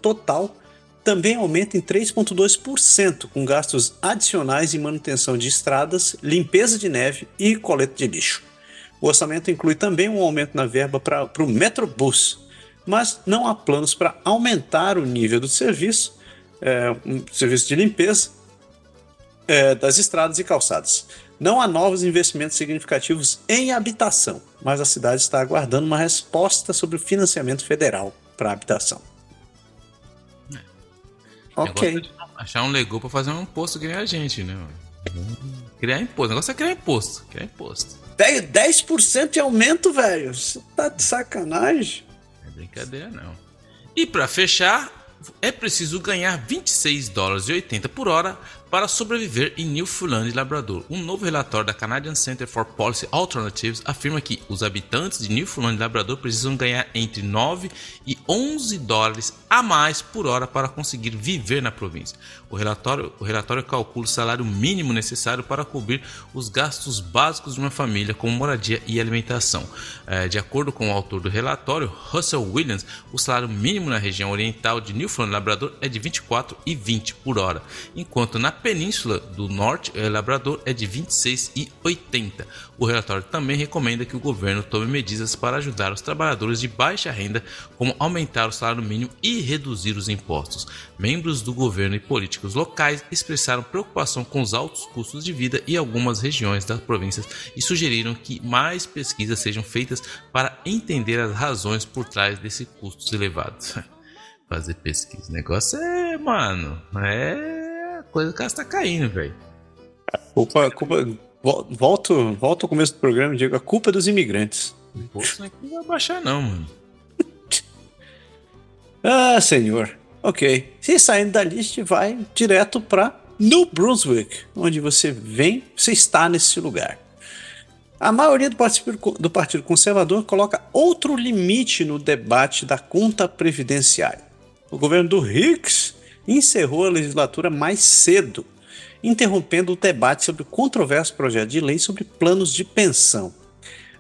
total também aumenta em 3,2%, com gastos adicionais em manutenção de estradas, limpeza de neve e coleta de lixo. O orçamento inclui também um aumento na verba para o Metrobus, mas não há planos para aumentar o nível do serviço, serviço de limpeza das estradas e calçadas. Não há novos investimentos significativos em habitação, mas a cidade está aguardando uma resposta sobre o financiamento federal para a habitação. Ok. Achar um Legault para fazer um imposto que nem a gente, né? Criar imposto. O negócio é criar imposto. 10% de aumento, velho. Você tá de sacanagem. É brincadeira, não. E para fechar, é preciso ganhar $26,80 por hora para sobreviver em Newfoundland e Labrador. Um novo relatório da Canadian Center for Policy Alternatives afirma que os habitantes de Newfoundland e Labrador precisam ganhar entre $9 e $11 a mais por hora para conseguir viver na província. O relatório calcula o salário mínimo necessário para cobrir os gastos básicos de uma família, como moradia e alimentação. De acordo com o autor do relatório, Russell Williams, o salário mínimo na região oriental de Newfoundland e Labrador é de $24,20 por hora, enquanto na Península do Norte, Labrador é de $26,80. O relatório também recomenda que o governo tome medidas para ajudar os trabalhadores de baixa renda, como aumentar o salário mínimo e reduzir os impostos. Membros do governo e políticos locais expressaram preocupação com os altos custos de vida em algumas regiões das províncias e sugeriram que mais pesquisas sejam feitas para entender as razões por trás desses custos elevados. Fazer pesquisa, negócio é, mano, coisa que está caindo, velho. Volto ao começo do programa e digo, a culpa é dos imigrantes. O imposto não vai baixar não, mano. Ah, senhor. Ok. E saindo da lista, vai direto para New Brunswick, onde você está nesse lugar. A maioria do Partido Conservador coloca outro limite no debate da conta previdenciária. O governo do Hicks encerrou a legislatura mais cedo, interrompendo o debate sobre o controverso projeto de lei sobre planos de pensão.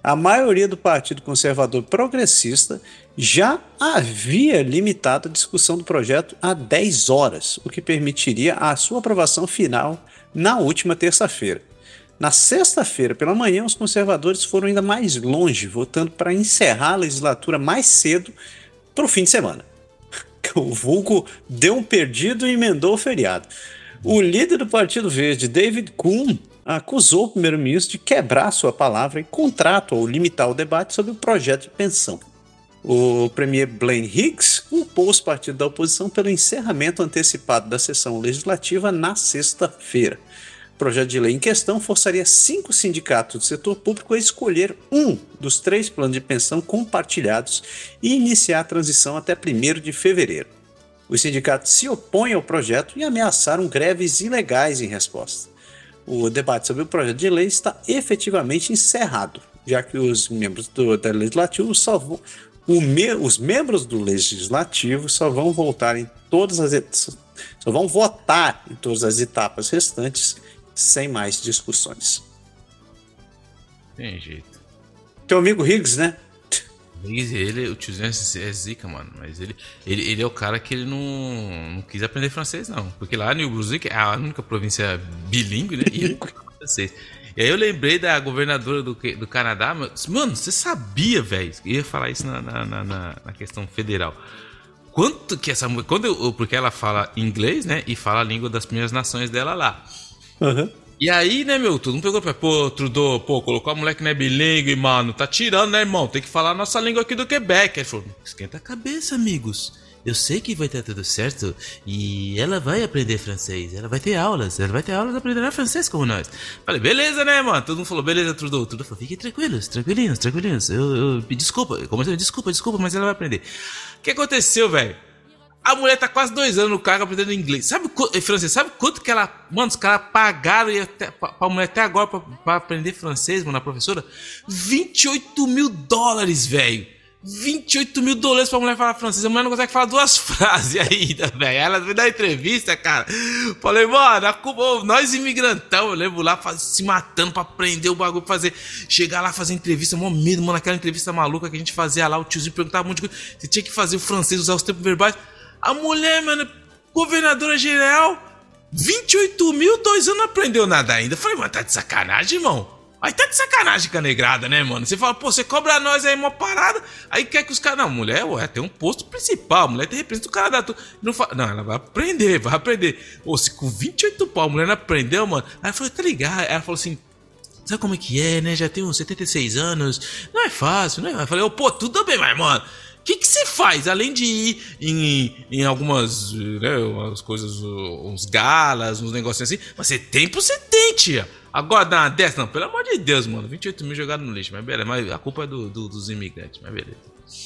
A maioria do Partido Conservador Progressista já havia limitado a discussão do projeto a 10 horas, o que permitiria a sua aprovação final na última terça-feira. Na sexta-feira, pela manhã, os conservadores foram ainda mais longe, votando para encerrar a legislatura mais cedo para o fim de semana. O vulgo deu um perdido e emendou o feriado. O líder do Partido Verde, David Kuhn, acusou o primeiro-ministro de quebrar sua palavra e contrato ao limitar o debate sobre o projeto de pensão. O premier Blaine Hicks culpou os partidos da oposição pelo encerramento antecipado da sessão legislativa na sexta-feira. projeto de lei em questão forçaria 5 sindicatos do setor público a escolher um dos 3 planos de pensão compartilhados e iniciar a transição até 1º de fevereiro. Os sindicatos se opõem ao projeto e ameaçaram greves ilegais em resposta. O debate sobre o projeto de lei está efetivamente encerrado, já que os membros do Legislativo só vão... Os membros do Legislativo só vão votar em todas as etapas restantes sem mais discussões. Tem jeito. Teu amigo Higgs, né? Higgs, ele, o tiozinho é zica, mano. Mas ele é o cara que ele não quis aprender francês, não. Porque lá no New Brunswick é a única província bilíngue, né? E ele não quis aprender francês. E aí eu lembrei da governadora do Canadá, mano, você sabia, velho? Eu ia falar isso na questão federal. Quanto que essa mulher... Porque ela fala inglês, né? E fala a língua das primeiras nações dela lá. Uhum. E aí, né, meu? Todo mundo perguntou, pô, Trudeau, pô, colocou a mulher que não é bilíngue, mano. Tá tirando, né, irmão? Tem que falar a nossa língua aqui do Quebec. Aí ele falou, esquenta a cabeça, amigos. Eu sei que vai ter tudo certo e ela vai aprender francês, ela vai ter aulas, aprenderá francês como nós. Falei, beleza, né, mano? Todo mundo falou, beleza, Trudeau falou, fiquem tranquilos, eu desculpa, desculpa, mas ela vai aprender. O que aconteceu, velho? A mulher tá quase 2 anos no cargo aprendendo inglês, francês, sabe quanto que ela, mano, os caras pagaram pra mulher até agora pra aprender francês, mano, a professora? $28,000, velho. $28,000 pra mulher falar francês. A mulher não consegue falar 2 frases ainda, velho. Ela me dá entrevista, cara. Falei, mano, nós imigrantão, eu lembro lá se matando pra aprender o bagulho, pra fazer. Chegar lá, fazer entrevista, mó medo, mano. Aquela entrevista maluca que a gente fazia lá, o tiozinho perguntava um monte de coisa. Você tinha que fazer o francês, usar os tempos verbais. A mulher, mano, governadora geral, $28,000, 2 anos, não aprendeu nada ainda. Falei, mano, tá de sacanagem, irmão. Aí tá de sacanagem com a negrada, né, mano? Você fala, pô, você cobra nós aí uma parada, aí quer que os caras... Não, mulher, ué, tem um posto principal, a mulher tem representante do Canadá. Não, ela vai aprender. Ô, se com $28,000 a mulher não aprendeu, mano... Aí eu falei, tá ligado? Aí ela falou assim, sabe como é que é, né? Já tem uns 76 anos, não é fácil, né? Eu falei, pô, tudo bem, mas, mano... O que você faz? Além de ir em algumas, né, umas coisas, uns galas, uns negocinhos assim, mas você tem, tia. Agora dá uma dessa, não, pelo amor de Deus, mano, $28,000 jogado no lixo, mas beleza, mas a culpa é dos imigrantes, mas beleza.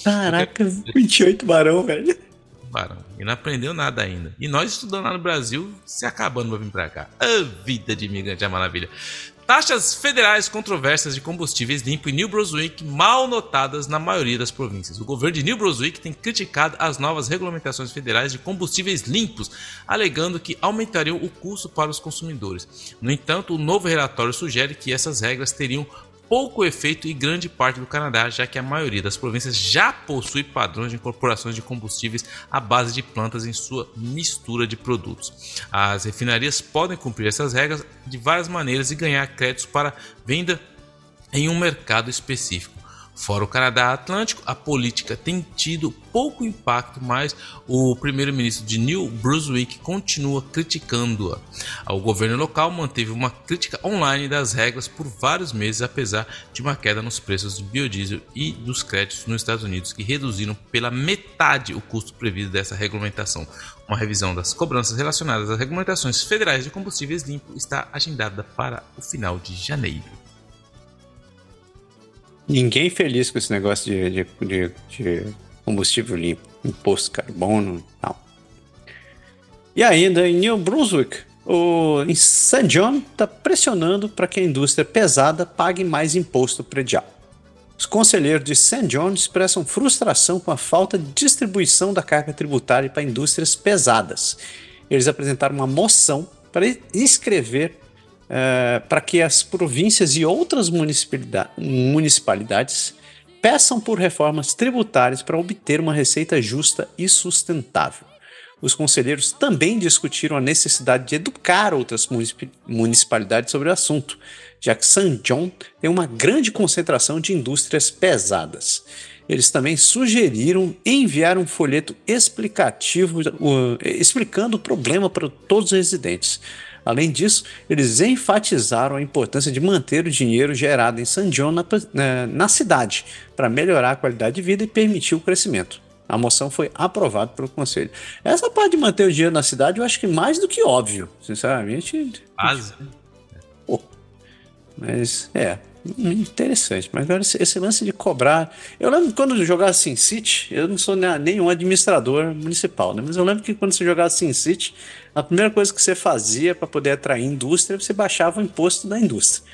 Caraca, $28,000, velho. Barão, e não aprendeu nada ainda. E nós estudando lá no Brasil, se acabando pra vir pra cá. A vida de imigrante é uma maravilha. Taxas federais controversas de combustíveis limpos em New Brunswick mal notadas na maioria das províncias. O governo de New Brunswick tem criticado as novas regulamentações federais de combustíveis limpos, alegando que aumentariam o custo para os consumidores. No entanto, o novo relatório sugere que essas regras teriam pouco efeito em grande parte do Canadá, já que a maioria das províncias já possui padrões de incorporações de combustíveis à base de plantas em sua mistura de produtos. As refinarias podem cumprir essas regras de várias maneiras e ganhar créditos para venda em um mercado específico. Fora o Canadá Atlântico, a política tem tido pouco impacto, mas o primeiro-ministro de New Brunswick continua criticando-a. O governo local manteve uma crítica online das regras por vários meses, apesar de uma queda nos preços do biodiesel e dos créditos nos Estados Unidos, que reduziram pela metade o custo previsto dessa regulamentação. Uma revisão das cobranças relacionadas às regulamentações federais de combustíveis limpos está agendada para o final de janeiro. Ninguém feliz com esse negócio de combustível limpo, imposto carbono e tal. E ainda em New Brunswick, em St. John está pressionando para que a indústria pesada pague mais imposto predial. Os conselheiros de St. John expressam frustração com a falta de distribuição da carga tributária para indústrias pesadas. Eles apresentaram uma moção para inscrever para que as províncias e outras municipalidades peçam por reformas tributárias para obter uma receita justa e sustentável. Os conselheiros também discutiram a necessidade de educar outras municipalidades sobre o assunto, já que St. John tem uma grande concentração de indústrias pesadas. Eles também sugeriram enviar um folheto explicativo explicando o problema para todos os residentes. Além disso, eles enfatizaram a importância de manter o dinheiro gerado em St. John na cidade para melhorar a qualidade de vida e permitir o crescimento. A moção foi aprovada pelo Conselho. Essa parte de manter o dinheiro na cidade eu acho que mais do que óbvio, sinceramente. Quase. Mas é interessante. Mas agora esse lance de cobrar. Eu lembro quando eu jogava SimCity, eu não sou nenhum administrador municipal, né? Mas eu lembro que quando você jogava SimCity, a primeira coisa que você fazia para poder atrair indústria, você baixava o imposto da indústria.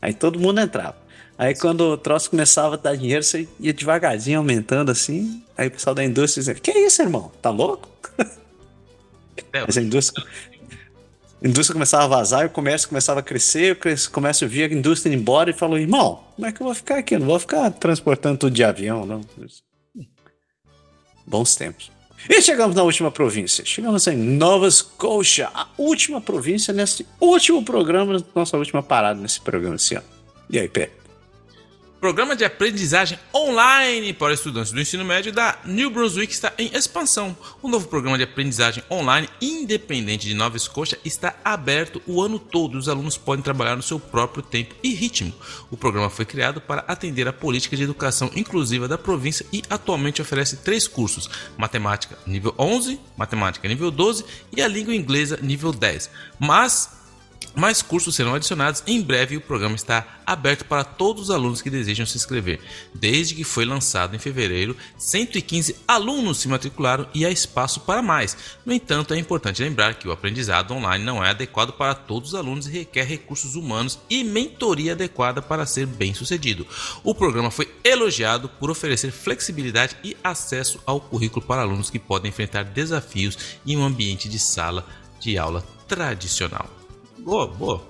Aí todo mundo entrava. Aí quando o troço começava a dar dinheiro, você ia devagarzinho aumentando assim. Aí o pessoal da indústria dizia: "Que é isso, irmão? Tá louco?" Mas a indústria começava a vazar, e o comércio começava a crescer, o comércio via a indústria indo embora e falou: "Irmão, como é que eu vou ficar aqui? Eu não vou ficar transportando tudo de avião, não." Bons tempos. E chegamos na última província. Chegamos em Nova Scotia, a última província nesse último programa, nossa última parada nesse programa esse ano. E aí, Pé? Programa de aprendizagem online para estudantes do ensino médio da New Brunswick está em expansão. O novo programa de aprendizagem online independente de Nova Escócia está aberto o ano todo. Os alunos podem trabalhar no seu próprio tempo e ritmo. O programa foi criado para atender a política de educação inclusiva da província e atualmente oferece 3 cursos: matemática nível 11, matemática nível 12 e a língua inglesa nível 10. Mas mais cursos serão adicionados em breve e o programa está aberto para todos os alunos que desejam se inscrever. Desde que foi lançado em fevereiro, 115 alunos se matricularam e há espaço para mais. No entanto, é importante lembrar que o aprendizado online não é adequado para todos os alunos e requer recursos humanos e mentoria adequada para ser bem sucedido. O programa foi elogiado por oferecer flexibilidade e acesso ao currículo para alunos que podem enfrentar desafios em um ambiente de sala de aula tradicional. Boa.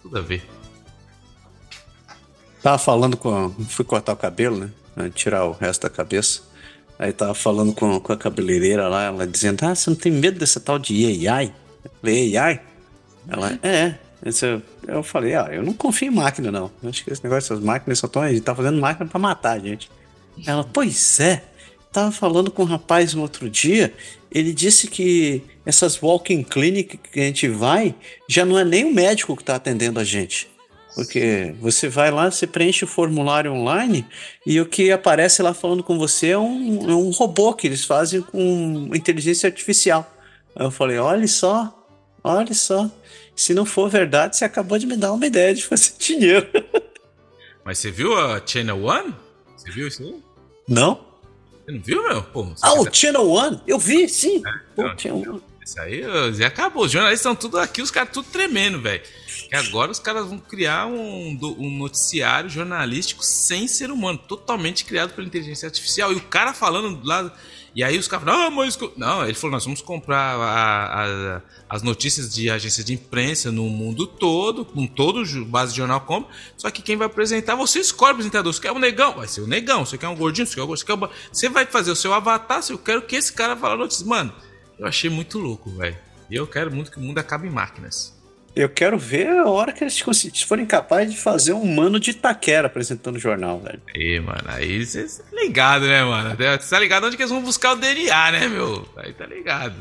Tudo a ver. Tava falando com... Fui cortar o cabelo, né? Tirar o resto da cabeça. Aí tava falando com a cabeleireira lá, ela dizendo: "Ah, você não tem medo dessa tal de AI?" Eu falei: "AI?" Ela: "É." Eu falei: "Ah, eu não confio em máquina, não. Eu acho que esse negócio, essas máquinas só estão aí. Tá fazendo máquina pra matar a gente." Ela: "Pois é." Tava falando com um rapaz no outro dia, ele disse que essas walk-in clinic que a gente vai, já não é nem o médico que está atendendo a gente. Porque você vai lá, você preenche o formulário online e o que aparece lá falando com você é um robô que eles fazem com inteligência artificial. Aí eu falei: olha só, se não for verdade, você acabou de me dar uma ideia de fazer dinheiro. Mas você viu a Channel One? Você viu isso aí? Não. Você não viu, meu? Pô, o Channel One? Eu vi, sim. Channel One. Isso aí já acabou. Os jornalistas estão tudo aqui, os caras tudo tremendo, velho. E agora os caras vão criar um noticiário jornalístico sem ser humano, totalmente criado pela inteligência artificial. E o cara falando lá. E aí os caras falam: "Ah, mas..." Não, ele falou: "Nós vamos comprar as notícias de agências de imprensa no mundo todo, com todo base de jornal compra, só que quem vai apresentar, você escolhe o apresentador. Você quer um negão? Vai ser o negão. Você quer um gordinho? Você quer um gordinho? Você vai fazer o seu avatar, se eu quero que esse cara fale notícias." Mano, eu achei muito louco, velho. E eu quero muito que o mundo acabe em máquinas. Eu quero ver a hora que eles forem capazes de fazer um mano de Itaquera apresentando o jornal, velho. Aí, mano, aí você tá ligado, né, mano? Você tá ligado onde que eles vão buscar o DNA, né, meu? Aí tá ligado.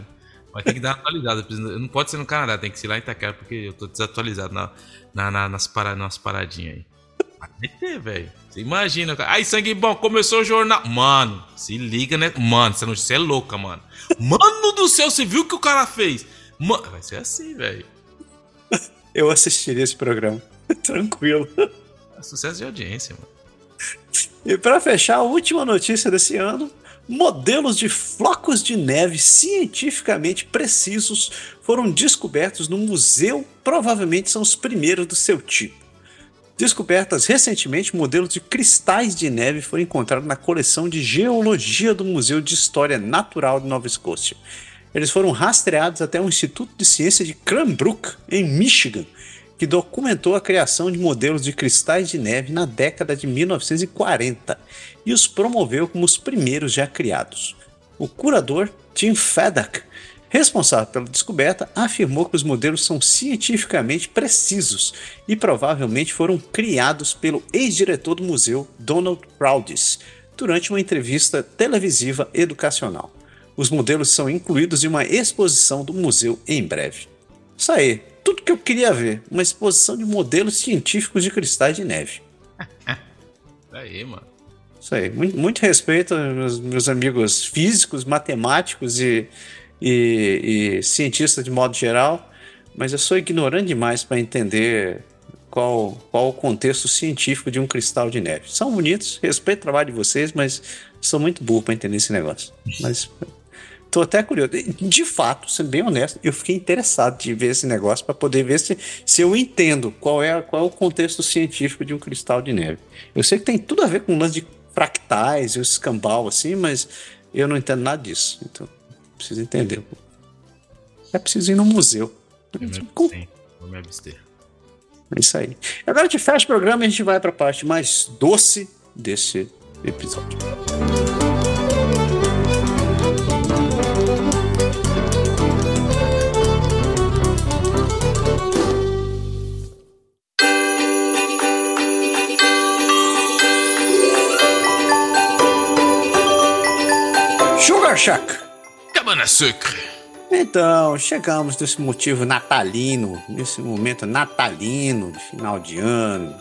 Mas tem que dar uma atualizada. Não pode ser no Canadá, tem que ser lá em Itaquera, porque eu tô desatualizado nas paradinhas aí. Vai ter, velho. Você imagina, cara. Aí, sangue bom, começou o jornal. Mano, se liga, né? Mano, você é louca, mano. Mano do céu, você viu o que o cara fez? Mano, vai ser assim, velho. Eu assistiria esse programa. Tranquilo. Sucesso de audiência, mano. E pra fechar, a última notícia desse ano: modelos de flocos de neve cientificamente precisos foram descobertos num museu, provavelmente são os primeiros do seu tipo. Descobertas recentemente, modelos de cristais de neve foram encontrados na coleção de geologia do Museu de História Natural de Nova Escócia. Eles foram rastreados até o Instituto de Ciência de Cranbrook, em Michigan, que documentou a criação de modelos de cristais de neve na década de 1940 e os promoveu como os primeiros já criados. O curador Tim Fedak, responsável pela descoberta, afirmou que os modelos são cientificamente precisos e provavelmente foram criados pelo ex-diretor do museu, Donald Proudes, durante uma entrevista televisiva educacional. Os modelos são incluídos em uma exposição do museu em breve. Isso aí, tudo que eu queria ver. Uma exposição de modelos científicos de cristais de neve. Isso aí, mano. Isso aí, muito respeito aos meus amigos físicos, matemáticos e cientistas de modo geral, mas eu sou ignorante demais para entender qual o contexto científico de um cristal de neve. São bonitos, respeito o trabalho de vocês, mas sou muito burro para entender esse negócio. Mas tô até curioso. De fato, sendo bem honesto, eu fiquei interessado de ver esse negócio para poder ver se eu entendo qual é o contexto científico de um cristal de neve. Eu sei que tem tudo a ver com o lance de fractais e o escambau, assim, mas eu não entendo nada disso. Então, preciso entender. É preciso ir no museu. Vou me abster. É isso aí. Agora a gente fecha o programa e a gente vai para a parte mais doce desse episódio. Sugar Shack. Cabana Sucre. Então, chegamos nesse motivo natalino, nesse momento natalino, de final de ano,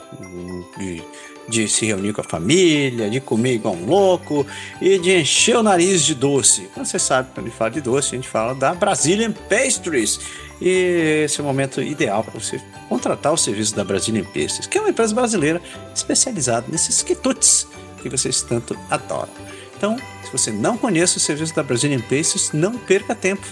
de se reunir com a família, de comer igual um louco e de encher o nariz de doce. Quando você sabe, quando a gente fala de doce, a gente fala da Brazilian Pastries. E esse é o momento ideal para você contratar o serviço da Brazilian Pastries, que é uma empresa brasileira especializada nesses quitutes que vocês tanto adoram. Então, se você não conhece o serviço da Brazilian Pastries, não perca tempo.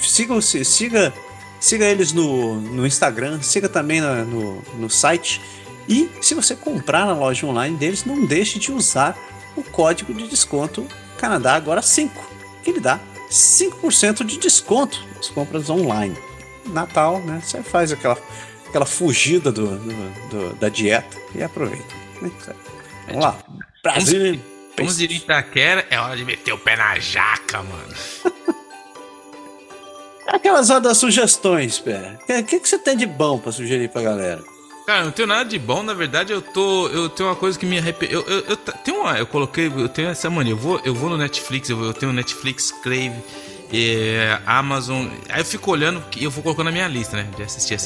Siga eles no Instagram, siga também no site. E se você comprar na loja online deles, não deixe de usar o código de desconto Canadá Agora 5, que lhe dá 5% de desconto nas compras online. Natal, né? Você faz aquela fugida da dieta e aproveita. Vamos lá. Brasil. Como diria Itaquera, é hora de meter o pé na jaca, mano. Aquelas das sugestões, pera. O que você tem de bom pra sugerir pra galera? Cara, eu não tenho nada de bom, na verdade eu tenho uma coisa que me arrepende. Eu tenho essa mania, eu vou no Netflix, eu tenho Netflix, Crave, Amazon, aí eu fico olhando e eu vou colocando na minha lista, né, de assistir.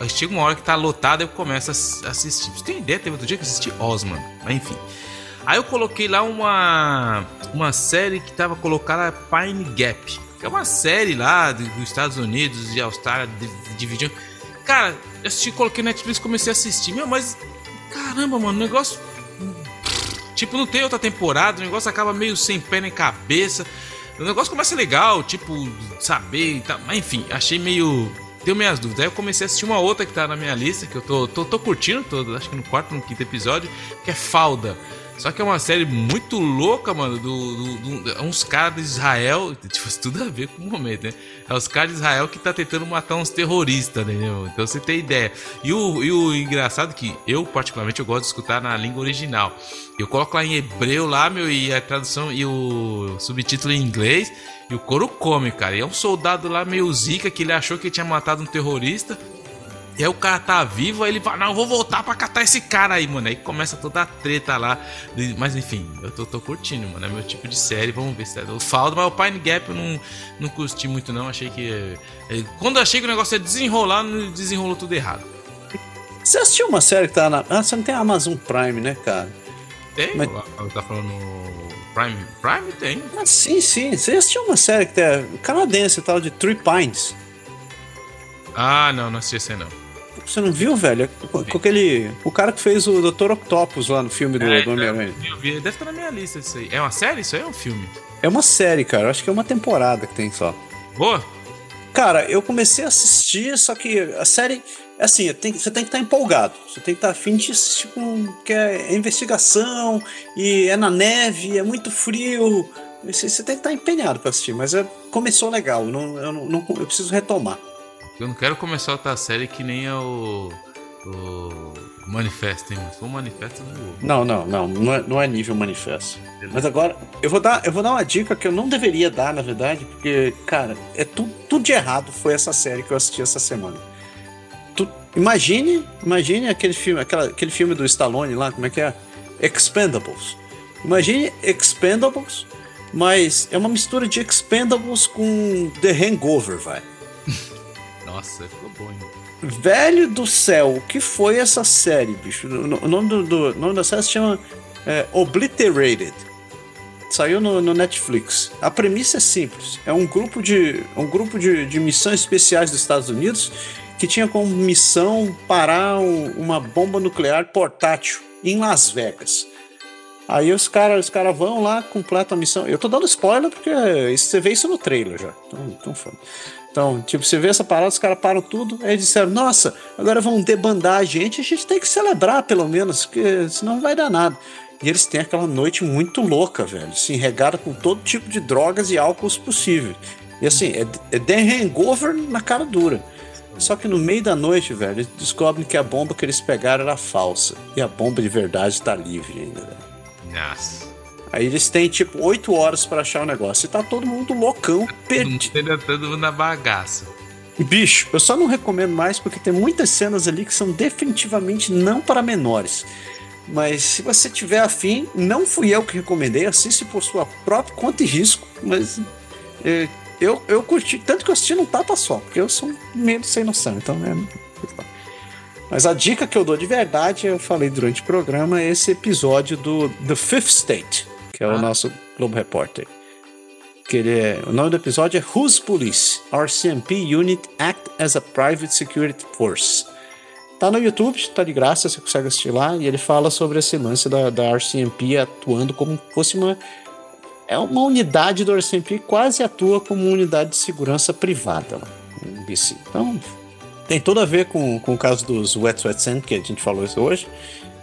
Aí chega uma hora que tá lotada e eu começo a assistir. Você tem ideia? Teve outro dia que eu assisti Osman, mas enfim. Aí eu coloquei lá uma série que tava colocada, Pine Gap, que é uma série lá dos Estados Unidos e Austrália, dividindo. Cara, eu coloquei Netflix e comecei a assistir. Meu, mas caramba, mano, o negócio... Tipo, não tem outra temporada, o negócio acaba meio sem pé nem cabeça. O negócio começa legal, tipo, saber e tal. Mas enfim, achei meio... Deu minhas dúvidas. Aí eu comecei a assistir uma outra que tá na minha lista, que eu tô curtindo, acho que no quarto, no quinto episódio, que é Falda. Só que é uma série muito louca, mano, uns caras de Israel, tipo, tudo a ver com o momento, né? É os caras de Israel que tá tentando matar uns terroristas, né? Então você tem ideia. E o engraçado que eu, particularmente, eu gosto de escutar na língua original. Eu coloco lá em hebreu lá, meu, e a tradução e o subtítulo em inglês, e o couro come, cara. E é um soldado lá meio zica que ele achou que tinha matado um terrorista. E aí o cara tá vivo, aí ele fala, não, eu vou voltar pra catar esse cara aí, mano. Aí começa toda a treta lá. Mas enfim, eu tô curtindo, mano. É meu tipo de série, vamos ver se é. Eu falo, mas o Pine Gap eu não curti muito, não. Achei que... Quando eu achei que o negócio ia desenrolar, desenrolou tudo errado. Você assistiu uma série que tá na... Ah, você não tem Amazon Prime, né, cara? Tem, mas... Tá falando Prime tem. Ah, sim. Você assistiu uma série que tá canadense e tal, de Three Pines. Ah, não assisti essa, não. Você não viu, velho? Com aquele... O cara que fez o Dr. Octopus lá no filme do Homem-Aranha. Eu vi. Deve estar na minha lista isso aí. É uma série? Isso aí é um filme? É uma série, cara. Eu acho que é uma temporada que tem só. Boa! Cara, eu comecei a assistir, só que a série... Assim, você tem que estar empolgado. Você tem que estar afim de assistir que é investigação, e é na neve, é muito frio. Você tem que estar empenhado pra assistir. Mas começou legal. Eu preciso retomar. Eu não quero começar outra série que nem é o Manifesto, hein? Só o Manifesto do... Não é nível Manifesto. Mas agora, eu vou dar uma dica que eu não deveria dar, na verdade, porque, cara, tudo de errado foi essa série que eu assisti essa semana. Imagine aquele filme do Stallone lá, como é que é? Expendables. Imagine Expendables, mas é uma mistura de Expendables com The Hangover, vai. Nossa, ficou bom, hein? Velho do céu, o que foi essa série, bicho? O nome nome da série se chama Obliterated. Saiu no Netflix. A premissa é simples. É um grupo de missões especiais dos Estados Unidos que tinha como missão parar uma bomba nuclear portátil em Las Vegas. Aí os cara vão lá, completam a missão. Eu tô dando spoiler porque você vê isso no trailer já. Então, tipo, você vê essa parada, os caras param tudo, aí disseram, nossa, agora vão debandar a gente tem que celebrar pelo menos, porque senão não vai dar nada. E eles têm aquela noite muito louca, velho, se enregada com todo tipo de drogas e álcools possível. E assim, é The Hangover na cara dura. Só que no meio da noite, velho, eles descobrem que a bomba que eles pegaram era falsa. E a bomba de verdade tá livre ainda, velho. Nossa. Aí eles têm tipo 8 horas pra achar o negócio. E tá todo mundo loucão, perdido. Todo mundo na bagaça. Bicho, eu só não recomendo mais porque tem muitas cenas ali que são definitivamente não para menores. Mas se você tiver afim, não fui eu que recomendei, assiste por sua própria conta e risco. Mas eu curti, tanto que eu assisti num tapa só, porque eu sou meio sem noção, então é. Mas a dica que eu dou de verdade, eu falei durante o programa, é esse episódio do The Fifth State, que é o nosso Globo Repórter. Que ele o nome do episódio é Who's Police? Our CMP Unit Act as a Private Security Force. Tá no YouTube, tá de graça, você consegue assistir lá. E ele fala sobre esse lance da RCMP atuando como se fosse uma unidade do RCMP, quase atua como uma unidade de segurança privada lá em BC. Então... tem tudo a ver com o caso dos Wet'suwet'en, que a gente falou isso hoje.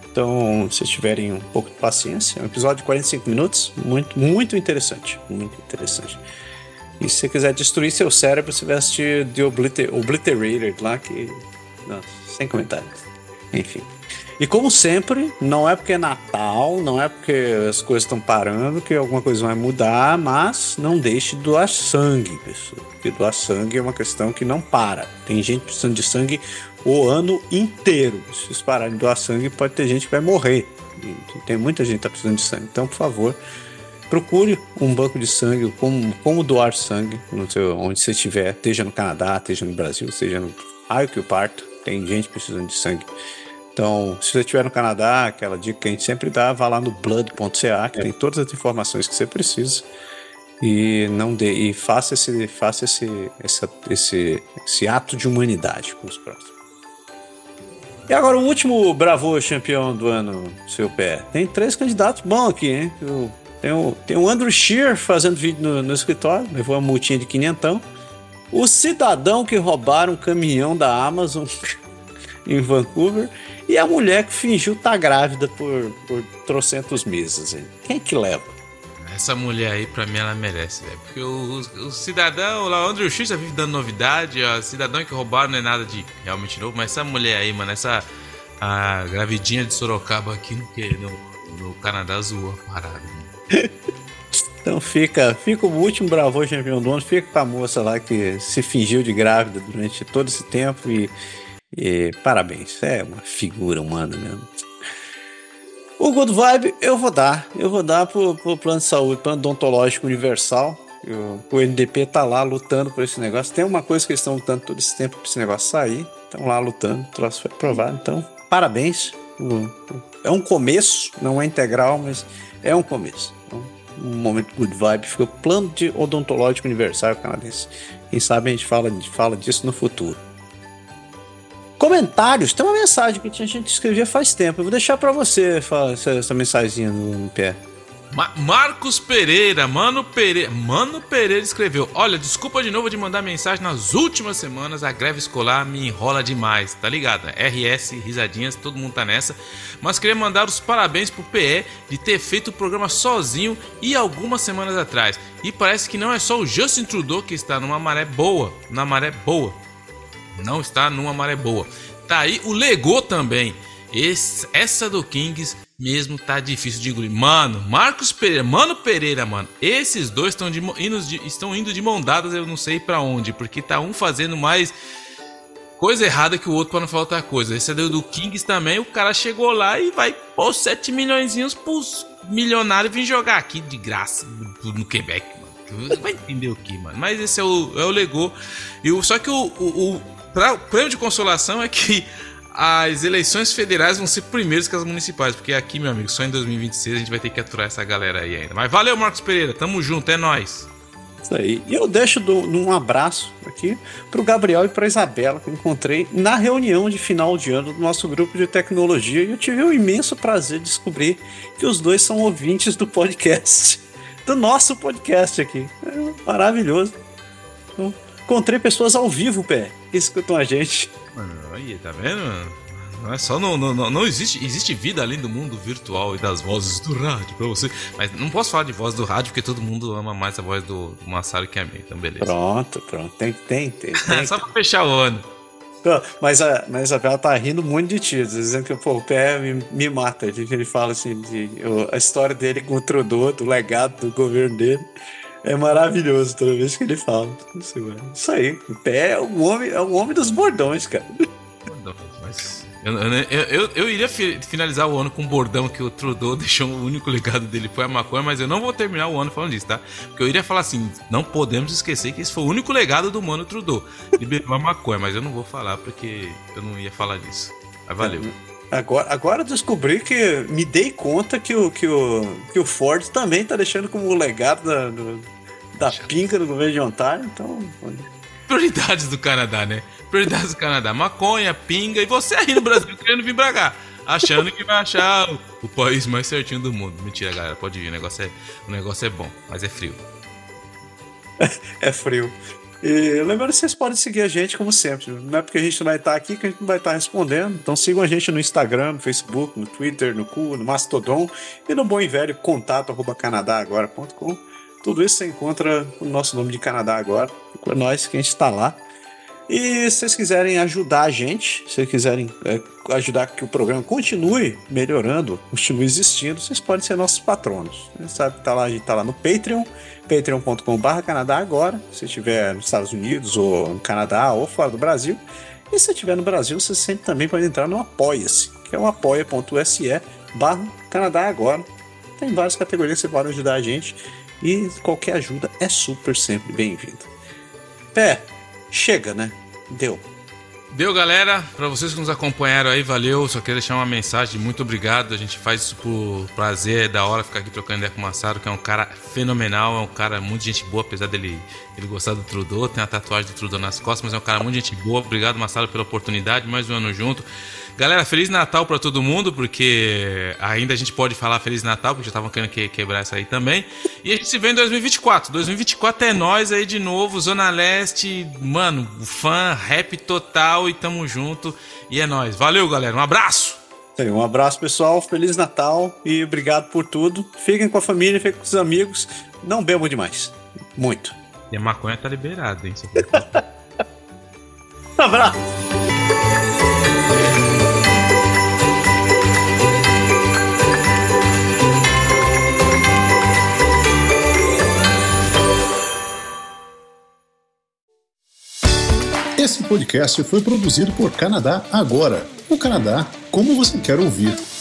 Então, se vocês tiverem um pouco de paciência, é um episódio de 45 minutos, muito interessante, muito interessante. E se você quiser destruir seu cérebro, você vai assistir The Obliterated lá, que... nossa, sem comentários. Enfim. E como sempre, não é porque é Natal, não é porque as coisas estão parando, que alguma coisa vai mudar, mas não deixe de doar sangue, pessoal. Porque doar sangue é uma questão que não para. Tem gente precisando de sangue o ano inteiro. Se vocês pararem de doar sangue, pode ter gente que vai morrer. Tem muita gente que está precisando de sangue. Então, por favor, procure um banco de sangue, como doar sangue, onde você estiver, esteja no Canadá, esteja no Brasil, seja no raio que eu parto, tem gente precisando de sangue. Então, se você estiver no Canadá, aquela dica que a gente sempre dá, vá lá no blood.ca, que tem todas as informações que você precisa. E não dê, e faça esse ato de humanidade com os próximos. E agora o último bravô campeão do ano, seu pé. Tem 3 candidatos bons aqui, hein? Tem o Andrew Scheer fazendo vídeo no escritório, levou uma multinha de $500. O cidadão que roubaram um caminhão da Amazon em Vancouver. E a mulher que fingiu estar grávida por trocentos meses. Hein? Quem é que leva? Essa mulher aí, pra mim, ela merece, velho. Porque o cidadão lá, o Andrew Scheer já vive dando novidade. O cidadão que roubaram não é nada de realmente novo. Mas essa mulher aí, mano, a gravidinha de Sorocaba aqui no Canadá zoou a parada. Então fica o último bravô campeão do ano. Fica com a moça lá que se fingiu de grávida durante todo esse tempo. E parabéns. É uma figura humana mesmo. O Good Vibe eu vou dar pro plano de saúde, plano odontológico universal. O NDP tá lá lutando por esse negócio. Tem uma coisa que eles estão lutando todo esse tempo pra esse negócio sair. Estão lá lutando, o troço foi aprovado. Então, parabéns. É um começo, não é integral, mas é um começo. Então, um momento Good Vibe fica o plano de odontológico universal canadense. Quem sabe a gente fala disso no futuro. Comentários, tem uma mensagem que a gente escrevia faz tempo. Eu vou deixar pra você falar essa mensagenzinha no pé. Marcos Pereira, Mano Pereira escreveu: olha, desculpa de novo de mandar mensagem nas últimas semanas, a greve escolar me enrola demais, tá ligado? RS, risadinhas, todo mundo tá nessa. Mas queria mandar os parabéns pro PE de ter feito o programa sozinho e algumas semanas atrás. E parece que não é só o Justin Trudeau que está numa maré boa, Não está numa maré boa. Tá aí o Legault também. Essa do Kings mesmo tá difícil de engolir. Mano, Marcos Pereira, Mano Pereira. Esses dois estão indo de mão dadas, eu não sei pra onde. Porque tá um fazendo mais coisa errada que o outro pra não falar outra coisa. Esse é do Kings também. O cara chegou lá e vai pôr 7 milhõezinhos pros milionários vir jogar aqui de graça no Quebec, mano. Vai entender o que, mano. Mas esse é o Legault. Só que o prêmio de consolação é que as eleições federais vão ser primeiros que as municipais, porque aqui, meu amigo, só em 2026 a gente vai ter que aturar essa galera aí ainda. Mas valeu, Marcos Pereira, tamo junto, é nóis. Isso aí. E eu deixo um abraço aqui para o Gabriel e para a Isabela, que eu encontrei na reunião de final de ano do nosso grupo de tecnologia, e eu tive o imenso prazer de descobrir que os dois são ouvintes do podcast, do nosso podcast aqui. É maravilhoso. Então, encontrei pessoas ao vivo, Pé, que escutam a gente. Olha, tá vendo? Não é só não existe vida além do mundo virtual e das vozes do rádio pra você. Mas não posso falar de voz do rádio, porque todo mundo ama mais a voz do Massaro que a minha. Então, beleza. Pronto. Tem. Só pra fechar o ano. Mas a Isabela tá rindo muito de ti, dizendo que o Pé me mata. Ele fala assim, a história dele com o Trudeau, do legado do governo dele. É maravilhoso toda vez que ele fala. Não sei, mano. Isso aí. O Pé é um homem dos bordões, cara. Mas... Eu iria finalizar o ano com um bordão que o Trudeau deixou, o único legado dele foi a maconha, mas eu não vou terminar o ano falando disso, tá? Porque eu iria falar assim, não podemos esquecer que esse foi o único legado do mano Trudeau, liberou a maconha, mas eu não vou falar porque eu não ia falar disso. Mas valeu. Agora descobri que, me dei conta que o Ford também tá deixando como o legado da pinca do governo de Ontário, então... Prioridades do Canadá, né? Prioridades do Canadá. Maconha, pinga, e você aí no Brasil querendo vir pra cá, achando que vai achar o país mais certinho do mundo. Mentira, galera, pode vir, o negócio é bom, mas é frio. É frio. E lembrando que vocês podem seguir a gente como sempre. Não é porque a gente não vai estar aqui que a gente não vai estar respondendo. Então sigam a gente no Instagram, no Facebook, no Twitter, no Cu, no Mastodon e no bom e velho contato@canadagora.com. Tudo isso você encontra o nosso nome de Canadá Agora. É nós que a gente está lá. E se vocês quiserem ajudar a gente, se vocês quiserem ajudar que o programa continue melhorando, continue existindo, vocês podem ser nossos patronos. Você sabe que a gente está lá no Patreon, patreon.com/Canadá Agora, se estiver nos Estados Unidos ou no Canadá ou fora do Brasil. E se estiver no Brasil, você sempre também pode entrar no Apoia-se, que é o apoia.se/Canadá Agora. Tem várias categorias que você pode ajudar a gente. E qualquer ajuda é super sempre bem-vinda. Pé, chega, né? Deu, galera. Pra vocês que nos acompanharam aí, valeu. Só queria deixar uma mensagem, muito obrigado. A gente faz isso por prazer, é da hora ficar aqui trocando ideia com o Massaro, que é um cara fenomenal, é um cara muito gente boa, apesar dele gostar do Trudeau, tem a tatuagem do Trudeau nas costas, mas é um cara muito gente boa. Obrigado, Massaro, pela oportunidade, mais um ano junto. Galera, Feliz Natal pra todo mundo, porque ainda a gente pode falar Feliz Natal, porque já estavam querendo quebrar isso aí também. E a gente se vê em 2024. 2024 é nós aí de novo, Zona Leste, mano, fã, rap total e tamo junto. E é nóis. Valeu, galera. Um abraço! Um abraço, pessoal. Feliz Natal e obrigado por tudo. Fiquem com a família, fiquem com os amigos. Não bebam demais. Muito. E a maconha tá liberada, hein? Um abraço! Esse podcast foi produzido por Canadá Agora. O Canadá, como você quer ouvir.